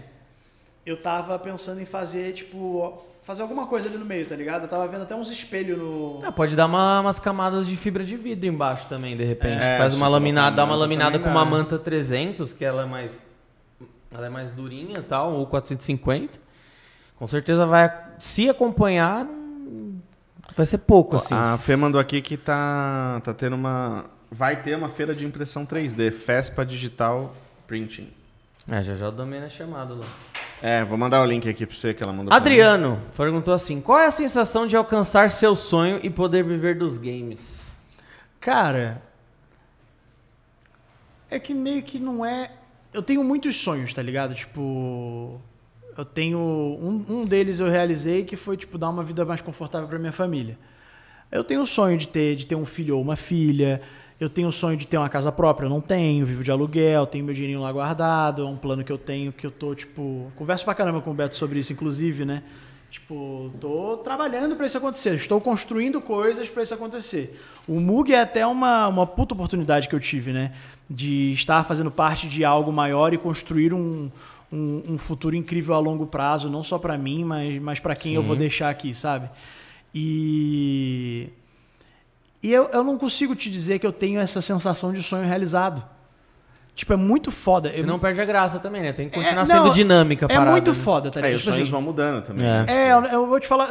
eu tava pensando em fazer tipo... Fazer alguma coisa ali no meio, tá ligado? Eu tava vendo até uns espelhos no... pode dar umas camadas de fibra de vidro embaixo também, de repente. Faz uma laminada, dá uma laminada com uma manta 300, que ela é mais durinha e tal, ou 450. Com certeza vai se acompanhar, vai ser pouco, assim. A Fê mandou aqui que tá tendo uma... Vai ter uma feira de impressão 3D, FESPA Digital Printing. Já o domínio é chamado lá. Vou mandar o link aqui pra você que ela mandou. Adriano perguntou assim, qual é a sensação de alcançar seu sonho e poder viver dos games? Cara, é que meio que não é... Eu tenho muitos sonhos, tá ligado? Tipo, eu tenho... Um deles eu realizei que foi, tipo, dar uma vida mais confortável pra minha família. Eu tenho o sonho de ter um filho ou uma filha... Eu tenho o sonho de ter uma casa própria, eu não tenho, vivo de aluguel, tenho meu dinheirinho lá guardado, é um plano que eu tenho, que eu tô, tipo... Converso pra caramba com o Beto sobre isso, inclusive, né? Tipo, tô trabalhando pra isso acontecer, estou construindo coisas pra isso acontecer. O Mug é até uma puta oportunidade que eu tive, né? De estar fazendo parte de algo maior e construir um futuro incrível a longo prazo, não só pra mim, mas pra quem eu vou deixar aqui, sabe? E eu não consigo te dizer que eu tenho essa sensação de sonho realizado. Tipo, é muito foda. Você não perde a graça também, né? Tem que continuar sendo dinâmica a parada. É muito foda, tá ligado? Os sonhos vão mudando também. Eu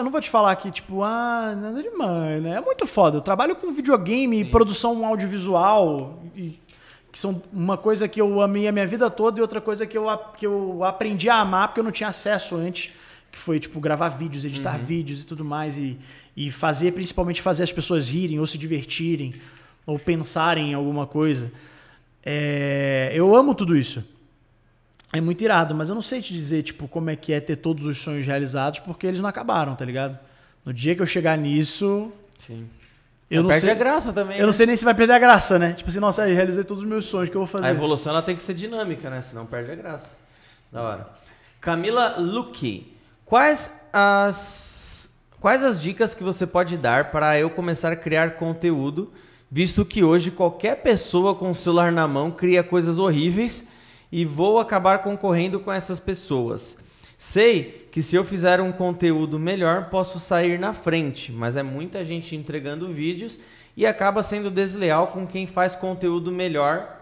não vou te falar que, tipo, nada demais, né? É muito foda. Eu trabalho com videogame e produção audiovisual, que são uma coisa que eu amei a minha vida toda e outra coisa que eu aprendi a amar porque eu não tinha acesso antes, que foi, tipo, gravar vídeos, editar vídeos e tudo mais e fazer, principalmente fazer as pessoas rirem ou se divertirem ou pensarem em alguma coisa. Eu amo tudo isso. É muito irado, mas eu não sei te dizer tipo como é que é ter todos os sonhos realizados porque eles não acabaram, tá ligado? No dia que eu chegar nisso... Sim. Eu não sei, a graça também, eu não sei nem se vai perder a graça, né? Tipo assim, nossa, eu realizei todos os meus sonhos, o que eu vou fazer? A evolução ela tem que ser dinâmica, né? Senão perde a graça. Da hora. Camila Luque. Quais as dicas que você pode dar para eu começar a criar conteúdo, visto que hoje qualquer pessoa com o celular na mão cria coisas horríveis e vou acabar concorrendo com essas pessoas? Sei que se eu fizer um conteúdo melhor, posso sair na frente, mas é muita gente entregando vídeos e acaba sendo desleal com quem faz conteúdo melhor.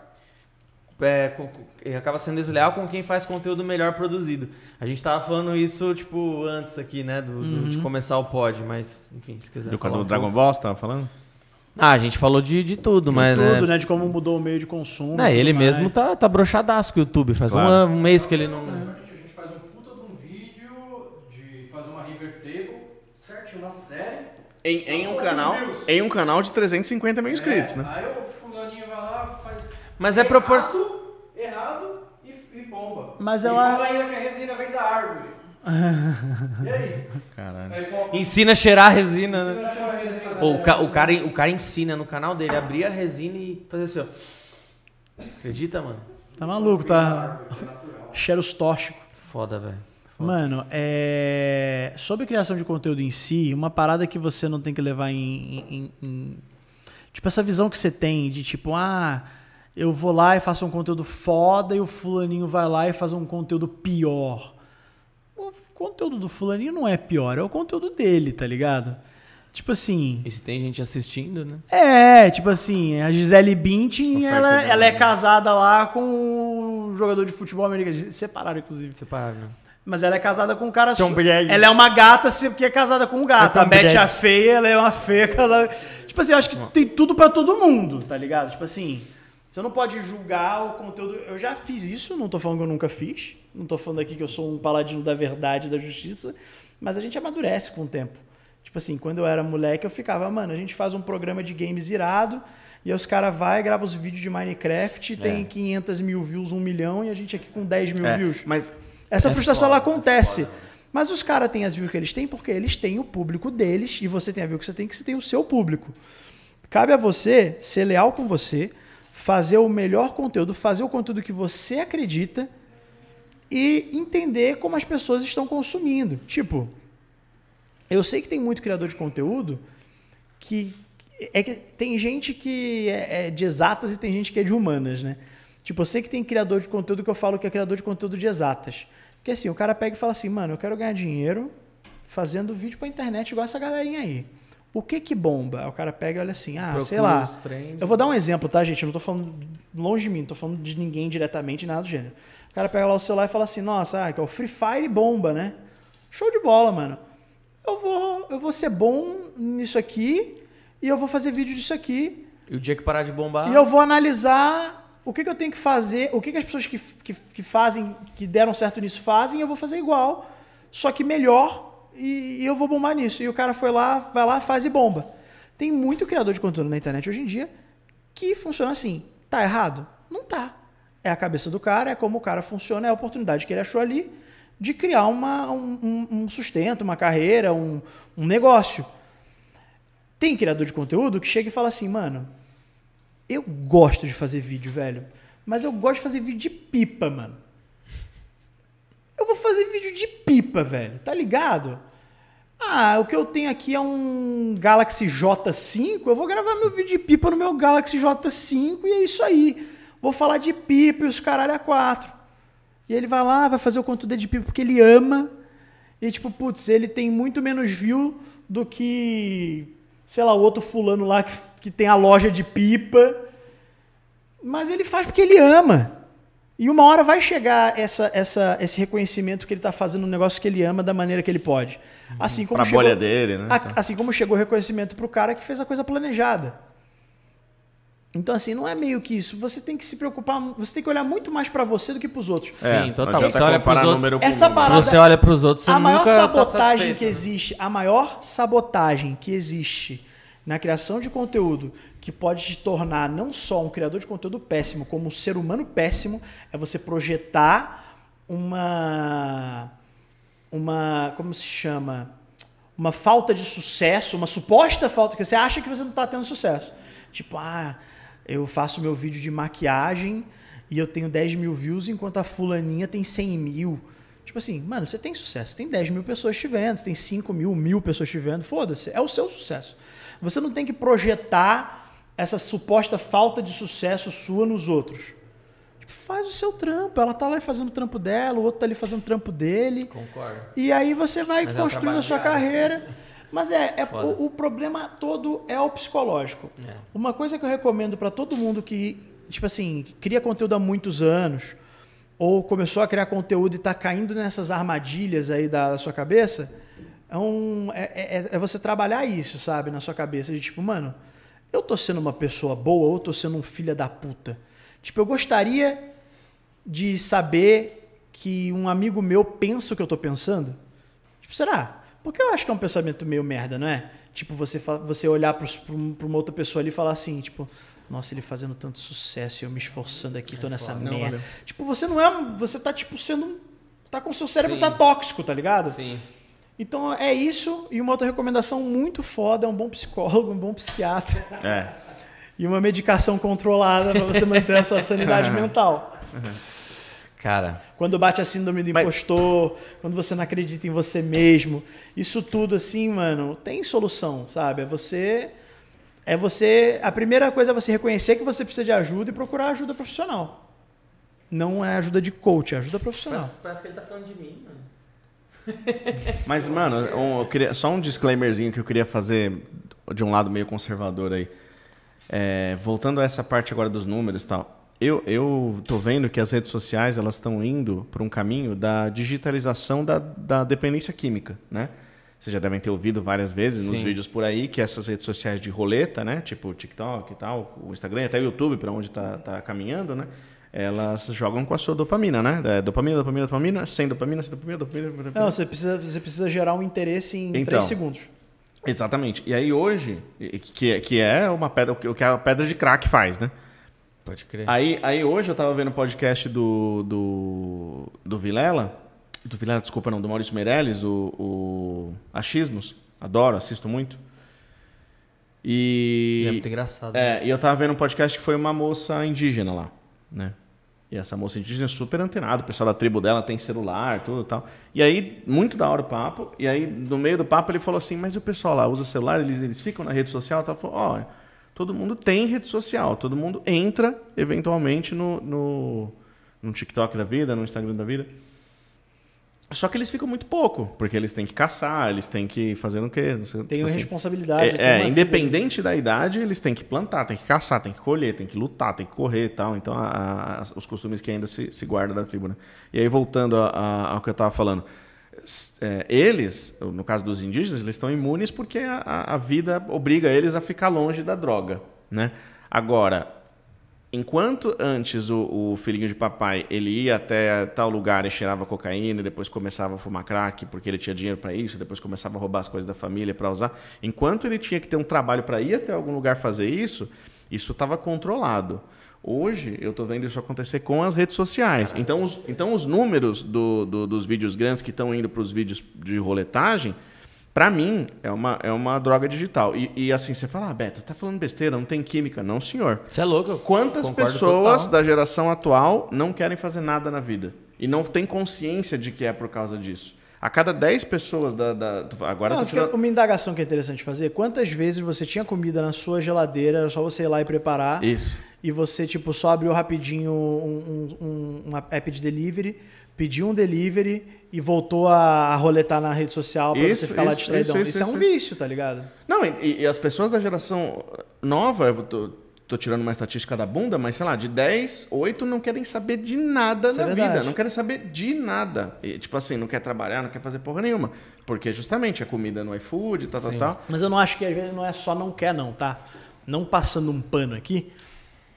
Acaba sendo desleal com quem faz conteúdo melhor produzido. A gente tava falando isso, tipo, antes aqui, né? De começar o pod, mas, enfim, se quiser. Do Dragon Ball, você tava falando? A gente falou de tudo, mas. De tudo, né? De como mudou o meio de consumo. Ele mesmo tá broxadaço com o YouTube. Faz um mês que ele não. A gente faz um puta de um vídeo de fazer uma River Table, certinho, uma série. Em um canal de 350 mil inscritos, né? Aí o fulaninho vai lá, faz. Mas é proporcional. Errado e bomba. Mas eu acho. Fala ainda que a resina vem da árvore. E aí? Caralho. Aí, ensina a cheirar a resina, né? Ensina a cheirar a resina. Pô, o cara ensina no canal dele abrir a resina e fazer assim, ó. Acredita, mano? Tá maluco, tá? Cheiros tóxicos. Foda, velho. Mano, sobre criação de conteúdo em si, uma parada que você não tem que levar em... Tipo, essa visão que você tem de tipo, ah, eu vou lá e faço um conteúdo foda e o fulaninho vai lá e faz um conteúdo pior. O conteúdo do fulaninho não é pior, é o conteúdo dele, tá ligado? Tipo assim... E se tem gente assistindo, né? É, tipo assim, a Gisele Bündchen, ela é casada lá com um jogador de futebol americano. Separaram, inclusive. Separaram, né? Mas ela é casada com um cara... Ela é uma gata porque é casada com um gato. A Beth é feia, ela é uma feia casada... Tipo assim, eu acho que tem tudo pra todo mundo, tá ligado? Tipo assim, você não pode julgar o conteúdo... Eu já fiz isso, não tô falando que eu nunca fiz. Não tô falando aqui que eu sou um paladino da verdade, da justiça. Mas a gente amadurece com o tempo. Tipo assim, quando eu era moleque, eu ficava... Mano, a gente faz um programa de games irado... E aí os caras vai, gravam os vídeos de Minecraft... Tem 500 mil views, 1 milhão... E a gente aqui com 10 mil views. Mas... Essa frustração ela acontece. Mas os caras têm as views que eles têm porque eles têm o público deles e você tem a view que você tem o seu público. Cabe a você ser leal com você, fazer o melhor conteúdo, fazer o conteúdo que você acredita e entender como as pessoas estão consumindo. Tipo, eu sei que tem muito criador de conteúdo que tem gente que é de exatas e tem gente que é de humanas, né? Tipo, eu sei que tem criador de conteúdo que eu falo que é criador de conteúdo de exatas. Porque assim, o cara pega e fala assim, mano, eu quero ganhar dinheiro fazendo vídeo pra internet igual essa galerinha aí. O que bomba? O cara pega e olha assim, ah, sei lá. Eu vou dar um exemplo, tá, gente? Eu não tô falando longe de mim, não tô falando de ninguém diretamente, nada do gênero. O cara pega lá o celular e fala assim, nossa, que é o Free Fire bomba, né? Show de bola, mano. Eu vou ser bom nisso aqui e eu vou fazer vídeo disso aqui. E o dia que parar de bombar... E eu vou analisar... O que eu tenho que fazer? O que as pessoas que fazem, que deram certo nisso fazem, eu vou fazer igual, só que melhor, e eu vou bombar nisso. E o cara foi lá, vai lá, faz e bomba. Tem muito criador de conteúdo na internet hoje em dia que funciona assim. Tá errado? Não tá. É a cabeça do cara, é como o cara funciona, é a oportunidade que ele achou ali de criar um sustento, uma carreira, um negócio. Tem criador de conteúdo que chega e fala assim, mano, eu gosto de fazer vídeo, velho. Mas eu gosto de fazer vídeo de pipa, mano. Eu vou fazer vídeo de pipa, velho. Tá ligado? Ah, o que eu tenho aqui é um Galaxy J5. Eu vou gravar meu vídeo de pipa no meu Galaxy J5 e é isso aí. Vou falar de pipa e os caralho a 4. E ele vai lá, vai fazer o conteúdo de pipa porque ele ama. E tipo, putz, ele tem muito menos view do que... sei lá, o outro fulano lá que tem a loja de pipa. Mas ele faz porque ele ama. E uma hora vai chegar esse reconhecimento que ele está fazendo um negócio que ele ama da maneira que ele pode. Assim como pra chegou, bolha dele, né? Assim como chegou o reconhecimento para o cara que fez a coisa planejada. Então, assim, não é meio que isso. Você tem que se preocupar, você tem que olhar muito mais pra você do que pros outros. Sim, total. Você olha pros outros. Essa parada, se você olha pros outros, você nunca tá satisfeito, a maior sabotagem que existe na criação de conteúdo, que pode te tornar não só um criador de conteúdo péssimo, como um ser humano péssimo, é você projetar como se chama? Uma falta de sucesso, uma suposta falta, que você acha que você não tá tendo sucesso. Tipo, eu faço meu vídeo de maquiagem e eu tenho 10 mil views enquanto a fulaninha tem 100 mil. Tipo assim, mano, você tem sucesso. Você tem 10 mil pessoas te vendo, você tem 5 mil, 1.000 pessoas te vendo. Foda-se, é o seu sucesso. Você não tem que projetar essa suposta falta de sucesso sua nos outros. Tipo, faz o seu trampo. Ela tá lá fazendo o trampo dela, o outro tá ali fazendo o trampo dele. Concordo. E aí você vai construindo a sua carreira. Mas o problema todo é o psicológico. É. Uma coisa que eu recomendo para todo mundo que, tipo assim, cria conteúdo há muitos anos, ou começou a criar conteúdo e está caindo nessas armadilhas aí da sua cabeça, é você trabalhar isso, sabe, na sua cabeça. De tipo, mano, eu tô sendo uma pessoa boa ou tô sendo um filho da puta? Tipo, eu gostaria de saber que um amigo meu pensa o que eu tô pensando? Tipo, será? Porque eu acho que é um pensamento meio merda, não é? Tipo, você olhar para uma outra pessoa ali e falar assim, tipo... Nossa, ele fazendo tanto sucesso e eu me esforçando aqui, tô nessa merda. Tipo, você não é... Você tá, tipo, sendo... Tá com o seu cérebro, tá tóxico, tá ligado? Sim. Então, é isso. E uma outra recomendação muito foda é um bom psicólogo, um bom psiquiatra. É. E uma medicação controlada pra você manter a sua sanidade mental. Cara... Quando bate a síndrome do impostor, quando você não acredita em você mesmo. Isso tudo, assim, mano, tem solução, sabe? A primeira coisa é você reconhecer que você precisa de ajuda e procurar ajuda profissional. Não é ajuda de coach, é ajuda profissional. Parece que ele tá falando de mim, mano. Mas, mano, eu queria, só um disclaimerzinho que eu queria fazer de um lado meio conservador aí. É, voltando a essa parte agora dos números e tal. Eu tô vendo que as redes sociais, elas estão indo por um caminho da digitalização da dependência química, né? Vocês já devem ter ouvido várias vezes nos vídeos por aí que essas redes sociais de roleta, né? Tipo o TikTok e tal, o Instagram e até o YouTube, para onde tá caminhando, né? Elas jogam com a sua dopamina, né? É dopamina, dopamina, dopamina, sem dopamina, sem dopamina, dopamina, dopamina. Não, você precisa gerar um interesse em 3 segundos. Exatamente. E aí hoje, que é uma pedra, o que a pedra de crack faz, né? Pode crer. Aí hoje eu tava vendo o podcast do Vilela. Do Vilela, desculpa, não, do Maurício Meirelles, o Achismos. Adoro, assisto muito. E é muito engraçado. É, né? E eu tava vendo um podcast que foi uma moça indígena lá, né? E essa moça indígena é super antenada, o pessoal da tribo dela tem celular, tudo e tal. E aí, muito da hora o papo. E aí, no meio do papo, ele falou assim: mas o pessoal lá usa celular, eles ficam na rede social? Ela falou: olha, todo mundo tem rede social, todo mundo entra eventualmente no TikTok da vida, no Instagram da vida. Só que eles ficam muito pouco, porque eles têm que caçar, eles têm que fazer o quê? Tem assim, responsabilidade. Independente da idade, eles têm que plantar, têm que caçar, têm que colher, têm que lutar, têm que correr e tal. Então, os costumes que ainda se guardam da tribo, né? E aí, voltando ao que eu estava falando. Eles, no caso dos indígenas, eles estão imunes porque a vida obriga eles a ficar longe da droga, né? Agora... Enquanto antes o filhinho de papai ele ia até tal lugar e cheirava cocaína, e depois começava a fumar crack porque ele tinha dinheiro para isso, depois começava a roubar as coisas da família para usar, enquanto ele tinha que ter um trabalho para ir até algum lugar fazer isso, isso estava controlado. Hoje eu estou vendo isso acontecer com as redes sociais. Então os números dos vídeos grandes que estão indo para os vídeos de roletagem, para mim, é uma droga digital. E assim, você fala, Beto, tá falando besteira, não tem química. Não, senhor. Você é louco. Quantas pessoas da geração atual não querem fazer nada na vida? E não tem consciência de que é por causa disso. A cada 10 pessoas agora... Não, uma indagação que é interessante fazer. Quantas vezes você tinha comida na sua geladeira, só você ir lá e preparar. Isso. E você, tipo, só abriu rapidinho um app de delivery... Pediu um delivery e voltou a roletar na rede social pra você ficar lá distraidão. Isso é um vício, tá ligado? Não, e as pessoas da geração nova, eu tô tirando uma estatística da bunda, mas sei lá, de 10, 8 não querem saber de nada na vida. Não querem saber de nada. E, tipo assim, não quer trabalhar, não quer fazer porra nenhuma. Porque justamente a comida no iFood, tal. Mas eu não acho que às vezes não é só não quer não, tá? Não passando um pano aqui,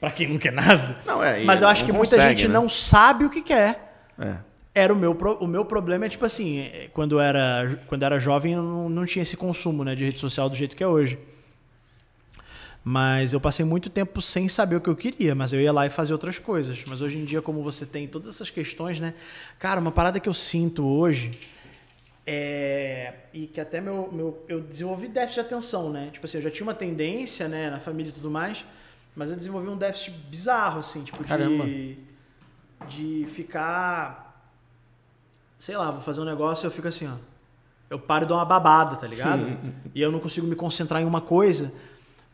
pra quem não quer nada. Não, mas eu acho que muita gente não sabe o que quer. É. Era o meu problema é tipo assim, quando eu era jovem eu não tinha esse consumo, né, de rede social do jeito que é hoje. Mas eu passei muito tempo sem saber o que eu queria, mas eu ia lá e fazia outras coisas. Mas hoje em dia, como você tem todas essas questões, né? Cara, uma parada que eu sinto hoje é... E que até eu desenvolvi déficit de atenção, né? Tipo assim, eu já tinha uma tendência, né, na família e tudo mais, mas eu desenvolvi um déficit bizarro, assim, tipo, caramba, de ficar... Sei lá, vou fazer um negócio e eu fico assim, ó. Eu paro e dou uma babada, tá ligado? E eu não consigo me concentrar em uma coisa.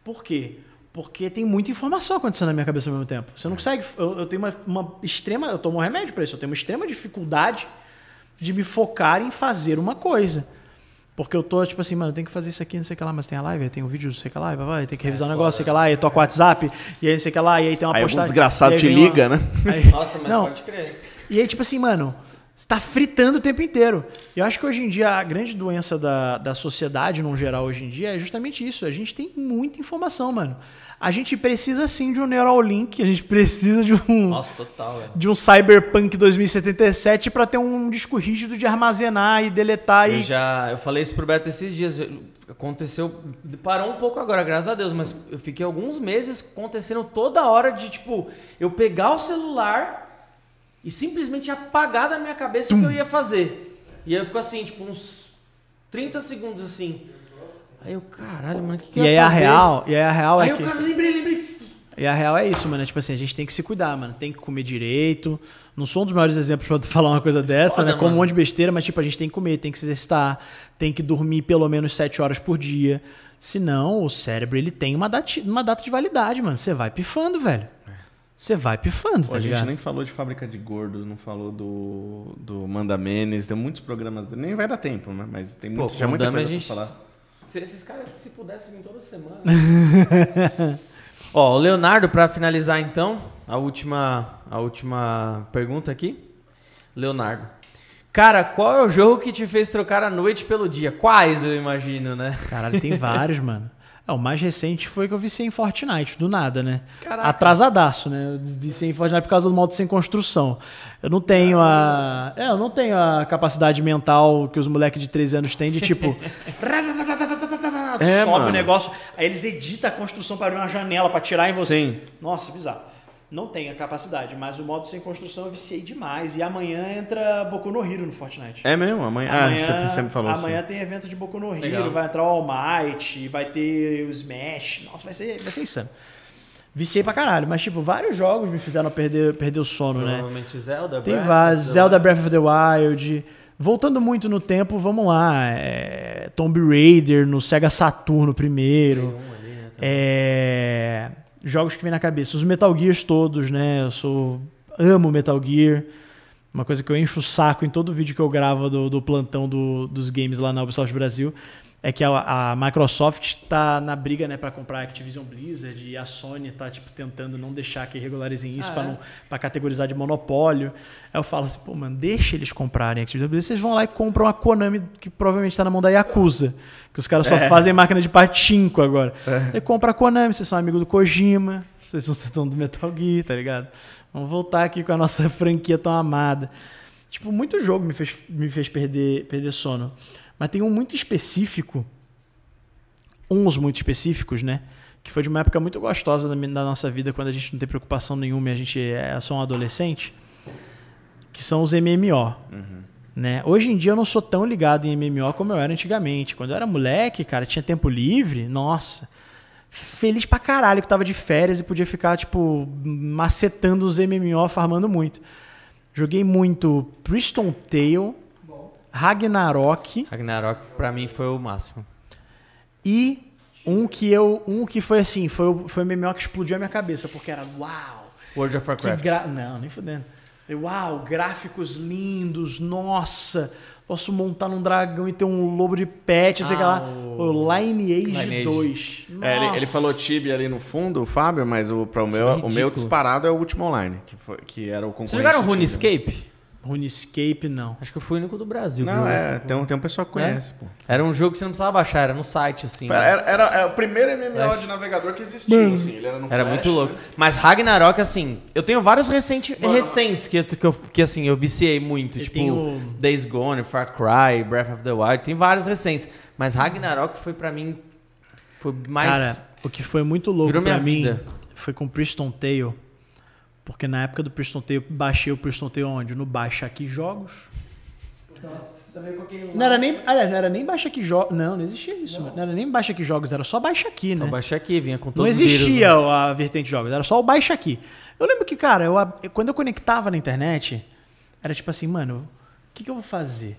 Por quê? Porque tem muita informação acontecendo na minha cabeça ao mesmo tempo. Você não consegue... Eu tenho uma extrema... Eu tomo um remédio pra isso. Eu tenho uma extrema dificuldade de me focar em fazer uma coisa. Porque eu tô, tipo assim, mano, eu tenho que fazer isso aqui, não sei o que lá, mas tem a live, tem o vídeo, não sei o que lá, vai, tem que revisar o negócio, não sei o que lá, e toca o WhatsApp, e aí não sei o que lá, e aí tem uma postagem... Aí algum desgraçado te liga, né? Nossa, mas não. Pode crer. E aí, tipo assim, mano... Você tá fritando o tempo inteiro. Eu acho que hoje em dia a grande doença da sociedade, no geral, hoje em dia, é justamente isso. A gente tem muita informação, mano. A gente precisa sim de um Neuralink, a gente precisa de um... Nossa, total, velho. De um Cyberpunk 2077 para ter um disco rígido de armazenar e deletar. Eu falei isso pro Beto esses dias. Aconteceu... Parou um pouco agora, graças a Deus, mas eu fiquei alguns meses acontecendo toda hora de, tipo, eu pegar o celular... E simplesmente apagar da minha cabeça o que eu ia fazer. E aí eu fico assim, tipo, uns 30 segundos assim. Aí eu, caralho, mano, o que eu ia fazer? E a real é isso, mano. Tipo assim, a gente tem que se cuidar, mano. Tem que comer direito. Não sou um dos maiores exemplos pra falar uma coisa dessa, foda, né? Como um monte de besteira, mas tipo, a gente tem que comer, tem que se exercitar, tem que dormir pelo menos 7 horas por dia. Senão, o cérebro, ele tem uma data de validade, mano. Você vai pifando, velho. Você vai pifando, tá ligado? A gente nem falou de Fábrica de Gordos, não falou do Manda Menes, tem muitos programas, nem vai dar tempo, né? Mas tem muita coisa pra falar. Esses caras, se pudessem vir toda semana. Ó, o Leonardo, pra finalizar então, a última pergunta aqui. Leonardo. Cara, qual é o jogo que te fez trocar a noite pelo dia? Quais, eu imagino, né? Caralho, tem vários, mano. É, o mais recente foi que eu viciei em Fortnite, do nada, né? Caraca. Atrasadaço, né? Eu viciei em Fortnite por causa do modo sem construção. Eu não tenho a capacidade mental que os moleques de 13 anos têm de tipo... sobe mano. O negócio, aí eles editam a construção para abrir uma janela, para tirar em você. Sim. Nossa, bizarro. Não tenho a capacidade, mas o modo sem construção eu viciei demais. E amanhã entra Boku no Hero no Fortnite. É mesmo? Amanhã você me falou isso. Amanhã assim. Tem evento de Boku no Hero, legal. Vai entrar o All Might, vai ter o Smash. Nossa, vai ser insano. Viciei pra caralho, mas tipo, vários jogos me fizeram perder o sono, provavelmente, né? Zelda, tem vários. Zelda Breath of the Wild. Voltando muito no tempo, vamos lá. Tomb Raider no Sega Saturno primeiro. Ali, né, jogos que vem na cabeça. Os Metal Gears todos, né? Eu amo Metal Gear. Uma coisa que eu encho o saco em todo vídeo que eu gravo do plantão dos games lá na Ubisoft Brasil é que a Microsoft tá na briga, né, pra comprar a Activision Blizzard e a Sony tá, tipo, tentando não deixar que regularizem isso pra categorizar de monopólio. Aí eu falo assim, pô, mano, deixa eles comprarem a Activision Blizzard, vocês vão lá e compram a Konami, que provavelmente tá na mão da Yakuza, que os caras só fazem máquina de pachinko agora. Aí compra a Konami, vocês são amigos do Kojima, vocês são do Metal Gear, tá ligado? Vamos voltar aqui com a nossa franquia tão amada. Tipo, muito jogo me fez perder sono. Mas tem um muito específico, uns muito específicos, né? Que foi de uma época muito gostosa da nossa vida, quando a gente não tem preocupação nenhuma e a gente é só um adolescente, que são os MMO. Uhum. Né? Hoje em dia eu não sou tão ligado em MMO como eu era antigamente. Quando eu era moleque, cara, tinha tempo livre, nossa, feliz pra caralho que tava de férias e podia ficar, tipo, macetando os MMO, farmando muito. Joguei muito Priston Tale, Ragnarok pra mim foi o máximo. E um que foi assim, foi o MMO que explodiu a minha cabeça, porque era uau. World of Warcraft. Não, nem fudendo. Uau, gráficos lindos, nossa, posso montar num dragão e ter um lobo de pet, sei lá. O Lineage 2. É, ele falou Tibia ali no fundo, o Fábio, mas o meu disparado é o último online, que era o concorrente. Vocês jogaram RuneScape? RuneScape, não. Acho que eu fui o único do Brasil. Não, tem um pessoal que conhece, pô. Era um jogo que você não precisava baixar, era no site, assim. Era o primeiro MMO de navegador que existia, assim. Ele era no Flash, muito louco. Né? Mas Ragnarok, assim, eu tenho vários recentes que assim, eu viciei muito. Tipo, Days Gone, Far Cry, Breath of the Wild. Tem vários recentes. Mas Ragnarok foi, pra mim, foi mais... Cara, o que foi muito louco pra mim foi com Priston Tale. Porque na época do Priston Tale, baixei o Priston Tale onde? No Baixa Aqui Jogos. Nossa, também coloquei no... Não era nem Baixa Aqui Jogos. Não, não existia isso. Não era nem Baixa Aqui Jogos, era só Baixa Aqui, né? Só Baixa Aqui, vinha com todo o... Não existia vírus, né? A vertente de jogos, era só o Baixa Aqui. Eu lembro que, cara, quando eu conectava na internet, era tipo assim, mano, o que eu vou fazer?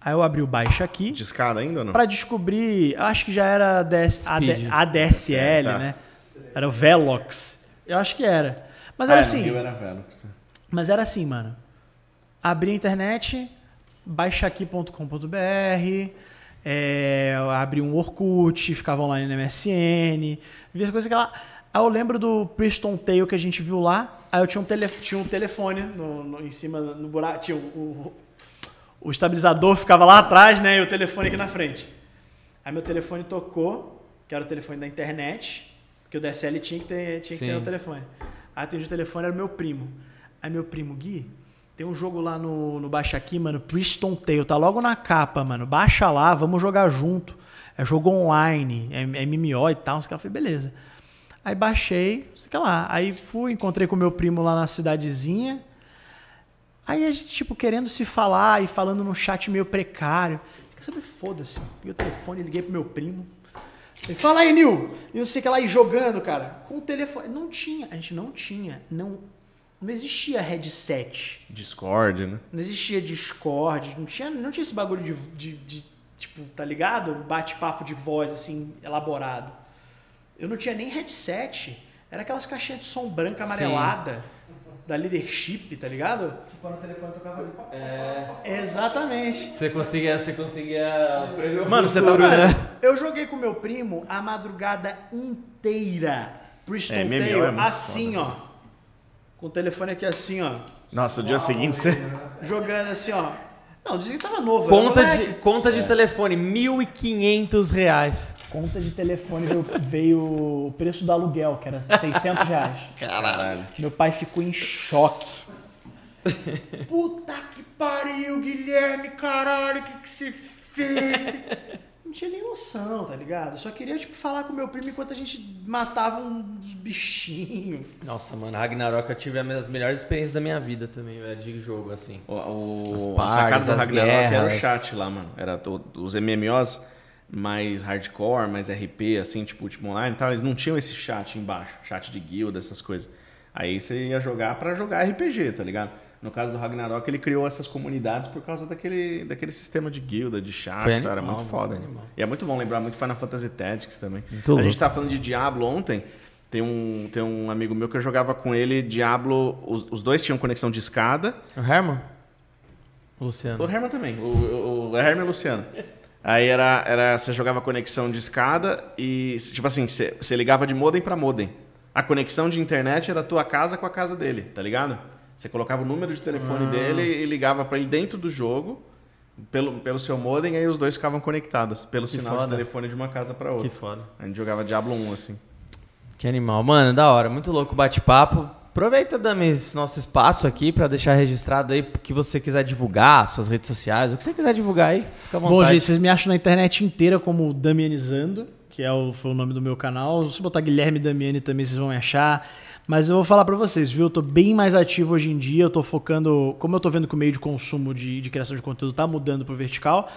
Aí eu abri o Baixa Aqui. Discada ainda ou não? Pra descobrir, acho que já era ADSL, né? Era o Velox. Eu acho que era. Mas era assim. Mas era assim, mano. Abri a internet, baixaqui.com.br, abri um Orkut, ficava online na MSN, via as coisas que ela... Aí eu lembro do Priston Tale que a gente viu lá, aí eu tinha um telefone em cima, no buraco, tinha o o estabilizador ficava lá atrás, né? E o telefone aqui na frente. Aí meu telefone tocou, que era o telefone da internet, porque o DSL tinha que ter o telefone. Aí atendi o telefone, era o meu primo. Aí meu primo, Gui, tem um jogo lá no Baixa Aqui, mano, Priston Tale, tá logo na capa, mano. Baixa lá, vamos jogar junto. É jogo online, é MMO e tal, não sei o que. Eu falei, beleza. Aí baixei, não sei o que lá. Aí fui, encontrei com meu primo lá na cidadezinha. Aí a gente, tipo, querendo se falar e falando num chat meio precário. Quer saber? Foda-se. Peguei o telefone, liguei pro meu primo. Falei, fala aí, Nil! E não sei o que lá, aí jogando, cara. Com o telefone. Não tinha, a gente não tinha. Não existia headset. Discord, né? Não existia Discord. Não tinha esse bagulho de tipo, tá ligado? Um bate-papo de voz, assim, elaborado. Eu não tinha nem headset. Era aquelas caixinhas de som branca, amarelada. Sim. Da Leadership, tá ligado? Que quando o telefone tocava ali. É. Exatamente. Você conseguia prever o futuro. Mano, você tá vendo? Eu joguei com meu primo a madrugada inteira. Priston Tale, assim, foda, ó. Com o telefone aqui assim, ó. Nossa, o dia seguinte você... Jogando assim, ó. Não, dizia que tava novo. Conta de telefone, R$1.500. Conta de telefone veio o preço do aluguel, que era R$600. Caralho. Meu pai ficou em choque. Puta que pariu, Guilherme, caralho, o que você fez? Não tinha nem noção, tá ligado? Eu só queria, tipo, falar com meu primo enquanto a gente matava uns bichinhos. Nossa, mano, Ragnarok, eu tive as melhores experiências da minha vida também, velho, de jogo, assim. As sacadas do Ragnarok era o chat lá, mano. Era os MMOs mais hardcore, mais RP, assim, tipo, Ultima Online e tal. Eles não tinham esse chat embaixo, chat de guilda, essas coisas. Aí você ia jogar pra jogar RPG, tá ligado? No caso do Ragnarok, ele criou essas comunidades por causa daquele sistema de guilda, de chat. Animal, era muito foda. Animal. E é muito bom lembrar muito Final Fantasy Tactics também. Tudo. A gente tava falando de Diablo ontem. Tem um amigo meu que eu jogava com ele, Diablo... Os dois tinham conexão de escada. O Herman? O Luciano. O Herman também. O Herman e o Luciano. Aí era você jogava conexão de escada e, tipo assim, você ligava de modem pra modem. A conexão de internet era a tua casa com a casa dele, tá ligado? Você colocava o número de telefone dele e ligava pra ele dentro do jogo, pelo seu modem, aí os dois ficavam conectados pelo sinal de telefone de uma casa pra outra. Que foda. A gente jogava Diablo 1, assim. Que animal. Mano, da hora. Muito louco o bate-papo. Aproveita, Dami, nosso espaço aqui pra deixar registrado aí o que você quiser divulgar, suas redes sociais, o que você quiser divulgar aí. Fica à vontade. Bom, gente, vocês me acham na internet inteira como Damianizando, que foi o nome do meu canal. Se botar Guilherme Damiani também vocês vão me achar. Mas eu vou falar pra vocês, viu? Eu tô bem mais ativo hoje em dia, eu tô focando... Como eu tô vendo que o meio de consumo de criação de conteúdo tá mudando pro vertical,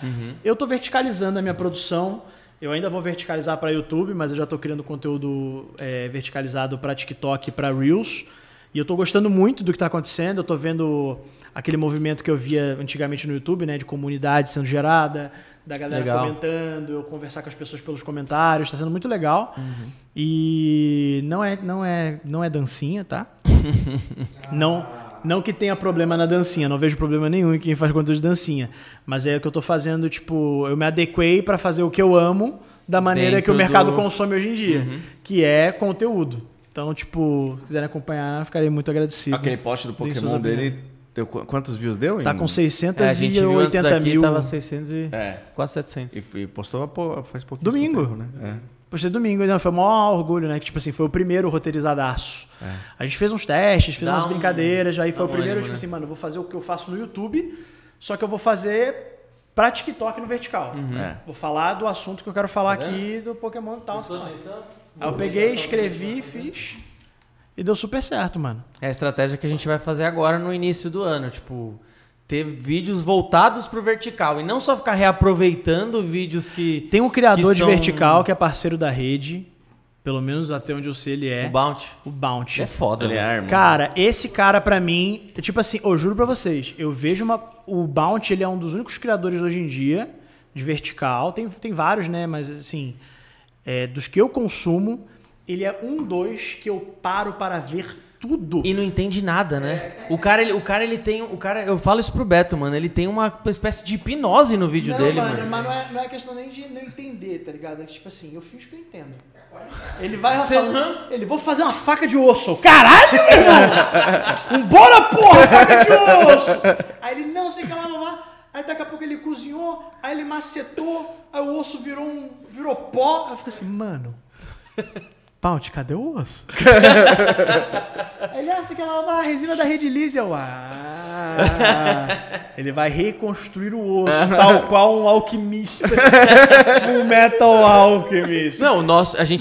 eu tô verticalizando a minha produção. Eu ainda vou verticalizar pra YouTube, mas eu já tô criando conteúdo verticalizado pra TikTok e pra Reels. E eu tô gostando muito do que tá acontecendo. Eu tô vendo aquele movimento que eu via antigamente no YouTube, né? De comunidade sendo gerada, da galera comentando, eu conversar com as pessoas pelos comentários, tá sendo muito legal. E não é dancinha, tá? Não que tenha problema na dancinha, não vejo problema nenhum em quem faz conteúdo de dancinha, mas é o que eu tô fazendo, tipo, eu me adequei pra fazer o que eu amo da maneira que o mercado consome hoje em dia, que é conteúdo. Então, tipo, se quiserem acompanhar, ficarei muito agradecido. Aquele post do Pokémon dele... Deu, quantos views deu? Tá com 680 daqui, mil. Tava 600 e quase 700. E postou faz pouquinho. Domingo. Tempo, né? Postei domingo. Foi o maior orgulho, né? Que, tipo assim, foi o primeiro roteirizadaço. A gente fez uns testes, fez umas brincadeiras. Aí foi o primeiro, tipo assim, mano, vou fazer o que eu faço no YouTube, só que eu vou fazer... Pra TikTok no vertical. Vou falar do assunto que eu quero falar aqui, do Pokémon e tal. Aí eu peguei, escrevi, fiz. E deu super certo, mano. É a estratégia que a gente vai fazer agora no início do ano. Tipo, ter vídeos voltados pro vertical. E não só ficar reaproveitando vídeos que... Tem um criador de vertical que é parceiro da rede. Pelo menos até onde eu sei ele é. O Bounty. O Bounty. Ele é foda, ele é, irmão. Cara, esse cara pra mim... Tipo assim, eu juro pra vocês. Eu vejo uma... O Bounty, ele é um dos únicos criadores hoje em dia de vertical. Tem vários, né? Mas assim... dos que eu consumo, ele é um dos que eu paro para ver tudo. E não entende nada, né? O cara, eu falo isso pro Beto, mano. Ele tem uma espécie de hipnose no vídeo dele, mano. Mas não é questão nem de não entender, tá ligado? É tipo assim, eu finjo que eu entendo. Ele vai falar, ele vou fazer uma faca de osso. Caralho, meu irmão! Bora, porra, faca de osso! Aí ele, não sei o que lá, mamá. aí daqui a pouco ele cozinhou, aí ele macetou, aí o osso virou virou pó. Aí eu fico assim, mano, Paute, cadê o osso? Ele, essa que é uma resina da Red Lizzy. Ele vai reconstruir o osso, tal qual um alquimista. Um metal alchemist. Não, o nosso... A gente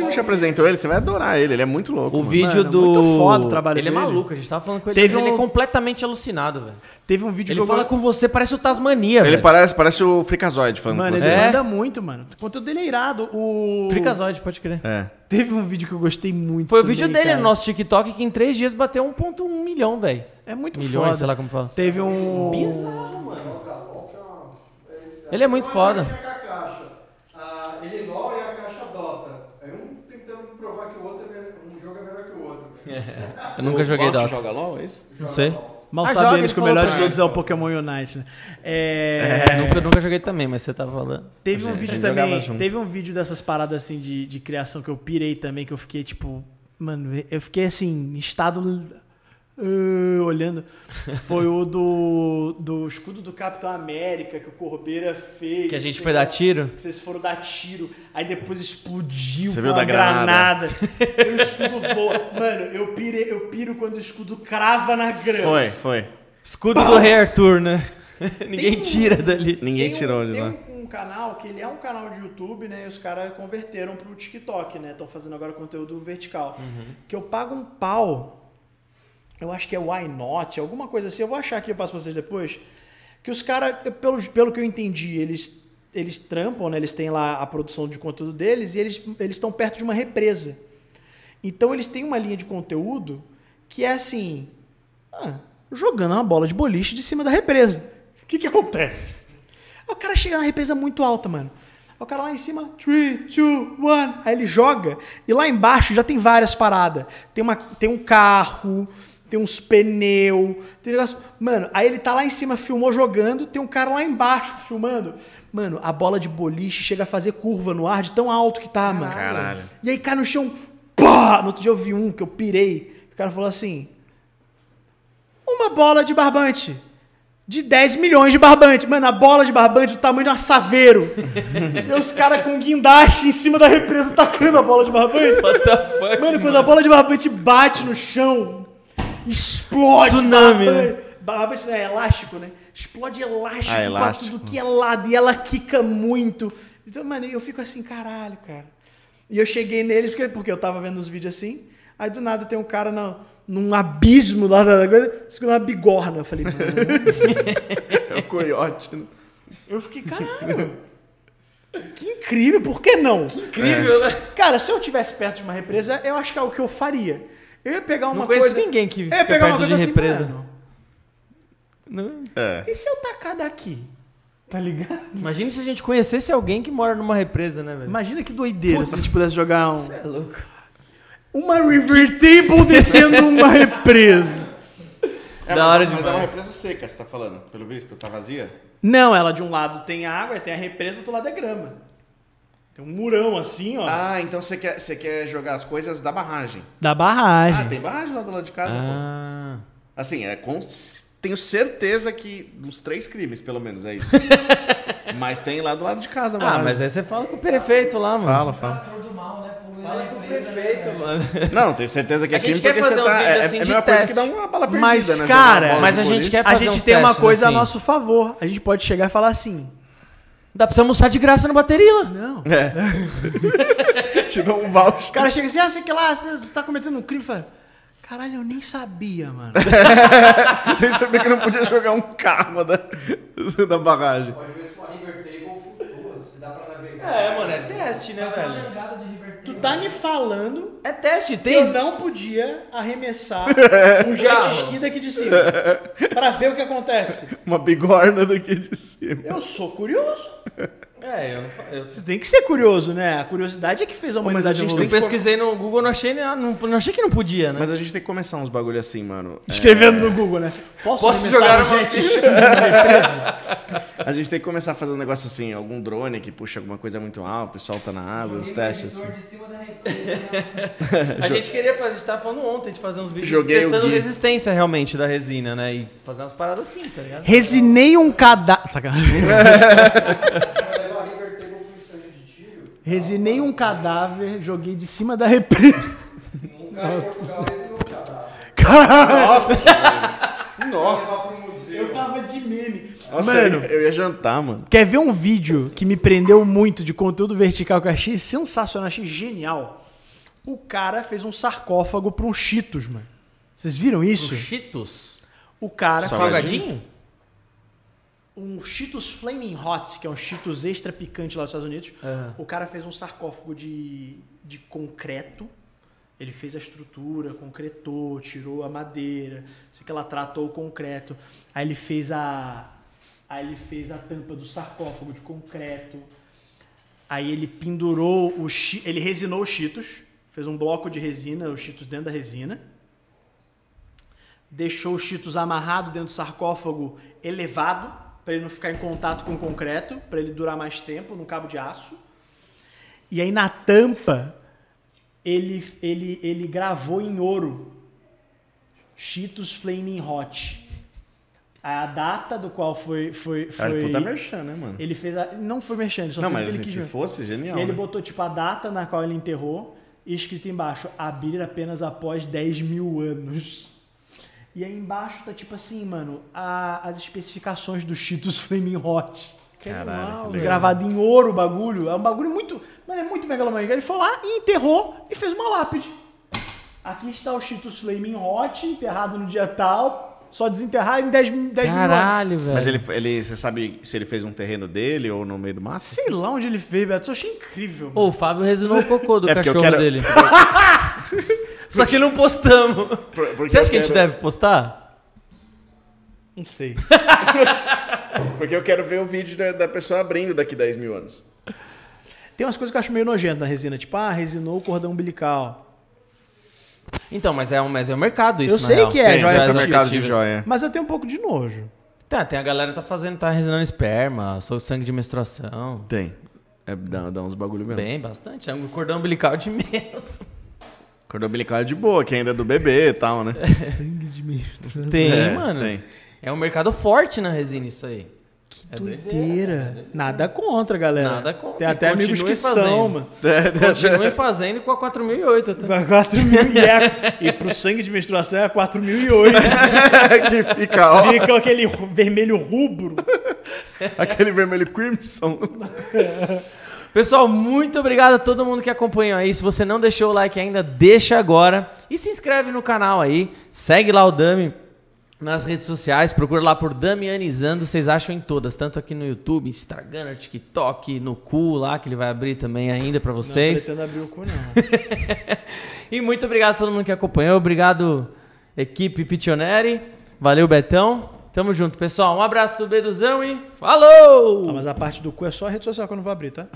não te apresentou ele, você vai adorar ele. Ele é muito louco. O mano. Vídeo mano, do... Muito foda o trabalho dele. Ele é maluco, a gente tava falando com ele. Ele é completamente alucinado, velho. Teve um vídeo ele que ele fala com você, parece o Tasmania, velho. Ele parece o Frikazoid falando mano, com você. Mano, ele anda muito, mano. O conteúdo dele é irado. O... Frikazoid, pode crer. É. Teve um vídeo que eu gostei muito. Foi o vídeo dele no nosso TikTok que em 3 dias bateu 1,1 milhão, velho. É muito foda. Milhões, sei lá como fala. Teve um... Bizarro, mano. Ele é muito foda. Ele LOL e a caixa Dota. Aí um tentando provar que o outro um jogo é melhor que o outro. Eu nunca joguei Dota. Joga LOL, é isso? Não sei. Mal sabemos que o melhor de todos é o Pokémon Unite, né? Eu nunca joguei também, mas você tava falando. Teve um vídeo também. Teve um vídeo dessas paradas assim de criação que eu pirei também, que eu fiquei tipo... Mano, eu fiquei assim, em estado... olhando. Foi o do escudo do Capitão América que o Corbeira fez. Que a gente foi dar tiro? Que vocês foram dar tiro. Aí depois explodiu com uma granada. O escudo voa. Mano, eu piro quando o escudo crava na grama. Foi. Escudo do Rei Arthur, né? Ninguém tira dali. Ninguém tirou de lá. Um canal que ele é um canal de YouTube, né? E os caras converteram pro TikTok, né? Estão fazendo agora conteúdo vertical. Uhum. Que eu pago um pau. Eu acho que é Why Not, alguma coisa assim. Eu vou achar aqui, eu passo pra vocês depois. Que os caras, pelo que eu entendi, eles trampam, né? Eles têm lá a produção de conteúdo deles e eles estão perto de uma represa. Então, eles têm uma linha de conteúdo que é assim... jogando uma bola de boliche de cima da represa. O que acontece? Aí o cara chega na represa muito alta, mano. Aí o cara lá em cima, 3, 2, 1... Aí ele joga e lá embaixo já tem várias paradas. Tem um carro... Tem uns pneus, tem negócio... Mano, aí ele tá lá em cima, filmou jogando, tem um cara lá embaixo filmando. Mano, a bola de boliche chega a fazer curva no ar de tão alto que tá, mano. Caralho. E aí cai no chão, pá! No outro dia eu vi um que eu pirei. O cara falou assim... Uma bola de barbante. De 10 milhões de barbante. Mano, a bola de barbante do tamanho de um assaveiro. E os caras com guindaste em cima da represa tacando a bola de barbante. What the fuck, mano, quando a bola de barbante bate no chão... Explode! Tsunami! Barbante, né? É elástico, né? Explode elástico pra tudo que é lado. E ela quica muito. Então, mano, eu fico assim, caralho, cara. E eu cheguei neles, porque eu tava vendo uns vídeos assim. Aí, do nada, tem um cara num abismo lá da coisa, segurando uma bigorna. Eu falei, mano... É o coiote, né? Eu fiquei, caralho... Que incrível, por que não? Que incrível, né? Cara, se eu estivesse perto de uma represa, eu acho que é o que eu faria. Eu ia pegar uma coisa... Não conheço ninguém que fica perto de represa. Assim, não. É. E se eu tacar daqui? Tá ligado? Imagina se a gente conhecesse alguém que mora numa represa, né, velho? Imagina que doideira. Puta, se a gente pudesse jogar um... Você é louco. Uma River Table descendo uma represa. Mas é uma represa seca, você tá falando. Pelo visto, tá vazia? Não, ela de um lado tem água, tem a represa, do outro lado é grama. Tem um murão assim, ó. Ah, então você quer jogar as coisas da barragem. Da barragem. Ah, tem barragem lá do lado de casa? Ah. Pô. Assim, tenho certeza que uns 3 crimes, pelo menos, é isso. Mas tem lá do lado de casa, mano. Ah, mas aí você fala com o prefeito lá, mano. Fala. Do mal, né? Fala com o prefeito, mano. Não, tenho certeza que é crime porque você tá... Assim, é a mesma coisa que dá uma bala perdida, mas, né? Cara, mas a gente quer fazer uns testes. A gente tem uma coisa assim a nosso favor. A gente pode chegar e falar assim... Dá pra você almoçar de graça no Baterila. Não. É. Te dou um voucher. O cara chega assim, sei que lá, você tá cometendo um crime. Fala, caralho, eu nem sabia, mano. Nem sabia que eu não podia jogar um carro da barragem. Pode ver se uma River Table flutua, se dá pra navegar. É, mano, é teste, né, velho? Uma jogada de River Table. Tu tá me falando... É teste, tem? Eu não podia arremessar um jet ski daqui de cima. Pra ver o que acontece. Uma bigorna daqui de cima. Eu sou curioso. Você tem que ser curioso, né? A curiosidade é que fez a humanidade. Mas a gente eu pesquisei no Google, não achei que não podia, né? Mas a gente tem que começar uns bagulho assim, mano. Escrevendo no Google, né? Posso jogar uma empresa? A gente tem que começar a fazer um negócio assim, algum drone que puxa alguma coisa muito alta e solta na água, os testes assim. De cima da a gente queria, a gente tava falando ontem de fazer uns vídeos testando resistência realmente da resina, né? E fazer umas paradas assim, tá ligado? Resinei um cadáver. Sacanagem. Resinei um cadáver, joguei de cima da represa. Nossa! Eu tava de meme. Nossa, mano, eu ia jantar, mano. Quer ver um vídeo que me prendeu muito de conteúdo vertical que eu achei sensacional, achei genial? O cara fez um sarcófago pra um Cheetos, mano. Vocês viram isso? Um Cheetos? O cara... Salgadinho? Um Cheetos Flaming Hot, que é um Cheetos extra picante lá dos Estados Unidos. Uhum. O cara fez um sarcófago de concreto. Ele fez a estrutura, concretou, tirou a madeira, sei que ela tratou o concreto. Aí ele fez a tampa do sarcófago de concreto. Aí ele pendurou ele resinou os Cheetos, fez um bloco de resina, os Cheetos dentro da resina. Deixou os Cheetos amarrado dentro do sarcófago elevado, para ele não ficar em contato com o concreto, para ele durar mais tempo, num cabo de aço. E aí na tampa ele gravou em ouro Cheetos Flaming Hot. A data do qual foi cara, puta merchan, né, mano? Ele fez não foi merchan, ele só não, mas ele assim, se fosse, genial. E ele botou, tipo, a data na qual ele enterrou e escrito embaixo, abrir apenas após 10 mil anos. E aí embaixo tá, tipo assim, mano, as especificações do Cheetos Flaming Hot. Caralho, que gravado em ouro o bagulho. É um bagulho muito... Mano, é muito megalomaníaco. Ele foi lá e enterrou e fez uma lápide. Aqui está o Cheetos Flaming Hot, enterrado no dia tal... Só desenterrar em 10 mil anos. Caralho, velho. Mas ele, você sabe se ele fez um terreno dele ou no meio do mato? Sei lá onde ele fez, Beto. Isso eu achei incrível. Mano. O Fábio resinou o cocô do cachorro dele. Só que não postamos. Você acha que a gente deve postar? Não sei. Porque eu quero ver o vídeo da pessoa abrindo daqui a 10 mil anos. Tem umas coisas que eu acho meio nojento na resina. Tipo, resinou o cordão umbilical. Então, mas é um mercado isso, eu sei real. Que é, joia é mercado de joia. Mas eu tenho um pouco de nojo. Tá, tem a galera que tá resinando esperma, sangue de menstruação. Tem. Dá uns bagulho mesmo. Bem, bastante. É um cordão umbilical de menos. Cordão umbilical é de boa, que ainda é do bebê e tal, né? Sangue de menstruação. Tem, mano. Tem. É um mercado forte na resina isso aí. Que doideira. Nada contra, galera. Nada contra. Tem até amigos que são, mano. Continuem fazendo com a 4008. Com a 4000 e pro sangue de menstruação é a 4008. Que fica, ó. Fica aquele vermelho rubro. Aquele vermelho crimson. Pessoal, muito obrigado a todo mundo que acompanhou aí. Se você não deixou o like ainda, deixa agora. E se inscreve no canal aí. Segue lá o Dami. Nas redes sociais, procura lá por Damianizando, vocês acham em todas, tanto aqui no YouTube, Instagram, no TikTok, no cu lá, que ele vai abrir também ainda pra vocês. Não pretendo abrir o cu, não. E muito obrigado a todo mundo que acompanhou, obrigado equipe Pitioneri, valeu Betão, tamo junto pessoal, um abraço do Beduzão e falou! Ah, mas a parte do cu é só a rede social que eu não vou abrir, tá?